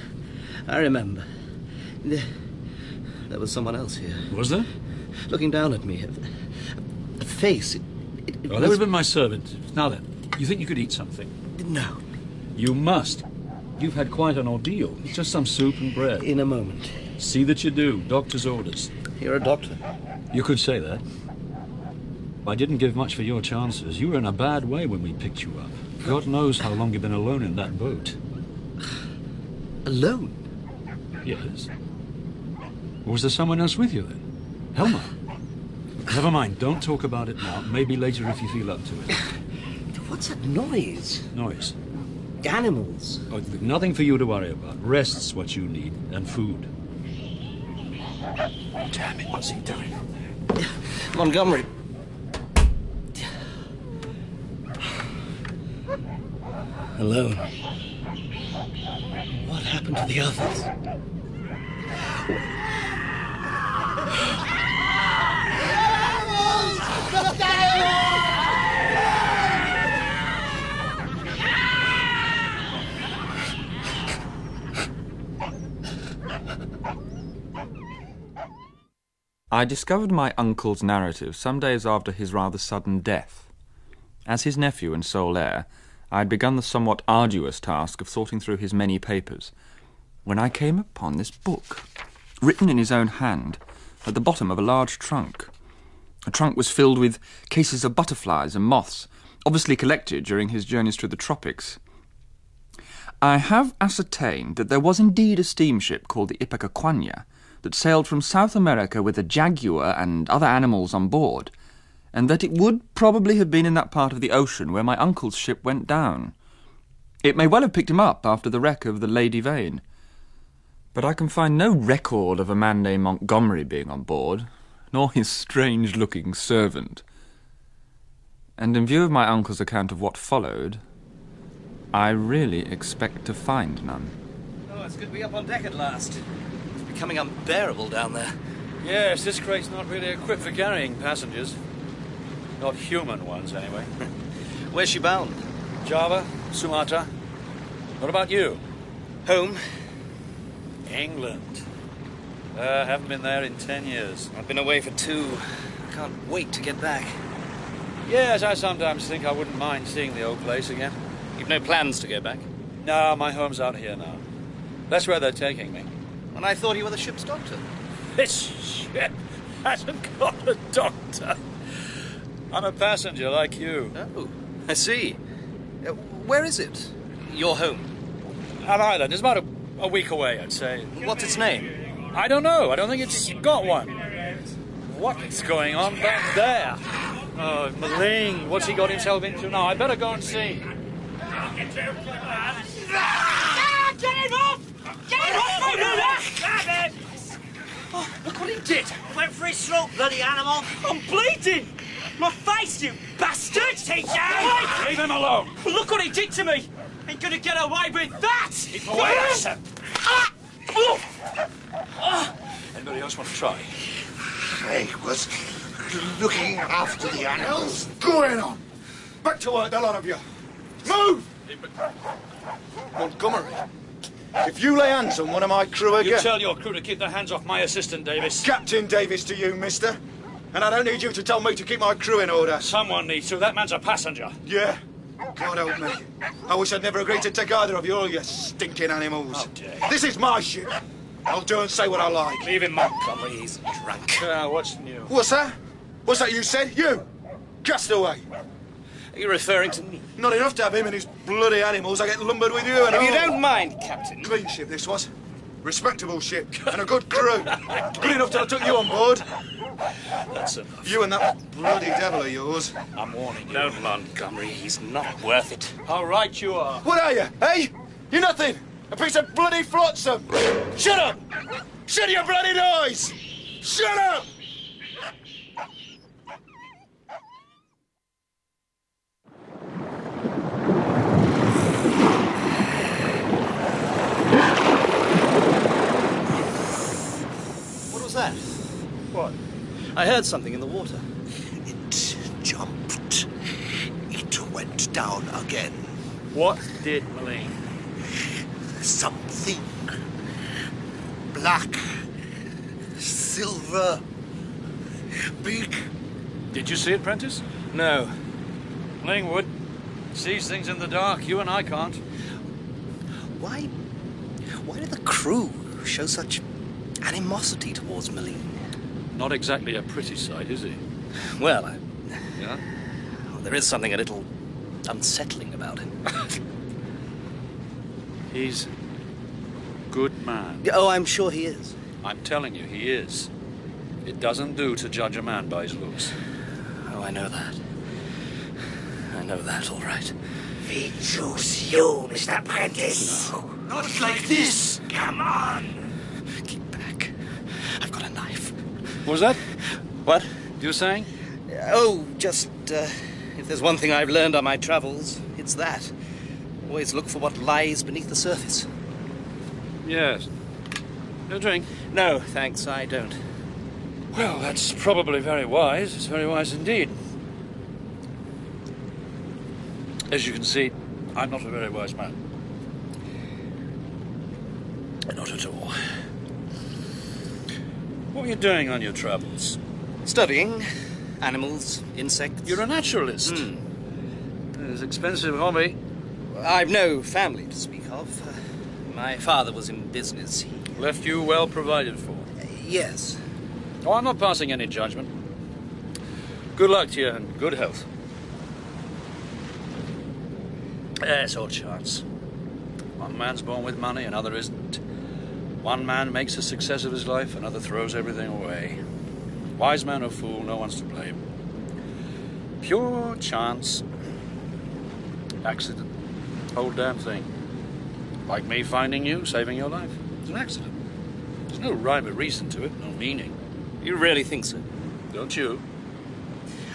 I remember. There, there was someone else here. Was there? Looking down at me. A, a face. It, it, it well, that would have been my servant. Now then, you think you could eat something? No. You must. You've had quite an ordeal. It's just some soup and bread. In a moment. See that you do. Doctor's orders. You're a doctor. You could say that. I didn't give much for your chances. You were in a bad way when we picked you up. God knows how long you've been alone in that boat. Alone? Yes. Or was there someone else with you then? Helmer. Never mind. Don't talk about it now. Maybe later if you feel up to it. What's that noise? Noise. Animals. Oh, nothing for you to worry about. Rest's what you need, and food. Damn it, what's he doing? Montgomery. Alone. What happened to the others? Animals! Animals! I discovered my uncle's narrative some days after his rather sudden death. As his nephew and sole heir, I had begun the somewhat arduous task of sorting through his many papers, when I came upon this book, written in his own hand, at the bottom of a large trunk. The trunk was filled with cases of butterflies and moths, obviously collected during his journeys to the tropics. I have ascertained that there was indeed a steamship called the Ipecacuanha, that sailed from South America with a jaguar and other animals on board, and that it would probably have been in that part of the ocean where my uncle's ship went down. It may well have picked him up after the wreck of the Lady Vane. But I can find no record of a man named Montgomery being on board, nor his strange-looking servant. And in view of my uncle's account of what followed, I really expect to find none. Oh, it's good to be up on deck at last. It's becoming unbearable down there. Yes, this crate's not really equipped for carrying passengers. Not human ones, anyway. Where's she bound? Java, Sumatra. What about you? Home. England. Uh, haven't been there in ten years. I've been away for two. I can't wait to get back. Yes, I sometimes think I wouldn't mind seeing the old place again. You've no plans to go back? No, my home's out here now. That's where they're taking me. And I thought you were the ship's doctor. This ship hasn't got a doctor. I'm a passenger like you. Oh, I see. Uh, where is it? Your home? An island. It's about a, a week away, I'd say. What's its name? I don't know. I don't think it's got one. What's going on back there? Oh, M'ling. What's he got himself into now? I better go and see. Get him off! Get him off! Grab him! Oh, look what he did! Went for his throat, bloody animal! I'm bleeding! My face, you bastard! Teacher! Oh, leave him alone! Well, look what he did to me! Ain't gonna get away with that! Keep away, sir! Ah. Oh. Anybody else want to try? I was looking after the animals. Going on! Back to work, the lot of you! Move! Montgomery! If you lay hands on one of my crew again... You tell your crew to keep their hands off my assistant, Davis. Captain Davis to you, mister. And I don't need you to tell me to keep my crew in order. Someone needs to. That man's a passenger. Yeah. God help me. I wish I'd never agreed to take either of you, all you stinking animals. Oh, dear. This is my ship. I'll do and say what I like. Leave him, Montgomery. He's drunk. Uh, what's new? What's that? What's that you said? You! Castaway. Are you referring to me? Not enough to have him and his bloody animals. I get lumbered with you and all. If you don't mind, Captain. Clean ship, this was. Respectable ship. And a good crew. Good enough till I took you on board. That's enough. You and that bloody devil of yours. I'm warning you. No, Montgomery, he's not worth it. How right you are. What are you, eh? You're nothing. A piece of bloody flotsam. Shut up! Shut your bloody noise! Shut up! That? What? I heard something in the water. It jumped. It went down again. What did M'ling? Something. Black. Silver. Big. Did you see it, Prentice? No. M'ling would. Sees things in the dark. You and I can't. Why? Why did the crew show such animosity towards M'ling? Not exactly a pretty sight, is he? Well, I... Yeah? Well, there is something a little unsettling about him. He's a good man. Oh, I'm sure he is. I'm telling you, he is. It doesn't do to judge a man by his looks. Oh, I know that. I know that, all right. We choose you, Mister Prentice. No. Not like this. Come on. What was that? What? You were saying? Oh, just, uh, if there's one thing I've learned on my travels, it's that. Always look for what lies beneath the surface. Yes. No drink? No, thanks, I don't. Well, that's probably very wise. It's very wise indeed. As you can see, I'm not a very wise man. Not at all. What were you doing on your travels? Studying animals, insects. You're a naturalist. Mm. It's an expensive hobby. I've no family to speak of. Uh, my father was in business. He left you well provided for. Uh, yes. Oh, I'm not passing any judgment. Good luck to you and good health. It's all chance. One man's born with money, another isn't. One man makes a success of his life, another throws everything away. Wise man or fool, no one's to blame. Pure chance. Accident. whole damn thing. Like me finding you, saving your life. It's an accident. There's no rhyme or reason to it, no meaning. You really think so? Don't you?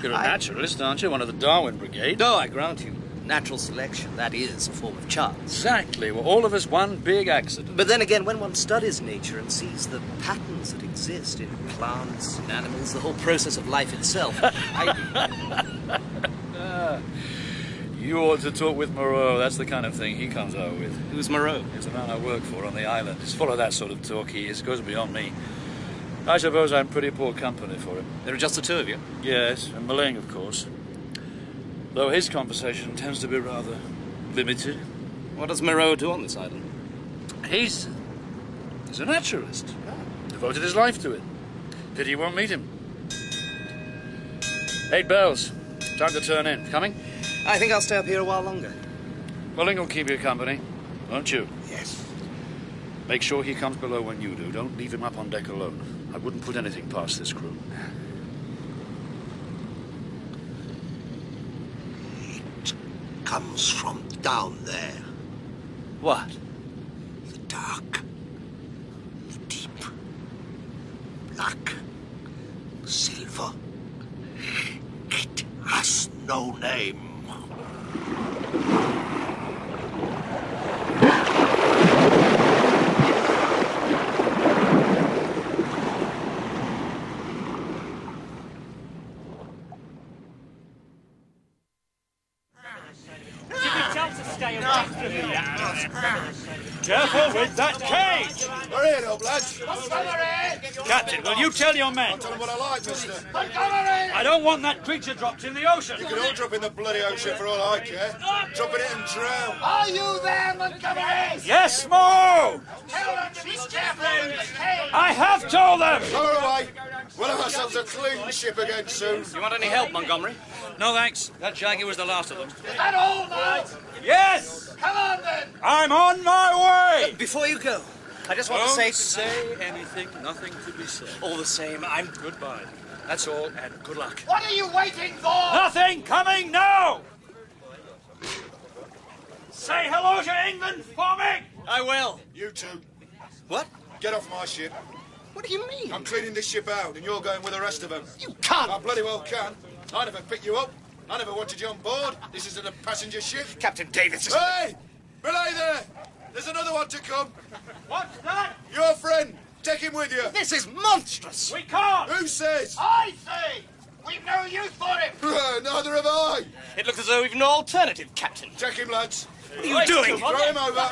You're a I... naturalist, aren't you? One of the Darwin Brigade. No, I grant you. Natural selection, that is a form of chance. Exactly. We're all of us one big accident. But then again, when one studies nature and sees the patterns that exist in plants, in animals, the whole process of life itself, I... ah, you ought to talk with Moreau. That's the kind of thing he comes out with. Who's Moreau? He's the man I work for on the island. He's full of that sort of talk. He is. It goes beyond me. I suppose I'm pretty poor company for him. There are just the two of you? Yes, and M'ling, of course. Though his conversation tends to be rather limited. What does Moreau do on this island? He's... he's a naturalist. Oh. Devoted his life to it. Pity you won't meet him. Eight bells. Time to turn in. Coming? I think I'll stay up here a while longer. M'ling will keep you company, won't you? Yes. Make sure he comes below when you do. Don't leave him up on deck alone. I wouldn't put anything past this crew. Comes from down there. What? The dark, the deep, black, silver. It has no name. Careful with that cage! We're here, old lad. Captain, will you tell your men? I'll tell them what I like, mister. Montgomery! I don't want that creature dropped in the ocean. You can all drop in the bloody ocean for all I care. Drop in it and drown. Are you there, Montgomery? Yes, Moreau! Tell them to be careful in the cage. I have told them! Come away. We'll have ourselves a clean ship again soon. You want any help, Montgomery? No, thanks. That shaggy was the last of them. Is that all, lads? Yes! Come on, then! I'm on my way! Look, before you go, I just want Don't to say... Don't say anything, nothing to be said. All the same, I'm... Goodbye. That's all, and good luck. What are you waiting for? Nothing coming now! Say hello to England for me! I will. You too. What? Get off my ship. What do you mean? I'm cleaning this ship out, and you're going with the rest of them. You can't! I bloody well can. I never picked you up. I never wanted you on board. This isn't a passenger ship. Captain Davis is... Hey! Belay there! There's another one to come. What's that? Your friend. Take him with you. This is monstrous. We can't. Who says? I say. We've no use for him. Neither have I. It looks as though we've no alternative, Captain. Take him, lads. What are you doing? Throw him over.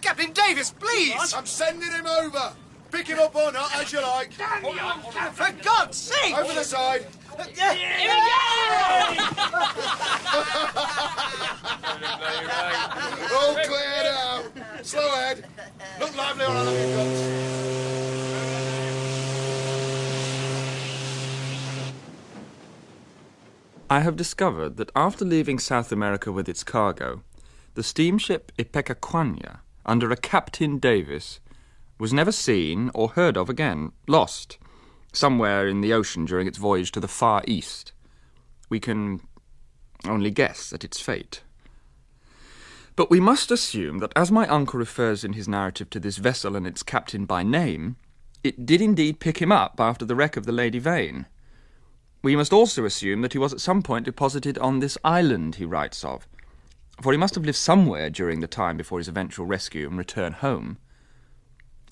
Captain Davis, please. I'm sending him over. Pick him up or not, as you like. Damn you, Captain. For God's sake. Over the side. Here we go! All clear now. Slow ahead. Look lively on other people. I have discovered that after leaving South America with its cargo, the steamship Ipecacuanha, under a Captain Davis, was never seen or heard of again, lost. Somewhere in the ocean during its voyage to the Far East. We can only guess at its fate. But we must assume that as my uncle refers in his narrative to this vessel and its captain by name, it did indeed pick him up after the wreck of the Lady Vane. We must also assume that he was at some point deposited on this island he writes of, for he must have lived somewhere during the time before his eventual rescue and return home.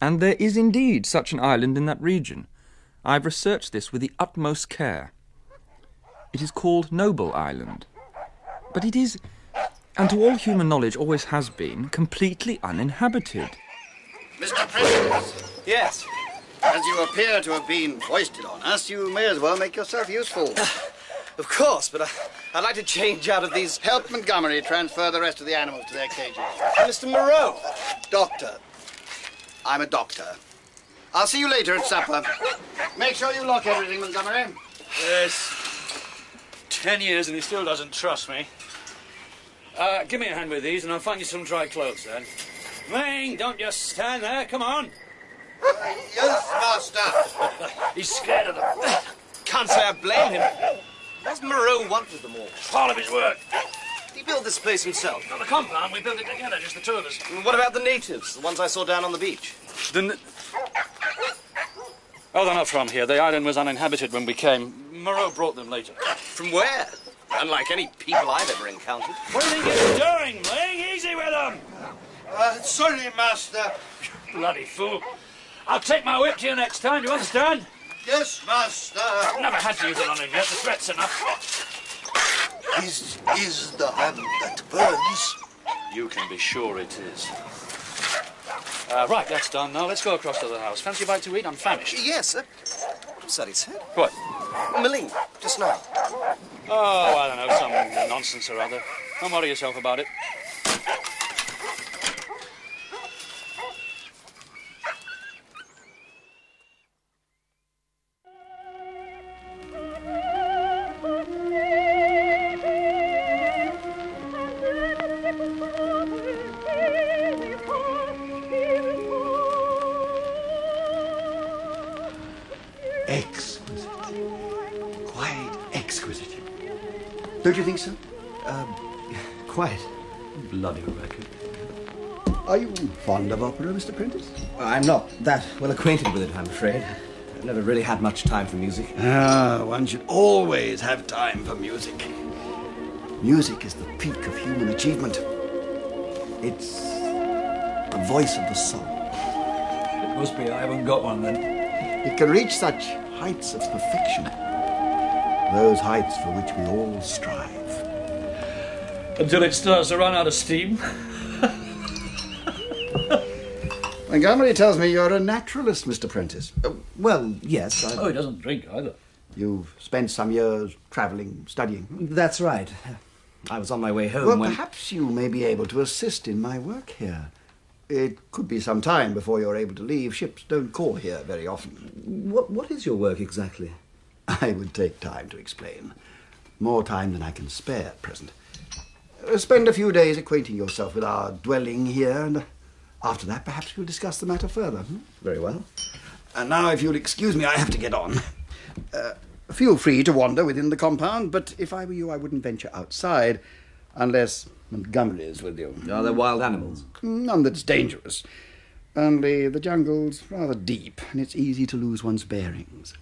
And there is indeed such an island in that region. I've researched this with the utmost care. It is called Noble Island. But it is, and to all human knowledge always has been, completely uninhabited. Mister President. Yes? As you appear to have been foisted on us, you may as well make yourself useful. Uh, of course, but I, I'd like to change out of these... Help Montgomery transfer the rest of the animals to their cages. Mister Moreau. Doctor. I'm a doctor. I'll see you later at supper. Make sure you lock everything, Montgomery. Yes. Ten years and he still doesn't trust me. Uh, give me a hand with these and I'll find you some dry clothes then. M'ling, don't just stand there. Come on. Yes, master. He's scared of them. Can't say I blame him. Doesn't Moreau want with them all? Part of his work. He built this place himself. Not the compound, we built it together, just the two of us. And what about the natives, the ones I saw down on the beach? The oh, they're not from here. The island was uninhabited when we came. Moreau brought them later. From where? Unlike any people I've ever encountered. What do you think you're doing, M'ling? Easy with them! Uh, sorry, Master. Bloody fool. I'll take my whip to you next time, do you understand? Yes, Master. I've never had to use it on him yet. The threat's enough. His is the hand that burns. You can be sure it is. Uh, right, that's done. Now let's go across to the house. Fancy a bite to eat? I'm famished. Yes, sir. Sorry, sir. What? M'ling, just now. Oh, I don't know, some nonsense or other. Don't worry yourself about it. Don't you think so? Um, quite. Bloody record. Are you fond of opera, Mister Prentice? I'm not that well acquainted with it, I'm afraid. I've never really had much time for music. Ah, one should always have time for music. Music is the peak of human achievement. It's the voice of the soul. It must be I haven't got one, then. It can reach such heights of perfection. Those heights for which we all strive. Until it starts to run out of steam. Montgomery tells me you're a naturalist, Mister Prentice. Uh, well, yes. I've... Oh, he doesn't drink either. You've spent some years travelling, studying. That's right. I was on my way home well, when... Well, perhaps you may be able to assist in my work here. It could be some time before you're able to leave. Ships don't call here very often. What, what is your work exactly? I would take time to explain. More time than I can spare at present. Spend a few days acquainting yourself with our dwelling here, and after that perhaps we'll discuss the matter further. Hmm? Very well. And now, if you'll excuse me, I have to get on. Uh, feel free to wander within the compound, but if I were you, I wouldn't venture outside unless Montgomery is with you. Are there wild animals? None that's dangerous. Only the jungle's rather deep, and it's easy to lose one's bearings.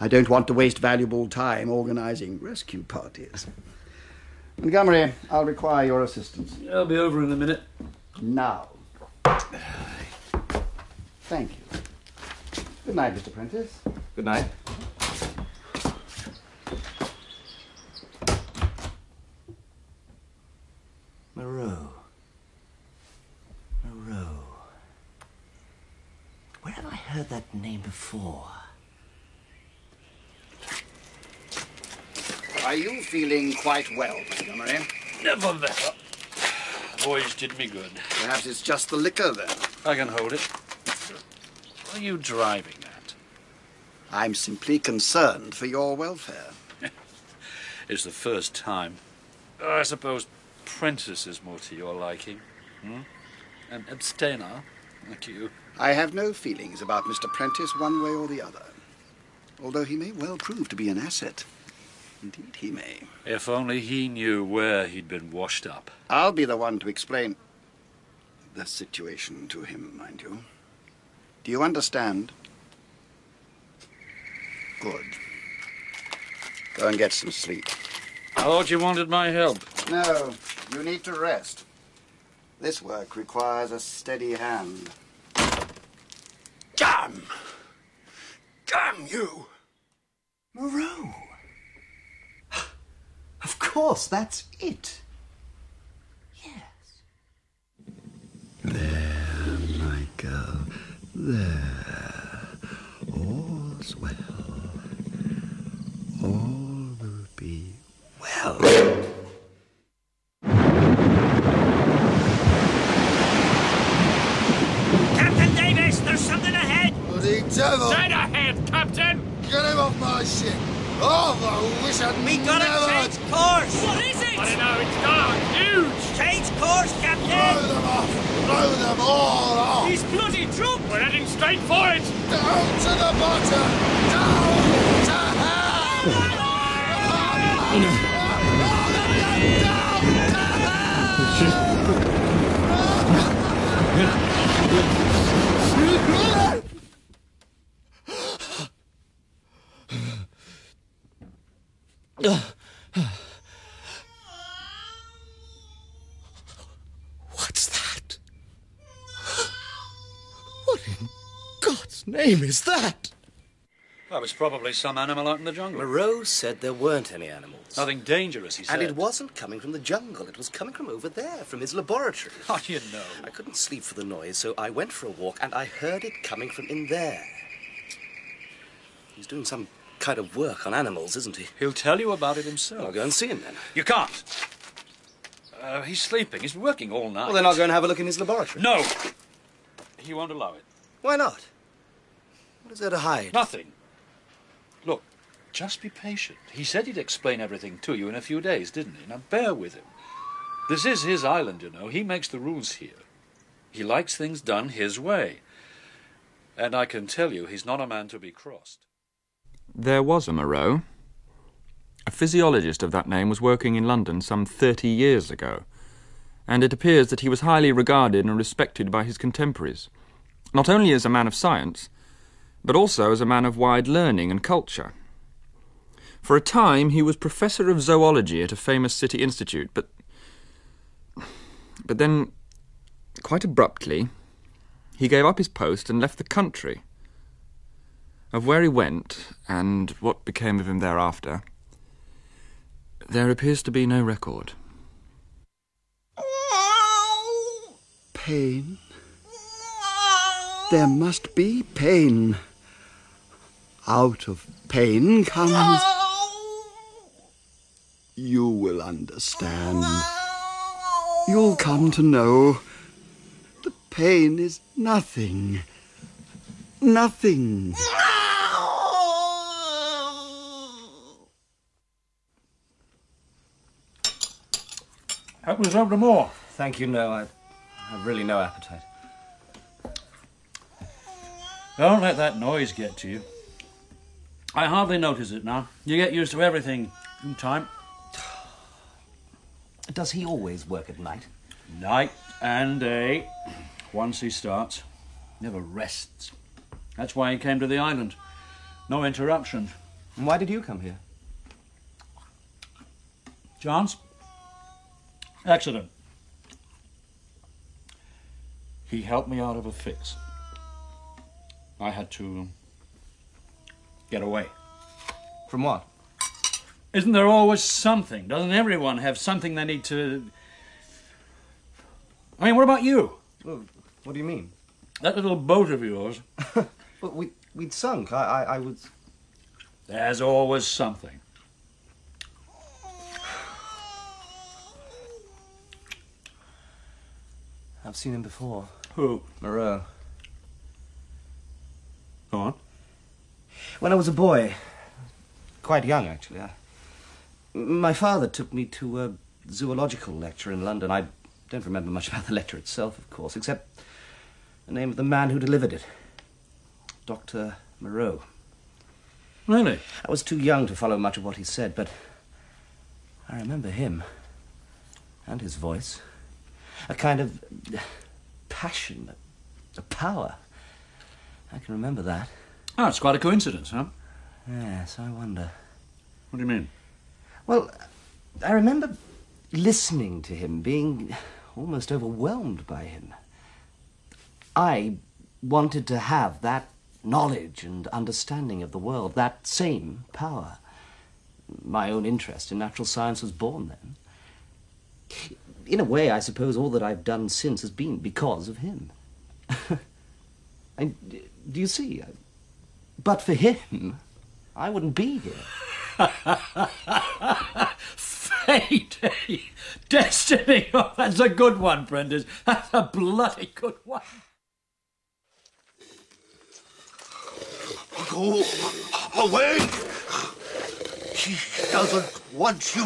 I don't want to waste valuable time organising rescue parties. Montgomery, I'll require your assistance. I'll be over in a minute. Now. Thank you. Good night, Mister Prentice. Good night. Moreau. Moreau. Where have I heard that name before? Are you feeling quite well, Montgomery? Never better. The voyage did me good. Perhaps it's just the liquor, then. I can hold it. What are you driving at? I'm simply concerned for your welfare. It's the first time. I suppose Prentice is more to your liking. Hmm? An abstainer, like you. I have no feelings about Mister Prentice one way or the other. Although he may well prove to be an asset. Indeed he may. If only he knew where he'd been washed up. I'll be the one to explain the situation to him, mind you. Do you understand? Good. Go and get some sleep. I thought you wanted my help. No, you need to rest. This work requires a steady hand. Damn! Damn you! Moreau! Of course, that's it. Yes. There, my girl. There. All's well. All will be well. Captain Davis, there's something ahead. Bloody devil! Straight ahead, Captain. Get him off my ship. Oh, I wish I'd we gotta change course! What is it? I don't know, it's dark, huge! Change course, Captain! Blow them off! Blow them all off! He's bloody drunk! We're heading straight for it! Down to the bottom! Down to hell! Oh, my Lord! Oh, my Lord! Down! Is that? That was probably some animal out in the jungle. Moreau said there weren't any animals. Nothing dangerous, he said. And it wasn't coming from the jungle. It was coming from over there, from his laboratory. How do you know? I couldn't sleep for the noise, so I went for a walk, and I heard it coming from in there. He's doing some kind of work on animals, isn't he? He'll tell you about it himself. I'll go and see him, then. You can't. Uh, he's sleeping. He's working all night. Well, then I'll go and have a look in his laboratory. No! He won't allow it. Why not? What is there to hide? Nothing. Look, just be patient. He said he'd explain everything to you in a few days, didn't he? Now, bear with him. This is his island, you know. He makes the rules here. He likes things done his way. And I can tell you, he's not a man to be crossed. There was a Moreau. A physiologist of that name was working in London some thirty years ago, and it appears that he was highly regarded and respected by his contemporaries, not only as a man of science, but also as a man of wide learning and culture. For a time, he was professor of zoology at a famous city institute, but... But then, quite abruptly, he gave up his post and left the country. Of where he went, and what became of him thereafter, there appears to be no record. Pain. There must be pain. Out of pain comes... You will understand. You'll come to know. The pain is nothing. Nothing. That was over more. Thank you, no. I have really no appetite. Don't let that noise get to you. I hardly notice it now. You get used to everything in time. Does he always work at night? Night and day. Once he starts, never rests. That's why he came to the island. No interruption. And why did you come here? Chance? Accident. He helped me out of a fix. I had to get away. From what? Isn't there always something? Doesn't everyone have something they need to... I mean, what about you? Well, what do you mean? That little boat of yours. Well, we, we'd sunk. I, I, I was... There's always something. I've seen him before. Who? Moreau. Go on. When I was a boy, quite young actually, I, my father took me to a zoological lecture in London. I don't remember much about the lecture itself, of course, except the name of the man who delivered it, Doctor Moreau. Really? I was too young to follow much of what he said, but I remember him and his voice. A kind of passion, a power. I can remember that. Oh, it's quite a coincidence, huh? Yes, I wonder. What do you mean? Well, I remember listening to him, being almost overwhelmed by him. I wanted to have that knowledge and understanding of the world, that same power. My own interest in natural science was born then. In a way, I suppose all that I've done since has been because of him. I... Do you see? But for him, I wouldn't be here. Fate! Destiny! Oh, that's a good one, Prentice. That's a bloody good one. Go away! He doesn't want you.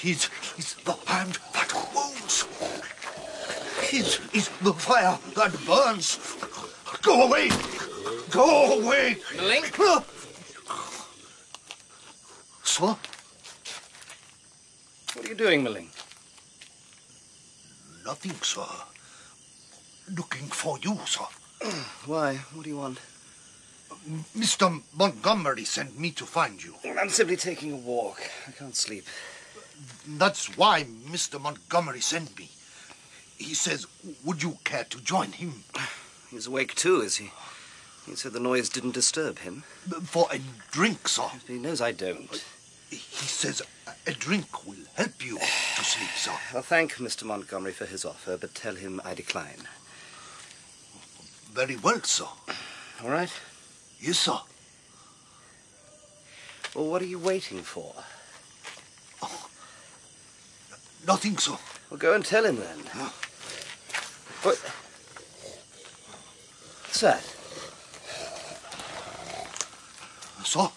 He's, he's the hand that wounds. He's, he's the fire that burns. Go away! Go away! M'ling? Sir? What are you doing, M'ling? nothing, sir. Looking for you, sir. Why? What do you want? Mister Montgomery sent me to find you. I'm simply taking a walk. I can't sleep. That's why Mister Montgomery sent me. He says, would you care to join him? He's awake too, is he? He said the noise didn't disturb him. For a drink, sir. He knows I don't. He says a drink will help you to sleep, sir. I'll thank Mister Montgomery for his offer, but tell him I decline. Very well, sir. All right. Yes, sir. Well, what are you waiting for? Oh, nothing, sir. Well, go and tell him, then. No. What? What's that? Sir?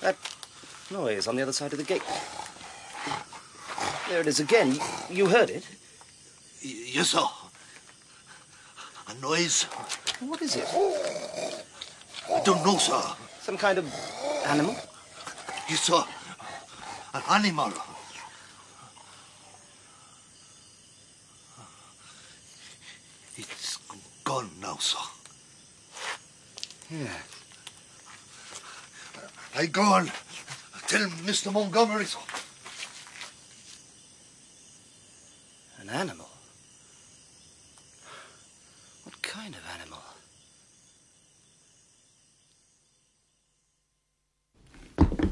That noise on the other side of the gate. There it is again. You heard it? Yes, sir. A noise. What is it? I don't know, sir. Some kind of animal? Yes, sir. An animal. It's gone now, sir. Yeah. I go and tell Mister Montgomery, sir. An animal? What kind of animal?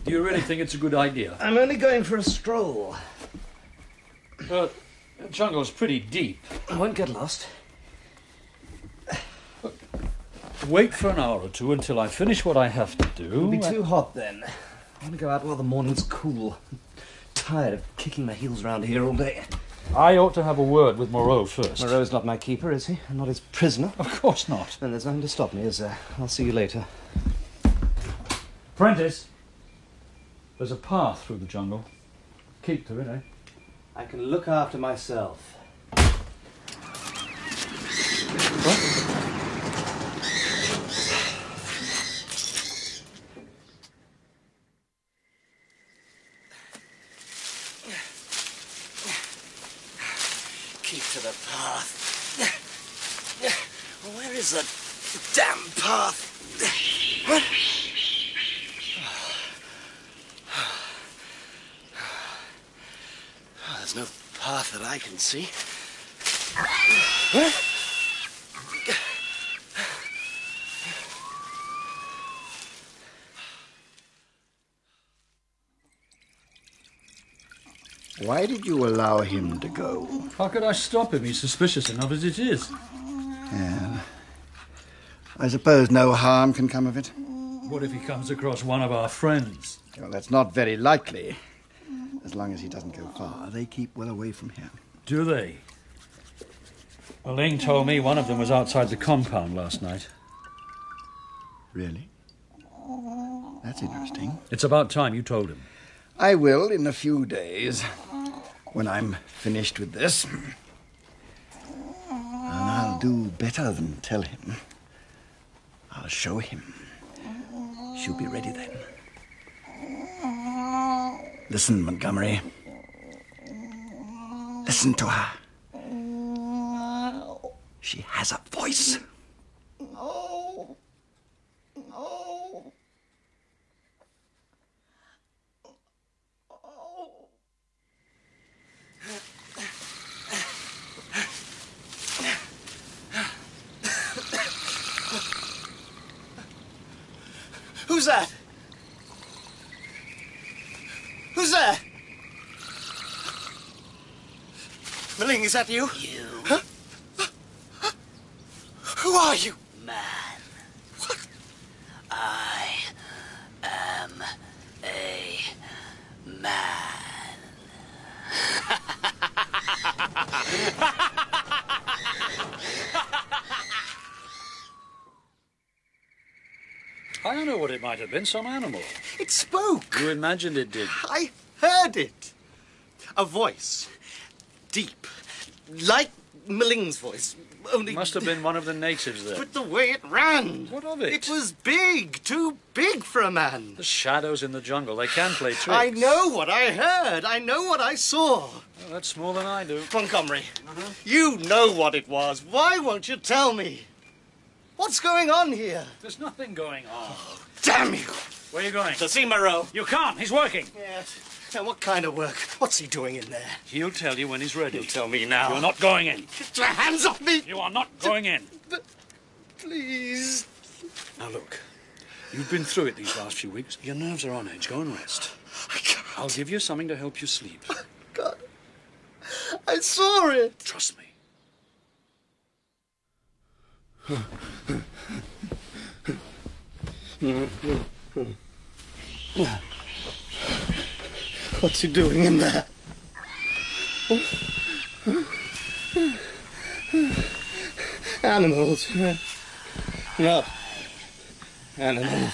Do you really think it's a good idea? I'm only going for a stroll. Well, the jungle's pretty deep. I won't get lost. Wait for an hour or two until I finish what I have to do. It'll be too hot then. I want to go out while the morning's cool. I'm tired of kicking my heels round here all day. I ought to have a word with Moreau first. Moreau's not my keeper, is he? I'm not his prisoner. Of course not. Then there's nothing to stop me, is there? I'll see you later. Prentice! There's a path through the jungle. Keep to it, eh? I can look after myself. What? Keep to the path. Where is the damn path? What? No path that I can see. Huh? Why did you allow him to go? How could I stop him? He's suspicious enough as it is. Yeah. I suppose no harm can come of it. What if he comes across one of our friends? Well, that's not very likely. As long as he doesn't go far, they keep well away from here. Do they? M'ling told me one of them was outside the compound last night. Really? That's interesting. It's about time you told him. I will in a few days, when I'm finished with this. And I'll do better than tell him. I'll show him. She'll be ready then. Listen, Montgomery. Listen to her. She has a voice. No. No. Oh. Who's that? Who's there? M'ling, is that you? You. Huh? Who are you? Man. What? I am a man. I don't know what it might have been, some animal. It spoke. You imagined it did. I heard it. A voice. Deep. Like M'ling's voice. Only must have been one of the natives there. But the way it ran. What of it? It was big, too big for a man. The shadows in the jungle, they can play tricks. I know what I heard. I know what I saw. Well, that's more than I do. Montgomery, uh-huh. You know what it was. Why won't you tell me? What's going on here? There's nothing going on. Oh, damn you. Where are you going? To see Moreau. You can't. He's working. Yes. Now, what kind of work? What's he doing in there? He'll tell you when he's ready. He'll tell me now. You're not going in. Get your hands off me! You are not going in. But please. Now, look. You've been through it these last few weeks. Your nerves are on edge. Go and rest. I can't. I'll give you something to help you sleep. Oh, God. I saw it. Trust me. What's he doing in there? Animals. No. Animals.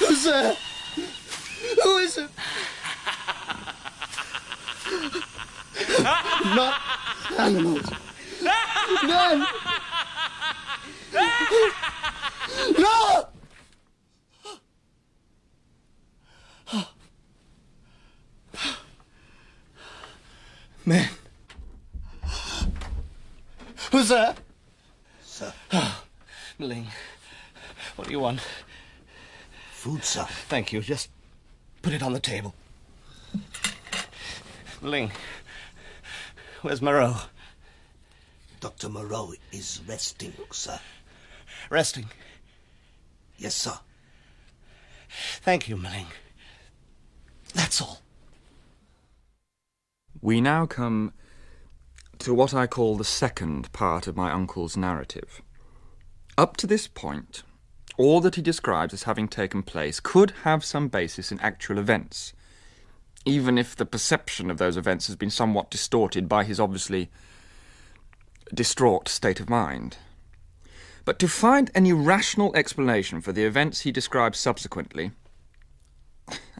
Who's there? Who is it? Not animals. None. No! Man. Who's there? Sir. Oh, M'ling. What do you want? Food, sir. Thank you. Just put it on the table. M'ling. Where's Moreau? Doctor Moreau is resting, sir. Resting? Yes, sir. Thank you, M'ling. That's all. We now come to what I call the second part of my uncle's narrative. Up to this point, all that he describes as having taken place could have some basis in actual events, even if the perception of those events has been somewhat distorted by his obviously distraught state of mind. But to find any rational explanation for the events he describes subsequently,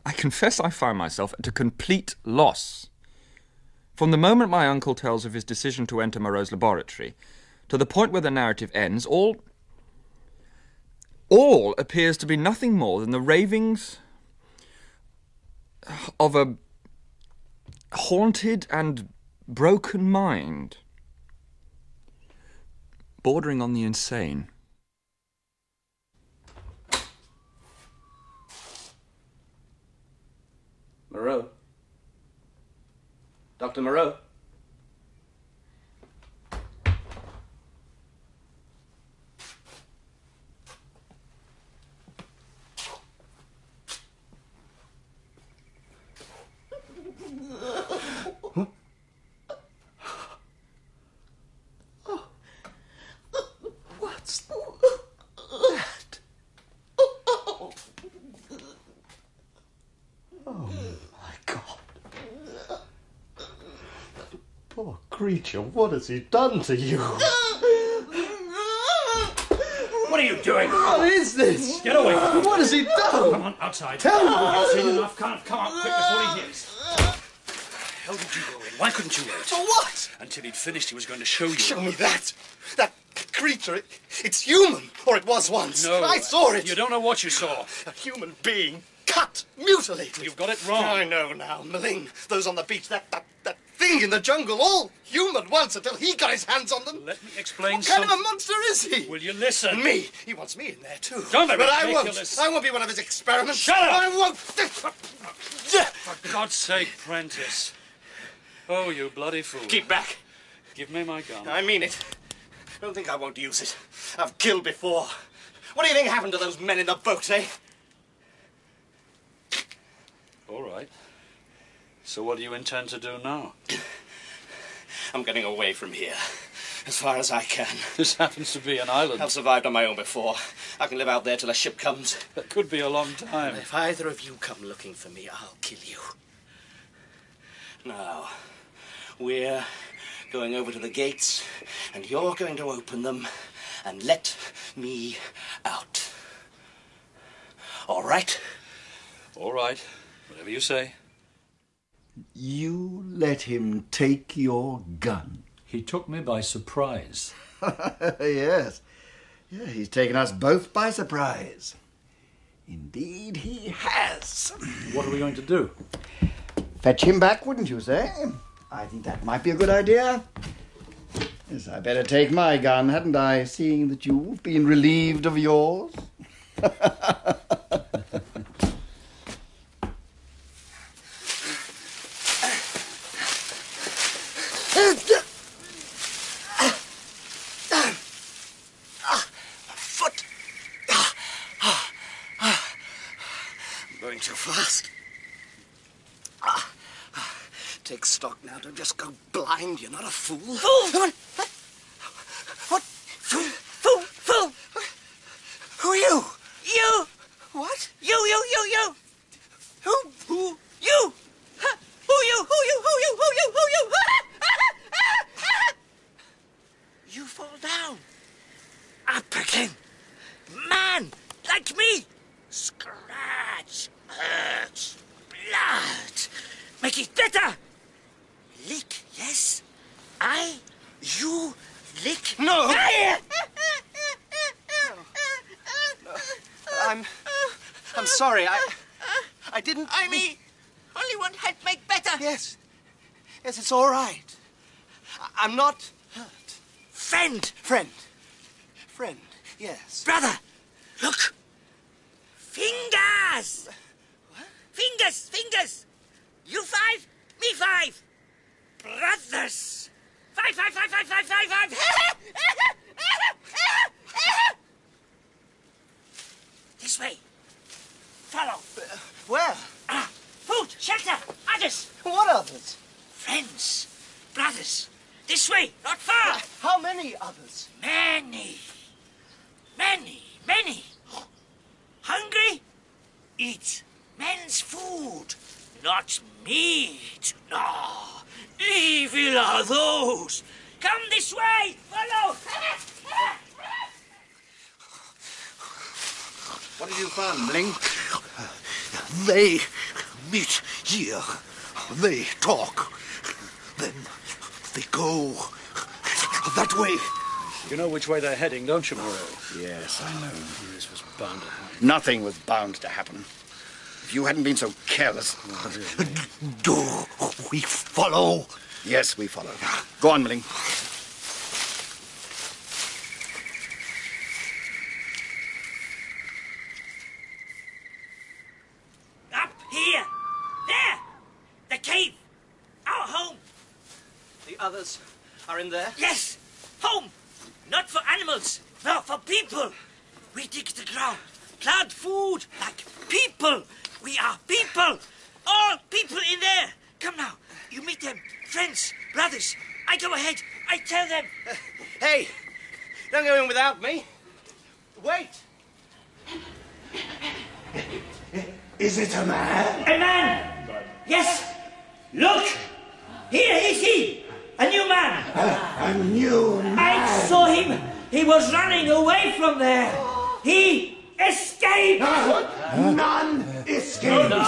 I confess I find myself at a complete loss. From the moment my uncle tells of his decision to enter Moreau's laboratory, to the point where the narrative ends, all... all appears to be nothing more than the ravings of a haunted and broken mind, bordering on the insane. Moreau. Doctor Moreau. Huh? What's that? Oh my God. Poor creature, what has he done to you? What are you doing? What is this? Get away from me. What has he done? Come on, outside. Tell me. I've seen enough. Can't come out quick before he hears. How did you go in? Why couldn't you wait? For what? Until he'd finished, he was going to show you. Show me that. That creature. It, it's human, or it was once. No. I saw it. You don't know what you saw. A human being cut, mutilated. You've got it wrong. I know now, M'ling. Those on the beach, that... that, that thing in the jungle, all human once until he got his hands on them. Let me explain. What kind some... of a monster is he? Will you listen? Me? He wants me in there too. Don't be ridiculous. But I won't. I won't be one of his experiments. Shut up! I won't. For God's sake, Prentice. Oh, you bloody fool. Keep back. Give me my gun. I mean it. Don't think I won't use it. I've killed before. What do you think happened to those men in the boat, eh? All right. So what do you intend to do now? I'm getting away from here, as far as I can. This happens to be an island. I've survived on my own before. I can live out there till a ship comes. That could be a long time. If either of you come looking for me, I'll kill you. Now, we're going over to the gates, and you're going to open them and let me out. All right? All right, whatever you say. You let him take your gun. He took me by surprise. Yes. Yeah, he's taken us both by surprise. Indeed he has. What are we going to do? Fetch him back, wouldn't you say? I think that might be a good idea. Yes, I better take my gun, hadn't I, seeing that you've been relieved of yours? You're not a fool. Fool! What? What? Fool! Fool! Fool! Who are you? You! What? You! You! You! You! Who? Who? You! Huh? Who you? Who you? Who you? Who you? Who you? You fall down. Up again. Man, like me. Scratch, hurts, blood. Make it better. Lick, yes? I, you, lick? No! I... no. No. I'm... I'm sorry, I... I didn't... Only... Mean... Only one had made better. Yes. Yes, it's all right. I'm not hurt. Friend. Friend. Friend, yes. Brother, look. Fingers! What? Fingers, fingers. You five, me five. Brothers! Five, five, five, five, five, five, five! This way. Follow. Uh, where? Ah, food, shelter, others. What others? Friends, brothers. This way, not far. Uh, how many others? Many. Many, many. Hungry? Eat men's food, not meat. No. Evil are those! Come this way! Follow! What have you found, M'ling? They meet here. They talk. Then they go that way. You know which way they're heading, don't you, Moreau? Yes, I know. This was bound to happen. Nothing was bound to happen. If you hadn't been so careless. Oh, really? Do we follow? Yes, we follow. Go on, M'ling. Up here. There. The cave. Our home. The others are in there? Yes. Home. Not for animals. No, for people. We dig the ground. Plant food like people. We are people! All people in there! Come now, you meet them, friends, brothers. I go ahead, I tell them. Uh, hey, don't go in without me. Wait! Is it a man? A man! Yes! Look! Here is he! A new man! Uh, a new man! I saw him! He was running away from there! He escaped! Uh, none! Escape! No, no,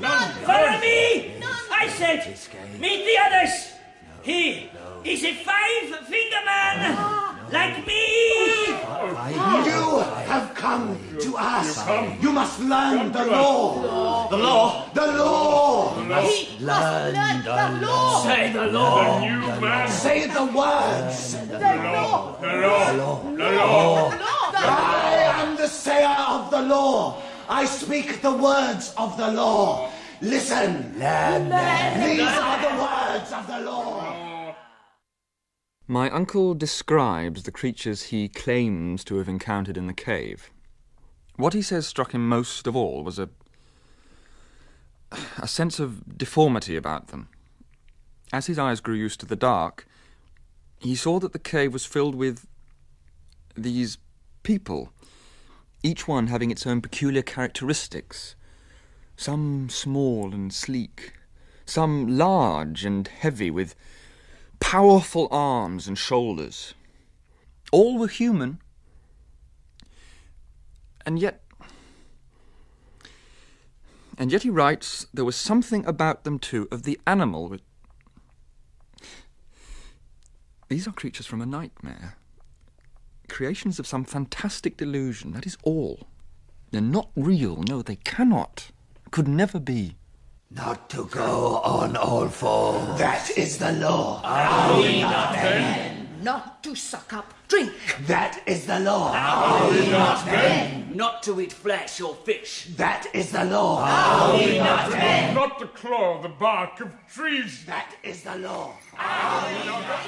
none. Follow me! None. I said, escape. Meet the others! No, he no. is a five-finger man! No, no. Like me! Oh, you have come to us! You must learn the law! The law? The law! You must learn the law! Say the law! The new man! Say the words! The law! The law! The law! I am the sayer of the law! I speak the words of the law. Listen. Learn. These are the words of the law. My uncle describes the creatures he claims to have encountered in the cave. What he says struck him most of all was a... a sense of deformity about them. As his eyes grew used to the dark, he saw that the cave was filled with these people, each one having its own peculiar characteristics, some small and sleek, some large and heavy with powerful arms and shoulders. All were human, and yet, And yet he writes, there was something about them too, of the animal. These are creatures from a nightmare. Creations of some fantastic delusion, that is all. They're not real, no, they cannot, could never be. Not to go on all fours. That is the law. Are we not men? Not to suck up drink. That is the law. Are we not men? Not to eat flesh or fish. That is the law. Are we not men? Not to claw the bark of trees. That is the law. Are we not men?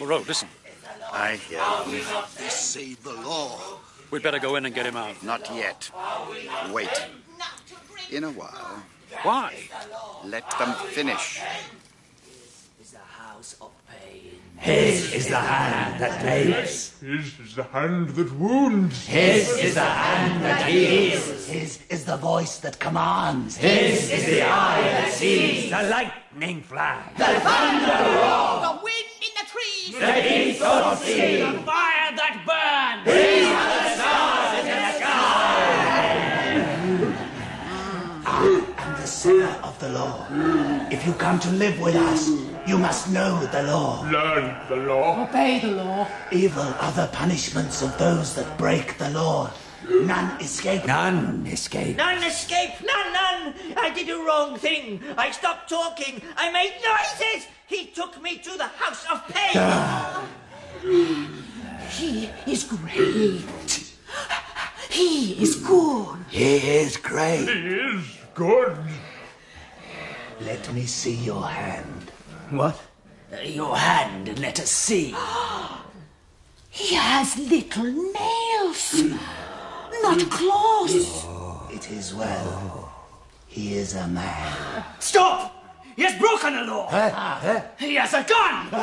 Moreau, listen. I hear you. They say the law. We'd better go in and get him out. Not yet. Wait. In a while. Why? Let them finish. His is the house of pain. His is the hand that makes. His is the hand that wounds. His is the hand that heals. His is the voice that commands. His is the eye that sees. The lightning flash. The thunder roar. The wind in the trees. The heat on sea. The fire that burns. These are the stars in the sky. I'm the sinner of the law. If you come to live with us, you must know the law. Learn the law. Obey the law. Evil are the punishments of those that break the law. None escape. None escape. None escape. None, none. I did a wrong thing. I stopped talking. I made noises. He took me to the house of pain. Duh. He is great. He is good. He is great. He is good. Let me see your hand. What? Your hand, and let us see. He has little nails. Not claws. Oh, it is well. He is a man. Stop! He has broken the law. Huh? Huh? He has a gun. I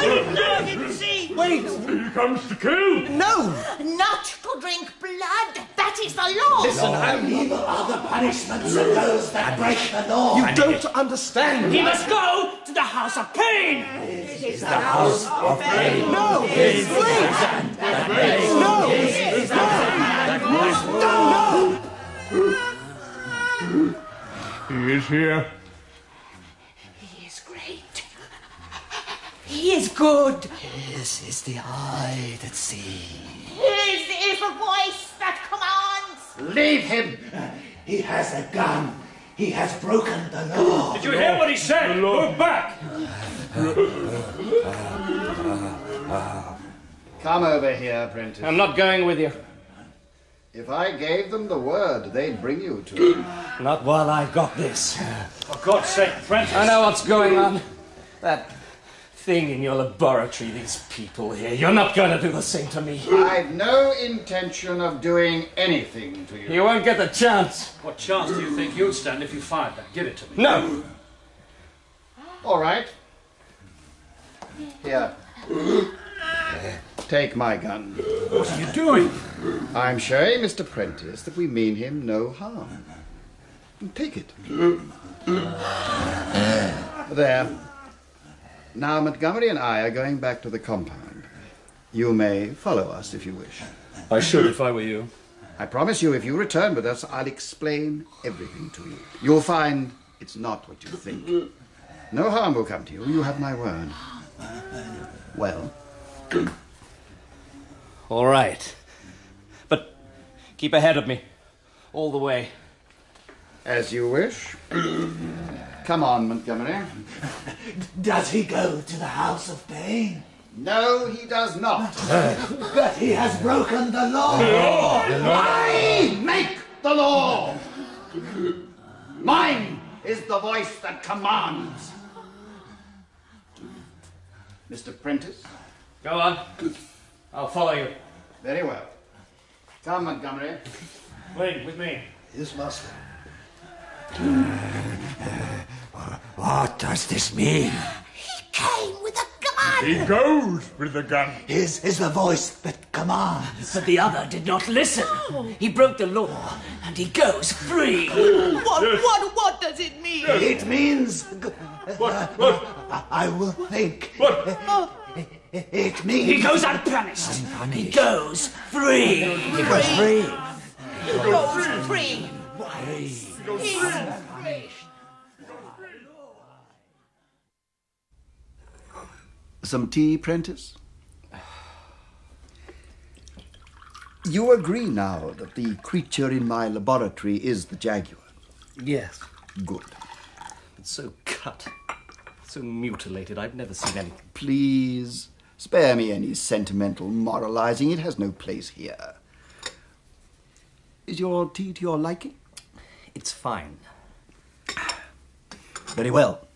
didn't know. I didn't see. Wait. He comes to kill. No. Not to drink blood. That is the law. Listen, I'm... Evil are the punishments of those that break the law. You don't understand. He must go to the house of pain. This is the house of pain. No. Wait. No. No. No. He is here. He is great. He is good. His is the eye that sees. His is the voice that commands. Leave him. He has a gun. He has broken the law. Did you hear what he said? Move back. Come over here, apprentice. I'm not going with you. If I gave them the word, they'd bring you to him. Not while I've got this. For God's sake, apprentice. I know what's going on. That thing in your laboratory, these people here. You're not going to do the same to me. I've no intention of doing anything to you. You won't get the chance. What chance do you think you'd stand if you fired that? Give it to me. No. All right. Here. Take my gun. What are you doing? I'm showing Mister Prentice that we mean him no harm. Take it. There. Now Montgomery and I are going back to the compound. You may follow us if you wish. I should if I were you. I promise you if you return with us, I'll explain everything to you. You'll find it's not what you think. No harm will come to you. You have my word. Well... All right. But keep ahead of me. All the way. As you wish. Come on, Montgomery. Does he go to the house of pain? No, he does not. But he has broken the law. The law. The law. I make the law. Mine is the voice that commands. Mister Prentice? Go on. I'll follow you. Very well. Come, Montgomery. Wait, with me. Yes, master. What does this mean? He came with a gun. He goes with a gun. His is the voice that commands. But the other did not listen. No. He broke the law, and he goes free. What, yes. what, what does it mean? Yes. It means... What, uh, what? I will think. What? Oh. It means... He goes unpunished. unpunished. He goes free. He goes free. He goes free. He goes free. free. He is free. Some tea, Prentice? You agree now that the creature in my laboratory is the jaguar? Yes. Good. It's so cut, so mutilated. I've never seen anything. Please, spare me any sentimental moralizing. It has no place here. Is your tea to your liking? It's fine. Very well.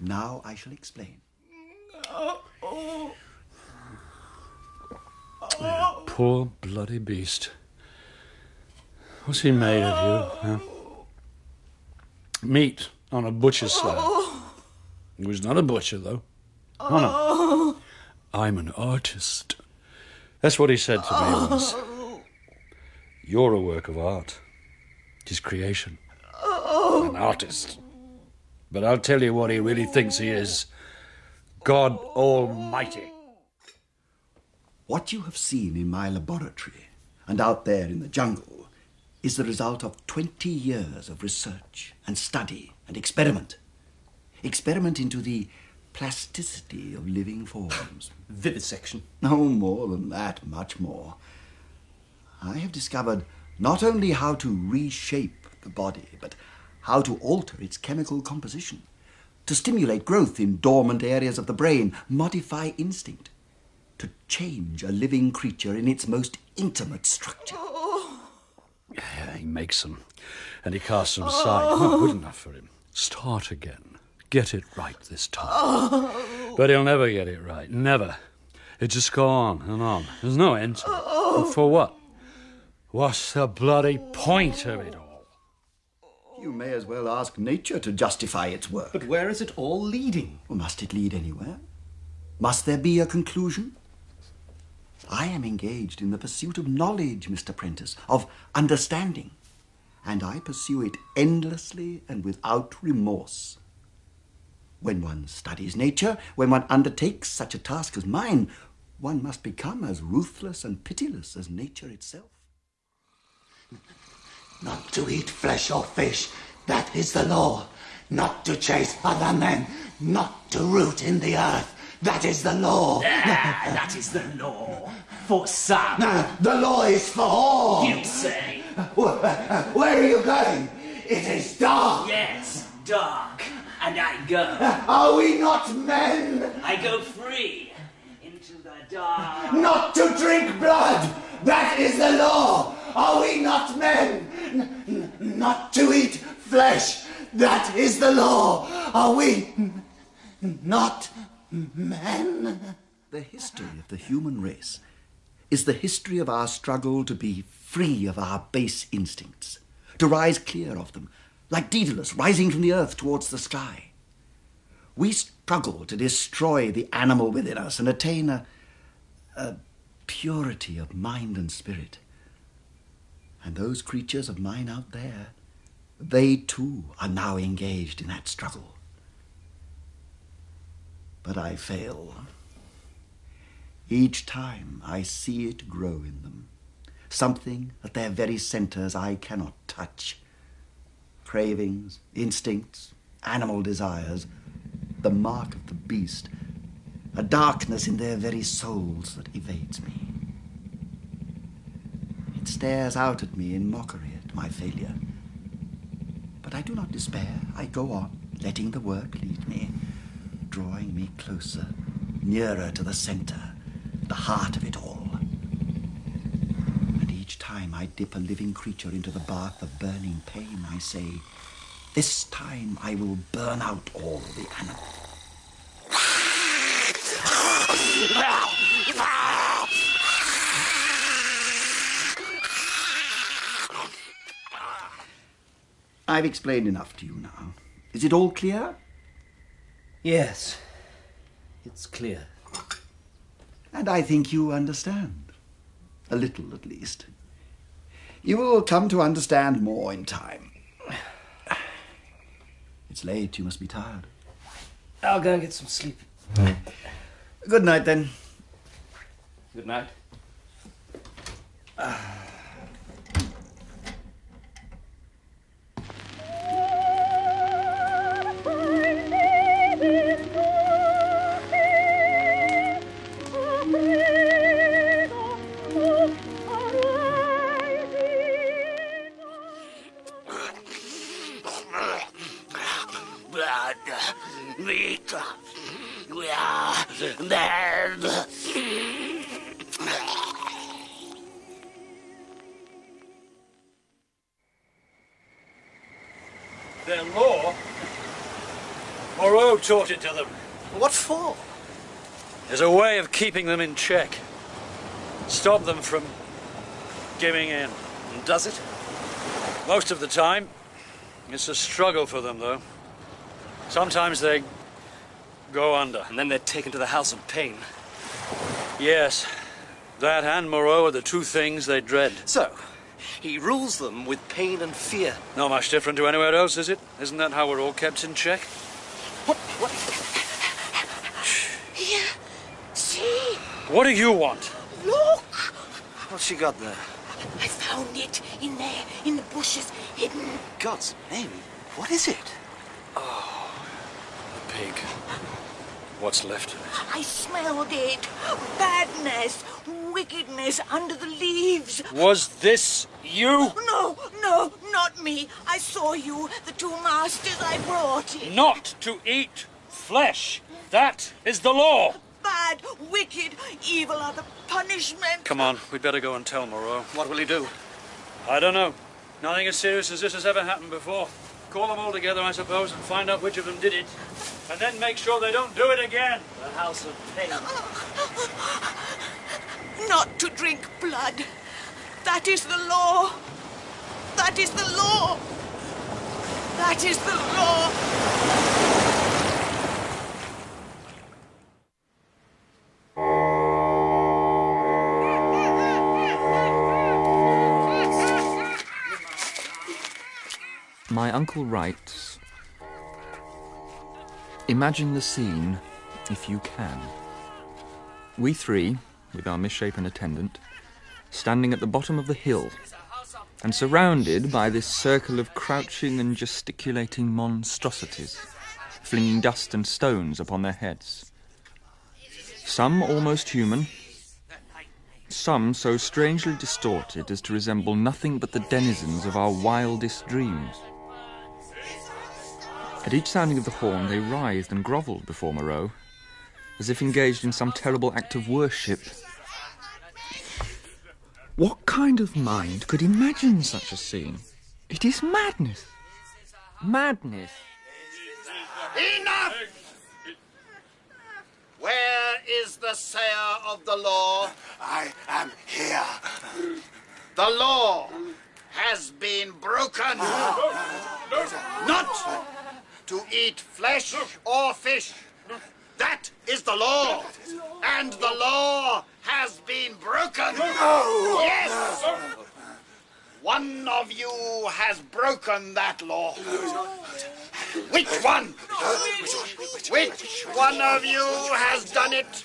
Now I shall explain. Oh, oh. Oh. Poor bloody beast. What's he made of, you? Huh? Meat on a butcher's slab. Oh. He was not a butcher, though. Oh, no. I'm an artist. That's what he said to me once. You're a work of art. His creation. Oh. An artist. But I'll tell you what he really thinks he is. God Almighty. What you have seen in my laboratory and out there in the jungle is the result of twenty years of research and study and experiment. Experiment into the plasticity of living forms. Vivisection. No, more than that, much more. I have discovered not only how to reshape the body, but how to alter its chemical composition, to stimulate growth in dormant areas of the brain, modify instinct, to change a living creature in its most intimate structure. Oh. Yeah, he makes them, and he casts them aside. Oh. Not good enough for him. Start again. Get it right this time. Oh. But he'll never get it right, never. It just go on and on. There's no end to it. Oh. For what? What's the bloody point of it all? You may as well ask nature to justify its work. But where is it all leading? Well, must it lead anywhere? Must there be a conclusion? I am engaged in the pursuit of knowledge, Mister Prentice, of understanding. And I pursue it endlessly and without remorse. When one studies nature, when one undertakes such a task as mine, one must become as ruthless and pitiless as nature itself. Not to eat flesh or fish, that is the law. Not to chase other men, not to root in the earth, that is the law. Yeah, that is the law. For some. No, the law is for all. You say. Where are you going? It is dark. Yes, dark. And I go. Are we not men? I go free into the dark. Not to drink blood, that is the law. Are we not men? N- n- not to eat flesh, that is the law. Are we n- not men? The history of the human race is the history of our struggle to be free of our base instincts, to rise clear of them, like Daedalus rising from the earth towards the sky. We struggle to destroy the animal within us and attain a, a purity of mind and spirit. And those creatures of mine out there, they too are now engaged in that struggle. But I fail. Each time I see it grow in them, something at their very centers I cannot touch. Cravings, instincts, animal desires, the mark of the beast, a darkness in their very souls that evades me. It stares out at me in mockery at my failure. But I do not despair. I go on, letting the work lead me, drawing me closer, nearer to the center, the heart of it all. And each time I dip a living creature into the bath of burning pain, I say, this time I will burn out all the animal. I've explained enough to you now. Is it all clear? Yes, it's clear. And I think you understand. A little, at least. You will come to understand more in time. It's late, you must be tired. I'll go and get some sleep. Mm. Good night, then. Good night. Uh. Their law? Moreau taught it to them. What for? As a way of keeping them in check. Stop them from giving in. And does it? Most of the time. It's a struggle for them, though. Sometimes they go under. And then they're taken to the House of Pain. Yes. That and Moreau are the two things they dread. So, he rules them with pain and fear. Not much different to anywhere else, is it? Isn't that how we're all kept in check? What? What? Here. See? What do you want? Look! What's she got there? I found it in there, in the bushes, hidden. God's name, what is it? Oh, the pig. What's left of it? I smelled it. Badness, wickedness under the leaves. Was this you? No, no, not me. I saw you, the two masters I brought. Not to eat flesh. That is the law. Bad, wicked, evil are the punishment. Come on, we'd better go and tell Moreau. What will he do? I don't know. Nothing as serious as this has ever happened before. Call them all together, I suppose, and find out which of them did it. And then make sure they don't do it again. The House of Pain. Not to drink blood. That is the law. That is the law. That is the law. My uncle writes, imagine the scene, if you can. We three, with our misshapen attendant, standing at the bottom of the hill and surrounded by this circle of crouching and gesticulating monstrosities, flinging dust and stones upon their heads. Some almost human, some so strangely distorted as to resemble nothing but the denizens of our wildest dreams. At each sounding of the horn, they writhed and grovelled before Moreau, as if engaged in some terrible act of worship. What kind of mind could imagine such a scene? It is madness. Madness. Enough! Where is the sayer of the law? I am here. The law has been broken. Not to eat flesh or fish. That is the law. And the law has been broken. No. Yes. One of you has broken that law. Which one? Which one of you has done it?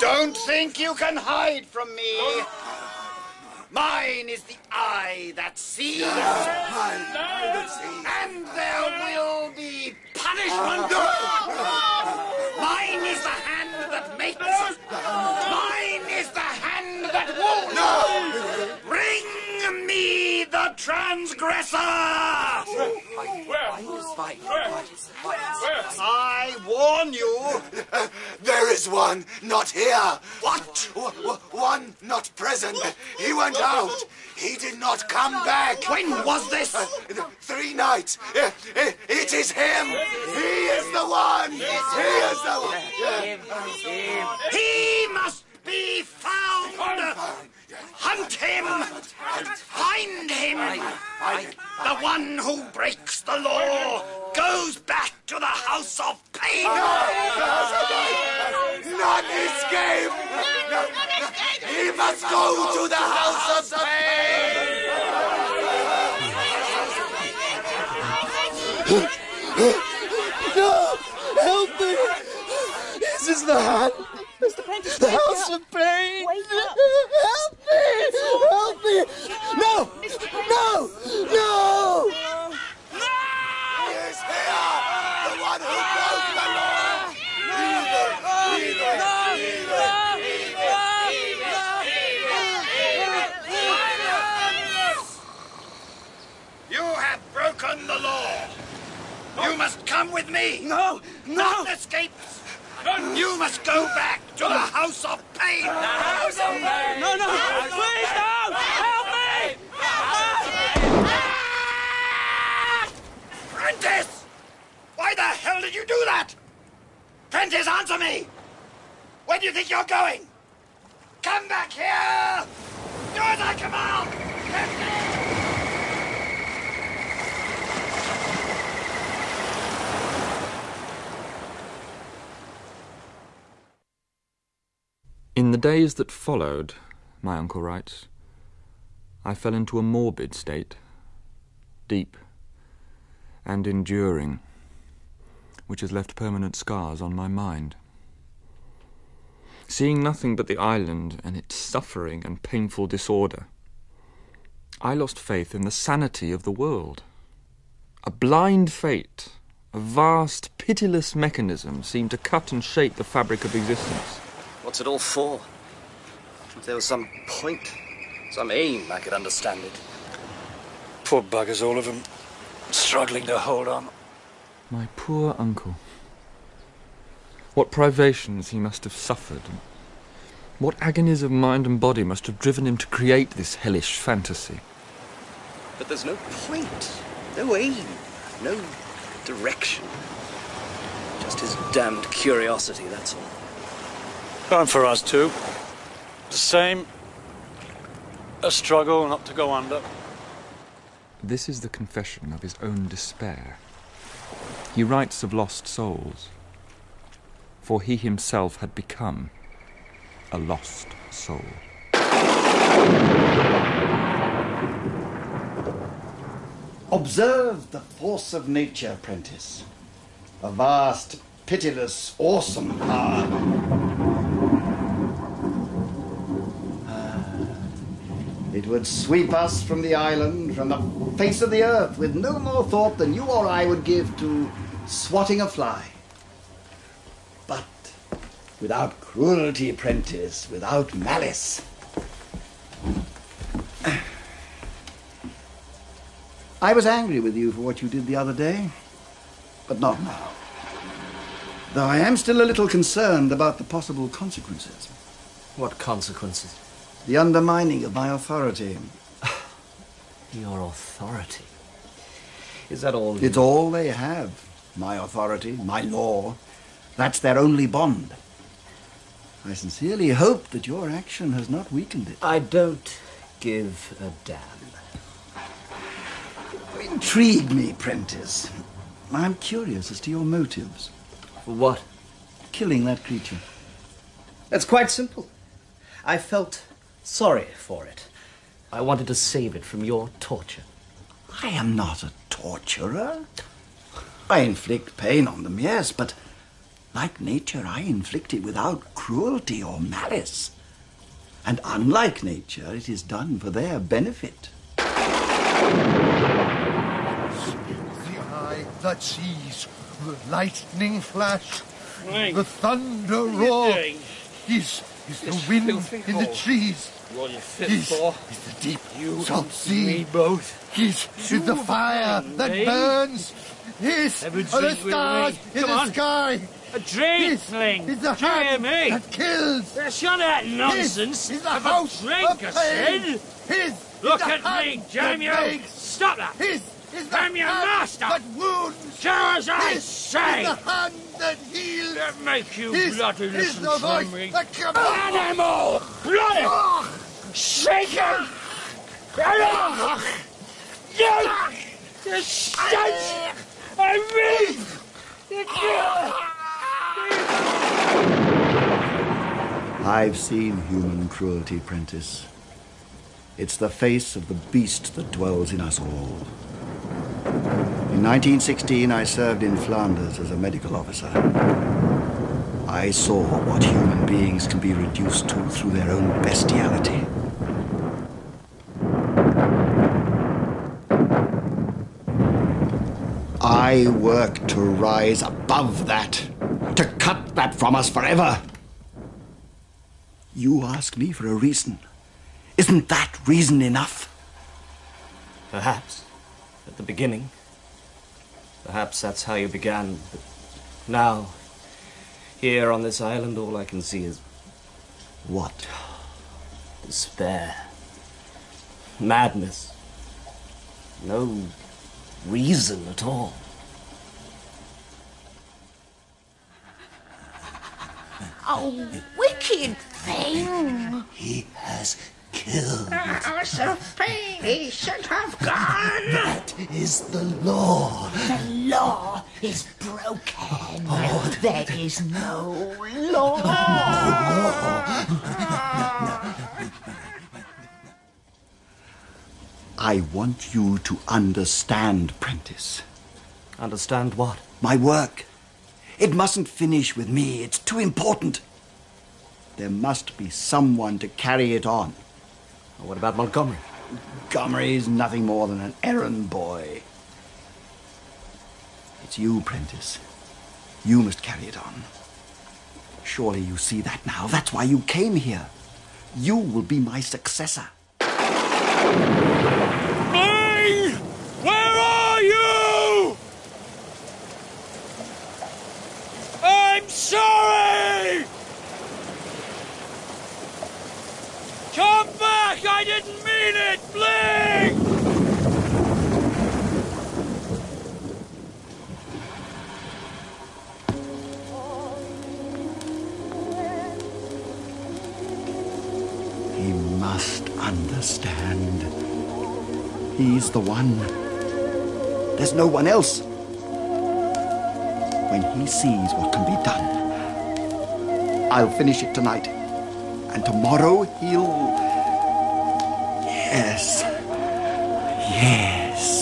Don't think you can hide from me. Mine is the eye that sees, and there will be punishment. Mine is the hand that makes, mine is the hand that wounds. Bring me the transgressor. I warn you, there is one not here. What? One not present. He went out. He did not come back. When was this? Uh, three nights. Uh, uh, it is him. He is the one. He is the one. Yeah. He must be found. Hunt him. Find him. The one who breaks the law goes back to the House of Pain. None escape. He must go to the House of Pain. No! Help me! This is the hand. Mister Prentice, the House of Pain! Wake up! Help me! Help me! No! No! No! No! He is here! The one who broke the law! Evil! Evil! Evil! Evil! Evil! You have broken the law! You must come with me! No! No! None escapes! You must go back to the House of Pain! The House of Pain! No, no, no, please don't! Help me! Help me! Prentice! Why the hell did you do that? Prentice, answer me! Where do you think you're going? Come back here! Do as I command! Prentice! In the days that followed, my uncle writes, I fell into a morbid state, deep and enduring, which has left permanent scars on my mind. Seeing nothing but the island and its suffering and painful disorder, I lost faith in the sanity of the world. A blind fate, a vast, pitiless mechanism seemed to cut and shape the fabric of existence. What's it all for? If there was some point, some aim, I could understand it. Poor buggers, all of them, struggling to hold on. My poor uncle. What privations he must have suffered. And what agonies of mind and body must have driven him to create this hellish fantasy. But there's no point, no aim, no direction. Just his damned curiosity, that's all. Time for us too. The same. A struggle not to go under. This is the confession of his own despair. He writes of lost souls, for he himself had become a lost soul. Observe the force of nature, Prentice. A vast, pitiless, awesome power. It would sweep us from the island, from the face of the earth, with no more thought than you or I would give to swatting a fly. But without cruelty, Prentice, without malice. I was angry with you for what you did the other day, but not now. Though I am still a little concerned about the possible consequences. What consequences? The undermining of my authority. Your authority? Is that all? It's all they have. My authority, my law. That's their only bond. I sincerely hope that your action has not weakened it. I don't give a damn. You intrigue me, Prentice. I'm curious as to your motives. For what? Killing that creature. That's quite simple. I felt sorry for it. I wanted to save it from your torture. I am not a torturer. I inflict pain on them, yes, but like nature, I inflict it without cruelty or malice. And unlike nature, it is done for their benefit. The eye that sees, the lightning flash, Frank, the thunder roar, is, is the wind in hole. The trees. What you fit He's for? Is the deep you salt sea. Me both. He's is the fire me. That burns. He's are the stars in Come the on. Sky. A dream, M'ling. Is the hand me. That kills. Now, shut that nonsense. He's the Have house a drink, of pain. His Look at me, damn you. Stop that. His is the I'm your master. That wounds. Do as I His say. Is the hand that heals. That make you His bloody listen the voice to me. That Animal. Bloody. Oh. Shake him! You! The stench! I mean! The kill! I've seen human cruelty, Prentice. It's the face of the beast that dwells in us all. In nineteen sixteen, I served in Flanders as a medical officer. I saw what human beings can be reduced to through their own bestiality. I work to rise above that, to cut that from us forever. You ask me for a reason. Isn't that reason enough? Perhaps, at the beginning. Perhaps that's how you began, but now Here on this island, all I can see is... what? Despair. Madness. No reason at all. Oh, wicked thing! He has killed. Oh, so fain he should have gone. That is the law. The law is broken. Oh. There is no law. Oh, no. I want you to understand, Prentice. Understand what? My work. It mustn't finish with me. It's too important. There must be someone to carry it on. What about Montgomery? Montgomery's nothing more than an errand boy. It's you, Prentice. You must carry it on. Surely you see that now. That's why you came here. You will be my successor. M'ling! Where are you? I'm sorry! Come back! I didn't mean it! M'ling! He must understand. He's the one. There's no one else. When he sees what can be done, I'll finish it tonight. And tomorrow he'll... Yes. Yes.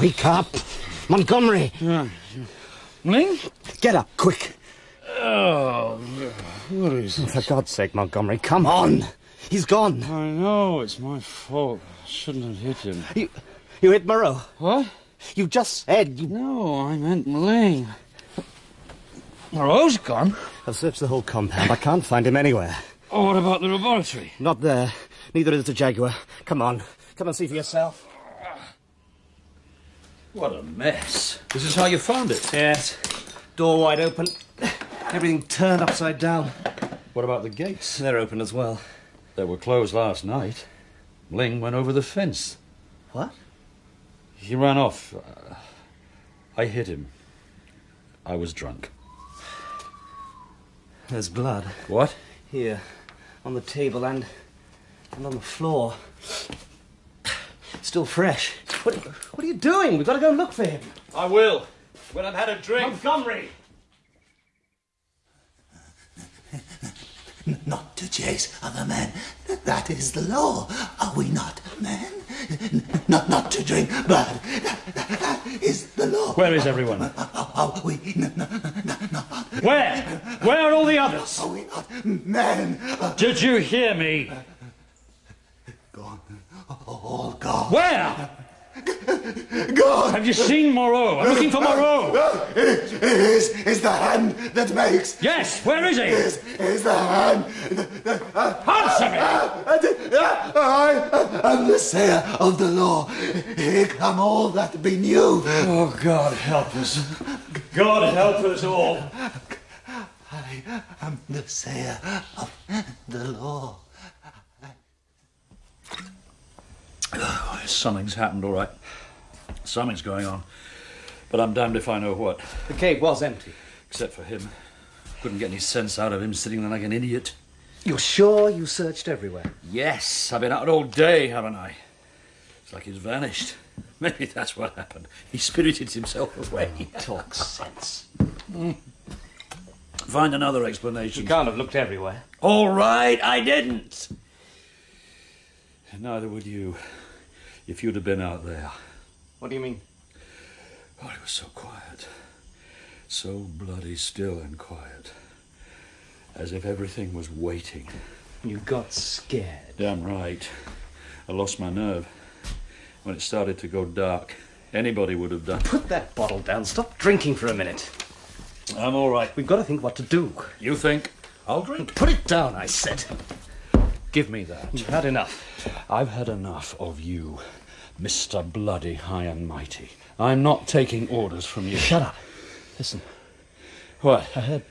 Wake up. Montgomery. Yeah. M'ling? Get up, quick. Oh, what is this? For God's sake, Montgomery, come on. He's gone. I know, it's my fault. I shouldn't have hit him. You, you hit Moreau. What? You just said you... No, I meant M'ling. Moreau's gone? I've searched the whole compound. I can't find him anywhere. Oh, what about the laboratory? Not there. Neither is the Jaguar. Come on. Come and see for yourself. What a mess. This is how you found it? Yes. Door wide open. Everything turned upside down. What about the gates? They're open as well. They were closed last night. M'ling went over the fence. What? He ran off. Uh, I hit him. I was drunk. There's blood. What? Here, on the table and, and on the floor. Still fresh. What, what are you doing? We've got to go look for him. I will, when I've had a drink. Montgomery! Not to chase other men. That is the law. Are we not men? Not not to drink blood. That is the law. Where is everyone? Are we not? Where? Where are all the others? Are we not men? Did you hear me? Gone. All gone. Where? God! Have you seen Moreau? I'm looking for Moreau! It is, is the hand that makes... Yes, where is he? It is, is the hand... Answer me! I am the sayer of the law. Here come all that be new. Oh, God help us. God help us all. I am the sayer of the law. Oh, something's happened, all right. Something's going on. But I'm damned if I know what. The cave was empty. Except for him. Couldn't get any sense out of him sitting there like an idiot. You're sure you searched everywhere? Yes. I've been out all day, haven't I? It's like he's vanished. Maybe that's what happened. He spirited himself away. He talks sense. Mm. Find another explanation. You can't have looked everywhere. All right, I didn't. Neither would you, if you'd have been out there. What do you mean? Oh, it was so quiet. So bloody still and quiet. As if everything was waiting. You got scared. Damn right. I lost my nerve. When it started to go dark, anybody would have done... Put that bottle down. Stop drinking for a minute. I'm all right. We've got to think what to do. You think? I'll drink. Put it down, I said. Give me that. You've had enough. I've had enough of you, Mister Bloody High and Mighty. I'm not taking orders from you. Shut up. Listen. What? I heard...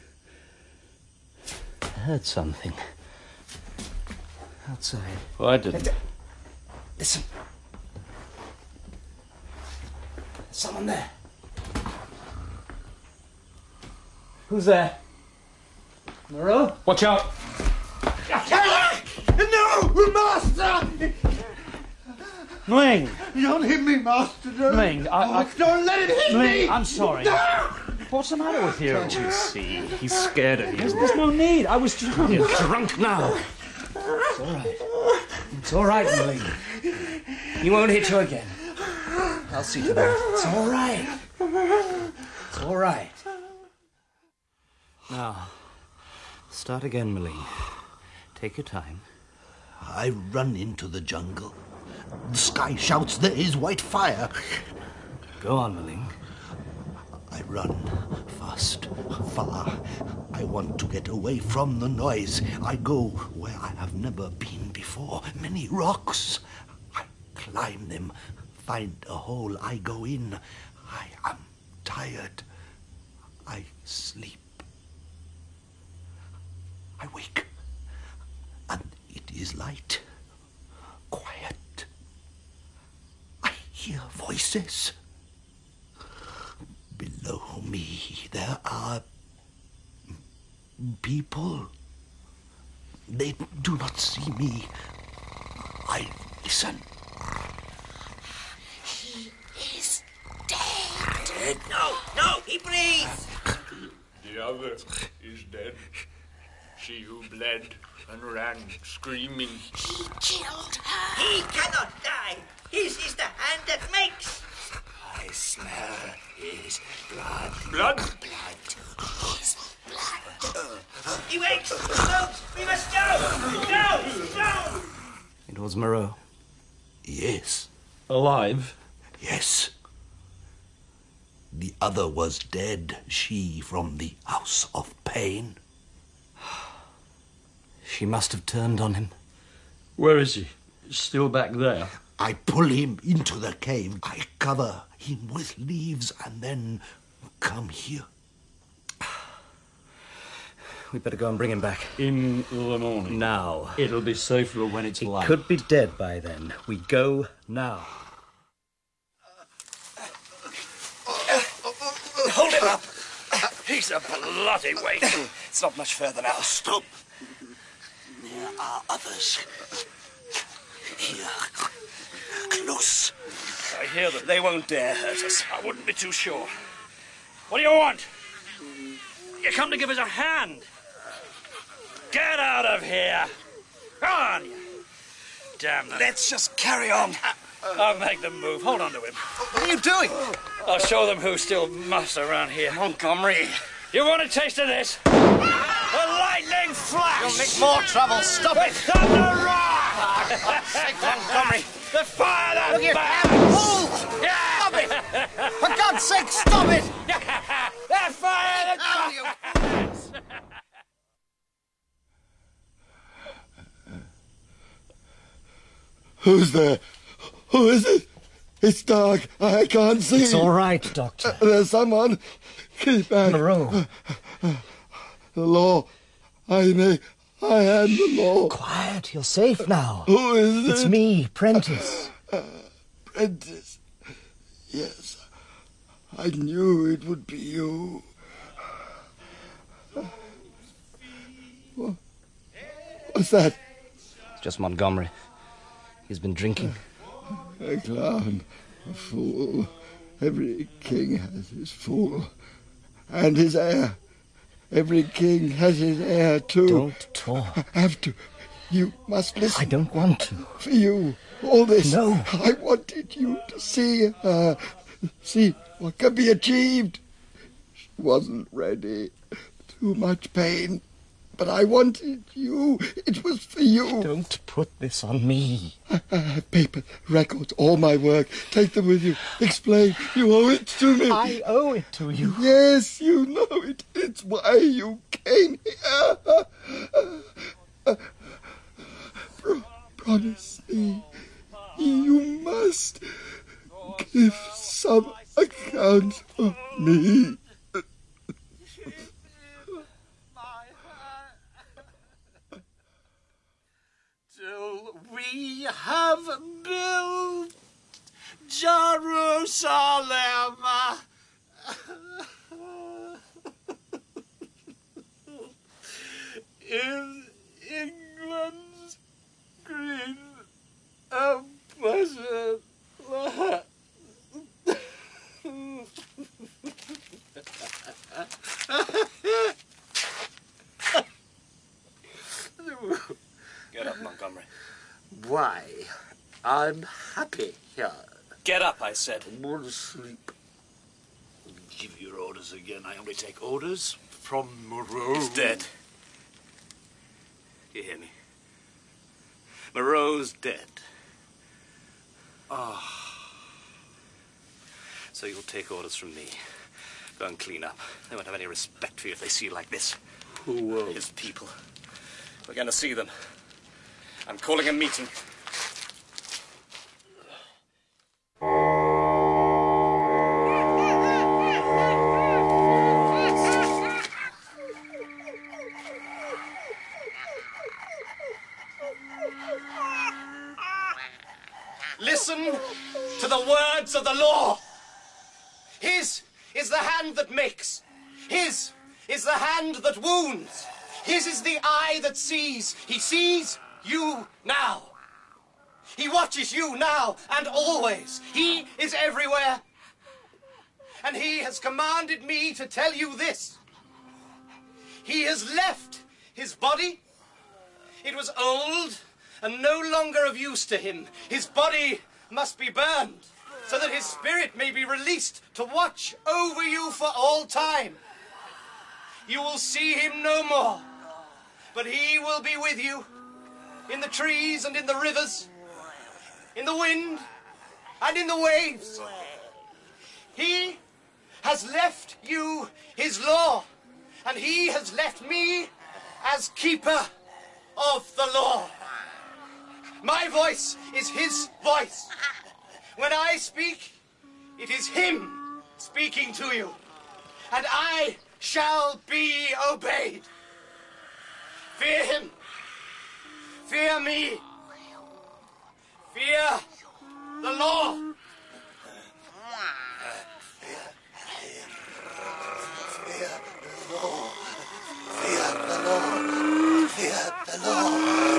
I heard something. Outside. Well, I didn't. Listen. There's someone there. Who's there? Moreau? Watch out! No, Master! M'ling! Don't hit me, Master. Don't. M'ling, I, I... Oh, don't let it hit M'ling, me! I'm sorry. No! What's the matter with you? Don't you see? He's scared of you. There's, there's no need. I was drunk. You're drunk now. It's all right. It's all right, M'ling. He won't hit you again. I'll see to that. It's all right. It's all right. Now, start again, M'ling. Take your time. I run into the jungle. The sky shouts, there is white fire. Go on, M'ling. I run fast, far. I want to get away from the noise. I go where I have never been before. Many rocks. I climb them, find a hole. I go in. I am tired. I sleep. I wake. It is light, quiet. I hear voices. Below me there are people. They do not see me. I listen. He is dead. Dead? No, no, he breathes. The other is dead. She who bled and ran, screaming. He killed her. He cannot die. His is the hand that makes. I smell his blood. Blood? Blood. His blood. He wakes. No, we must go. No, no. It was Moreau. Yes. Alive? Yes. The other was dead. She from the house of pain. She must have turned on him. Where is he? Still back there? I pull him into the cave. I cover him with leaves and then come here. We'd better go and bring him back. In the morning. Now. It'll be safer when it's light. He could be dead by then. We go now. Hold him up. He's a bloody weight. It's not much further now. Stop. There are others. Here. Close. I hear them. They won't dare hurt us. I wouldn't be too sure. What do you want? You come to give us a hand. Get out of here. Go on. Damn them. Let's just carry on. I'll make them move. Hold on to him. What are you doing? I'll show them who's still master around here. Montgomery. You want a taste of this? A lightning flash! You'll make more trouble. Stop it! Thunder rock! Montgomery! The fire that burns! Look at that! Pull! Stop it! For God's sake, stop it! That fire that burns! Who's there? Who is it? It's dark. I can't see. It's all right, Doctor. Uh, there's someone. Keep back. Moreau. The law. I may. I am the law. Quiet. You're safe now. Who is it? It's me, Prentice. Uh, Prentice. Yes. I knew it would be you. What? What's that? It's just Montgomery. He's been drinking. A clown. A fool. Every king has his fool. And his heir. Every king has his heir, too. Don't talk. I have to. You must listen. I don't want to. For you, all this. No. I wanted you to see her. See what can be achieved. She wasn't ready. Too much pain. but I wanted you. It was for you. Don't put this on me. I, I have paper, records, all my work. Take them with you. Explain. You owe it to me. I owe it to you. Yes, you know it. It's why you came here. Pro- promise me you must give some account of me. We have built Jerusalem. In England's green and pleasant land. Get up, Montgomery. Why, I'm happy here. Get up, I said. I want to sleep. Give your orders again. I only take orders from Moreau. He's dead. You hear me? Moreau's dead. Ah. Oh. So you'll take orders from me. Go and clean up. They won't have any respect for you if they see you like this. Who will? His people. We're going to see them. I'm calling a meeting. Listen to the words of the law. His is the hand that makes. His is the hand that wounds. His is the eye that sees. He sees you now. He watches you now and always. He is everywhere. And he has commanded me to tell you this. He has left his body. It was old and no longer of use to him. His body must be burned so that his spirit may be released to watch over you for all time. You will see him no more, but he will be with you. In the trees and in the rivers, in the wind and in the waves. He has left you his law, and he has left me as keeper of the law. My voice is his voice. When I speak, it is him speaking to you, and I shall be obeyed. Fear him. Fear me. Fear the law. Fear, fear, fear the law. Fear the law. Fear the law. Fear the law. Fear the law. Fear the law. Fear the law.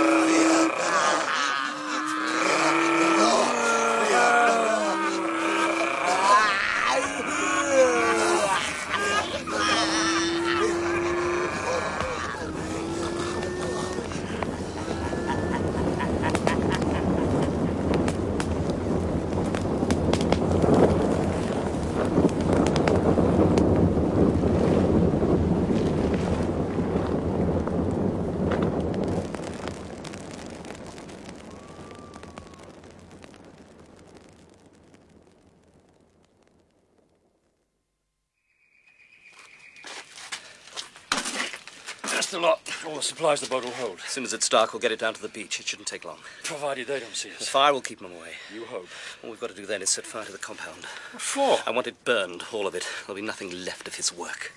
The supplies the boat will hold. As soon as it's dark, we'll get it down to the beach. It shouldn't take long. Provided they don't see us. The fire will keep them away. You hope. All we've got to do then is set fire to the compound. What for? I want it burned, all of it. There'll be nothing left of his work.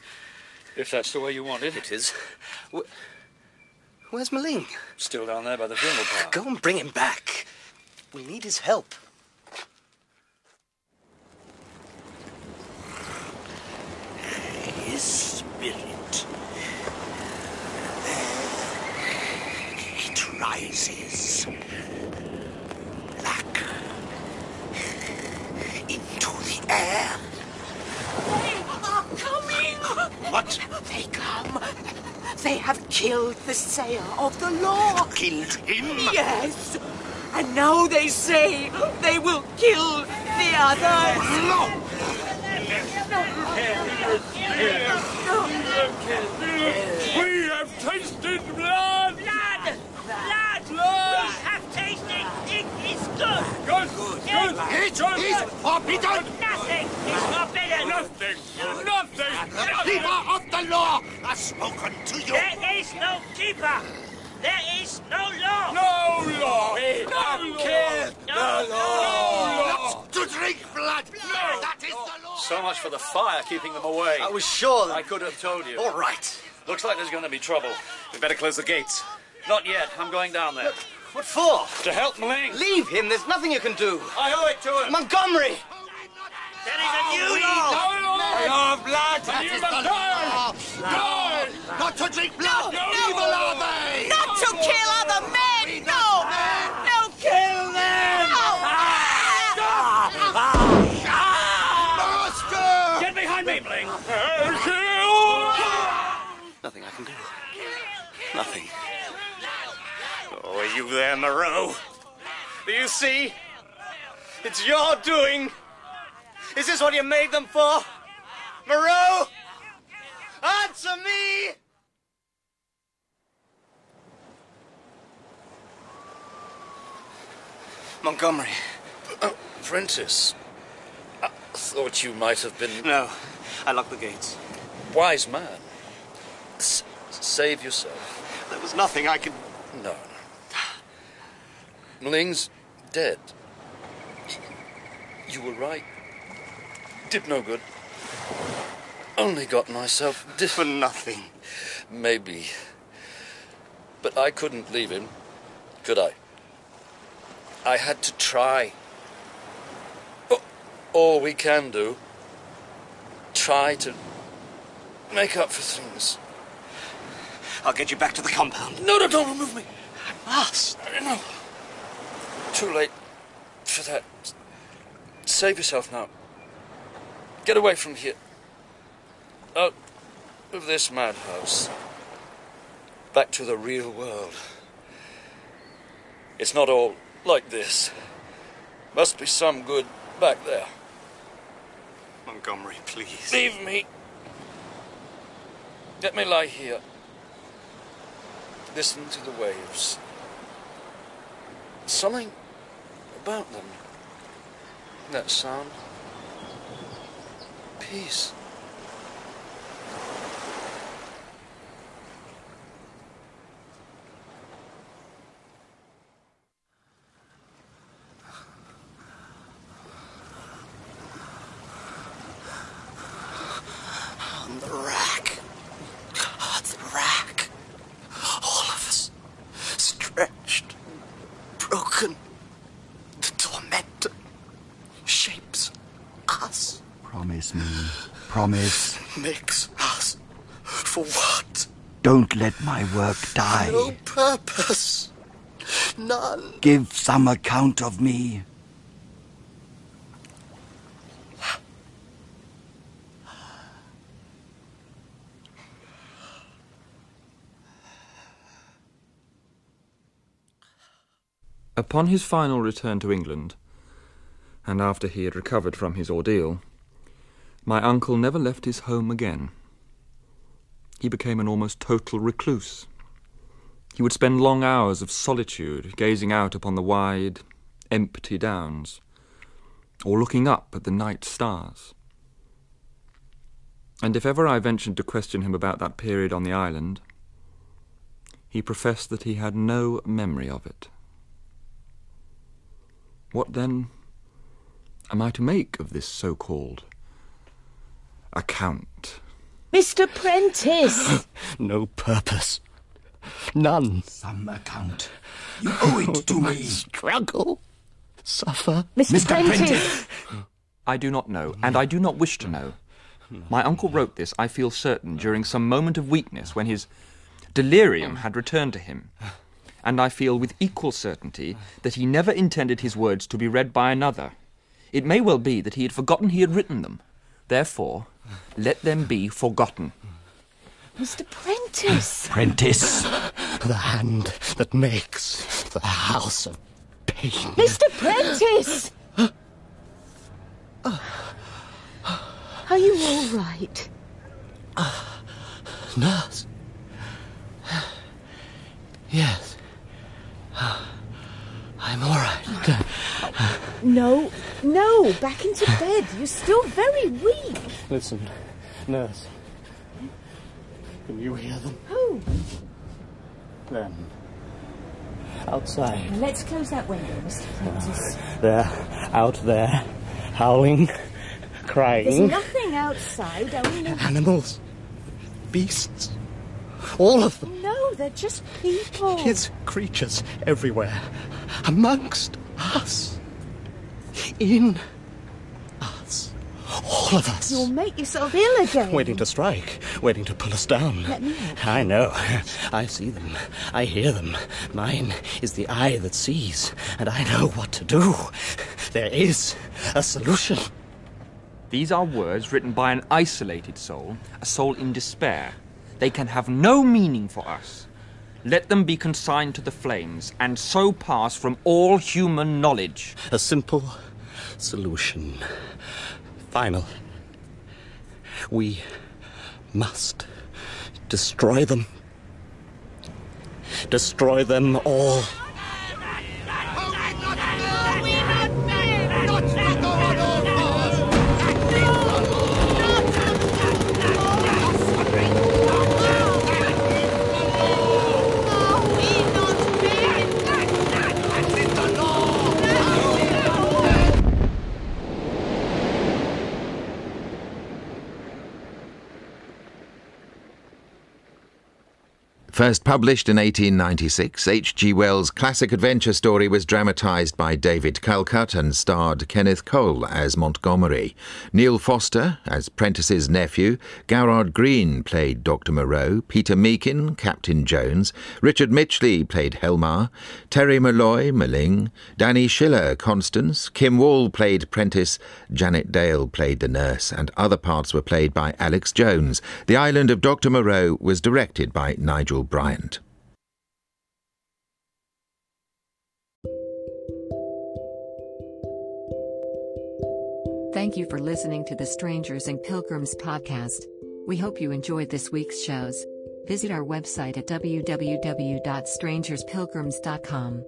If that's the way you want it. It is. Wh Where's M'ling? Still down there by the funeral parlour. Go and bring him back. We need his help. His spirit rises black into the air. They are coming! What? They come. They have killed the sayer of the law. Killed him? Yes. And now they say they will kill the others. No! No! No! No! No! We have tasted blood! Blood! Blood! Blood! We have tasted it is good! Good! Good! Good. It good. Is forbidden! Nothing is forbidden! Nothing! Nothing! Nothing. The keeper of the law has spoken to you! There is no keeper! There is no law! No law! We no have law. Killed no the law! Not to drink blood! Blood. No. That is the law! So much for the fire keeping them away. I was sure that I could have told you. All right. Looks like there's going to be trouble. We'd better close the gates. Not yet. I'm going down there. Look, what for? To help M'ling. Leave him. There's nothing you can do. I owe it to him. Montgomery! There is a new law! No blood! And you must die! Die! Not to drink blood! No, no. Evil are they! Not to kill other men! No! No! Kill them! No! Master! Get behind me, M'ling! Nothing I can do. Nothing. Oh, are you there, Moreau? Do you see? It's your doing! Is this what you made them for? Moreau? Answer me! Montgomery. Oh, Prentice. I thought you might have been... No, I locked the gates. Wise man. S save yourself. There was nothing I could... No. M'ling's dead. You were right. Did no good. Only got myself did for nothing. Maybe. But I couldn't leave him, could I? I had to try. Oh, all we can do. Try to make up for things. I'll get you back to the compound. No, no, don't remove me. I must. No. Too late for that. Save yourself now. Get away from here. Out of this madhouse. Back to the real world. It's not all like this. Must be some good back there. Montgomery, please. Leave me. Let me lie here. Listen to the waves. Something about them. That sound. Peace. On the rack. On the rack. All of us stretched, broken. The tormentor shapes us. Promise me. Promise. Makes us. For what? Don't let my work die. No purpose. None. Give some account of me. Upon his final return to England, and after he had recovered from his ordeal, my uncle never left his home again. He became an almost total recluse. He would spend long hours of solitude gazing out upon the wide, empty downs, or looking up at the night stars. And if ever I ventured to question him about that period on the island, he professed that he had no memory of it. What, then, am I to make of this so-called account? Mister Prentice! No purpose. None. Some account. You owe it to me. Struggle. Suffer. Mister Prentice! I do not know, and I do not wish to know. My uncle wrote this, I feel certain, during some moment of weakness when his delirium had returned to him. And I feel with equal certainty that he never intended his words to be read by another. It may well be that he had forgotten he had written them. Therefore, let them be forgotten. Mister Prentice! Prentice! The hand that makes the house of pain. Mister Prentice! Are you all right? Nurse, No, no, back into bed. You're still very weak. Listen, nurse. Can you hear them? Who? Them. Outside. Let's close that window, Mister Prentice. Uh, they're out there, howling, crying. There's nothing outside, only... Animals. Beasts. All of them. No, they're just people. His creatures everywhere. Amongst us. In us. All of us. You'll make yourself ill again. Waiting to strike. Waiting to pull us down. Let me help you. I know. I see them. I hear them. Mine is the eye that sees. And I know what to do. There is a solution. These are words written by an isolated soul, a soul in despair. They can have no meaning for us. Let them be consigned to the flames, and so pass from all human knowledge. A simple solution. Final. We must destroy them. Destroy them all. First published in eighteen ninety-six, H G Wells' classic adventure story was dramatised by David Calcutt and starred Kenneth Cole as Montgomery. Neil Foster, as Prentice's nephew, Garrard Green played Doctor Moreau, Peter Meakin, Captain Jones, Richard Mitchley played Helmar, Terry Malloy, M'ling, Danny Schiller, Constance, Kim Wall played Prentice, Janet Dale played the nurse, and other parts were played by Alex Jones. The Island of Doctor Moreau was directed by Nigel Bryant. Thank you for listening to the Strangers and Pilgrims podcast. We hope you enjoyed this week's shows. Visit our website at w w w dot strangers pilgrims dot com.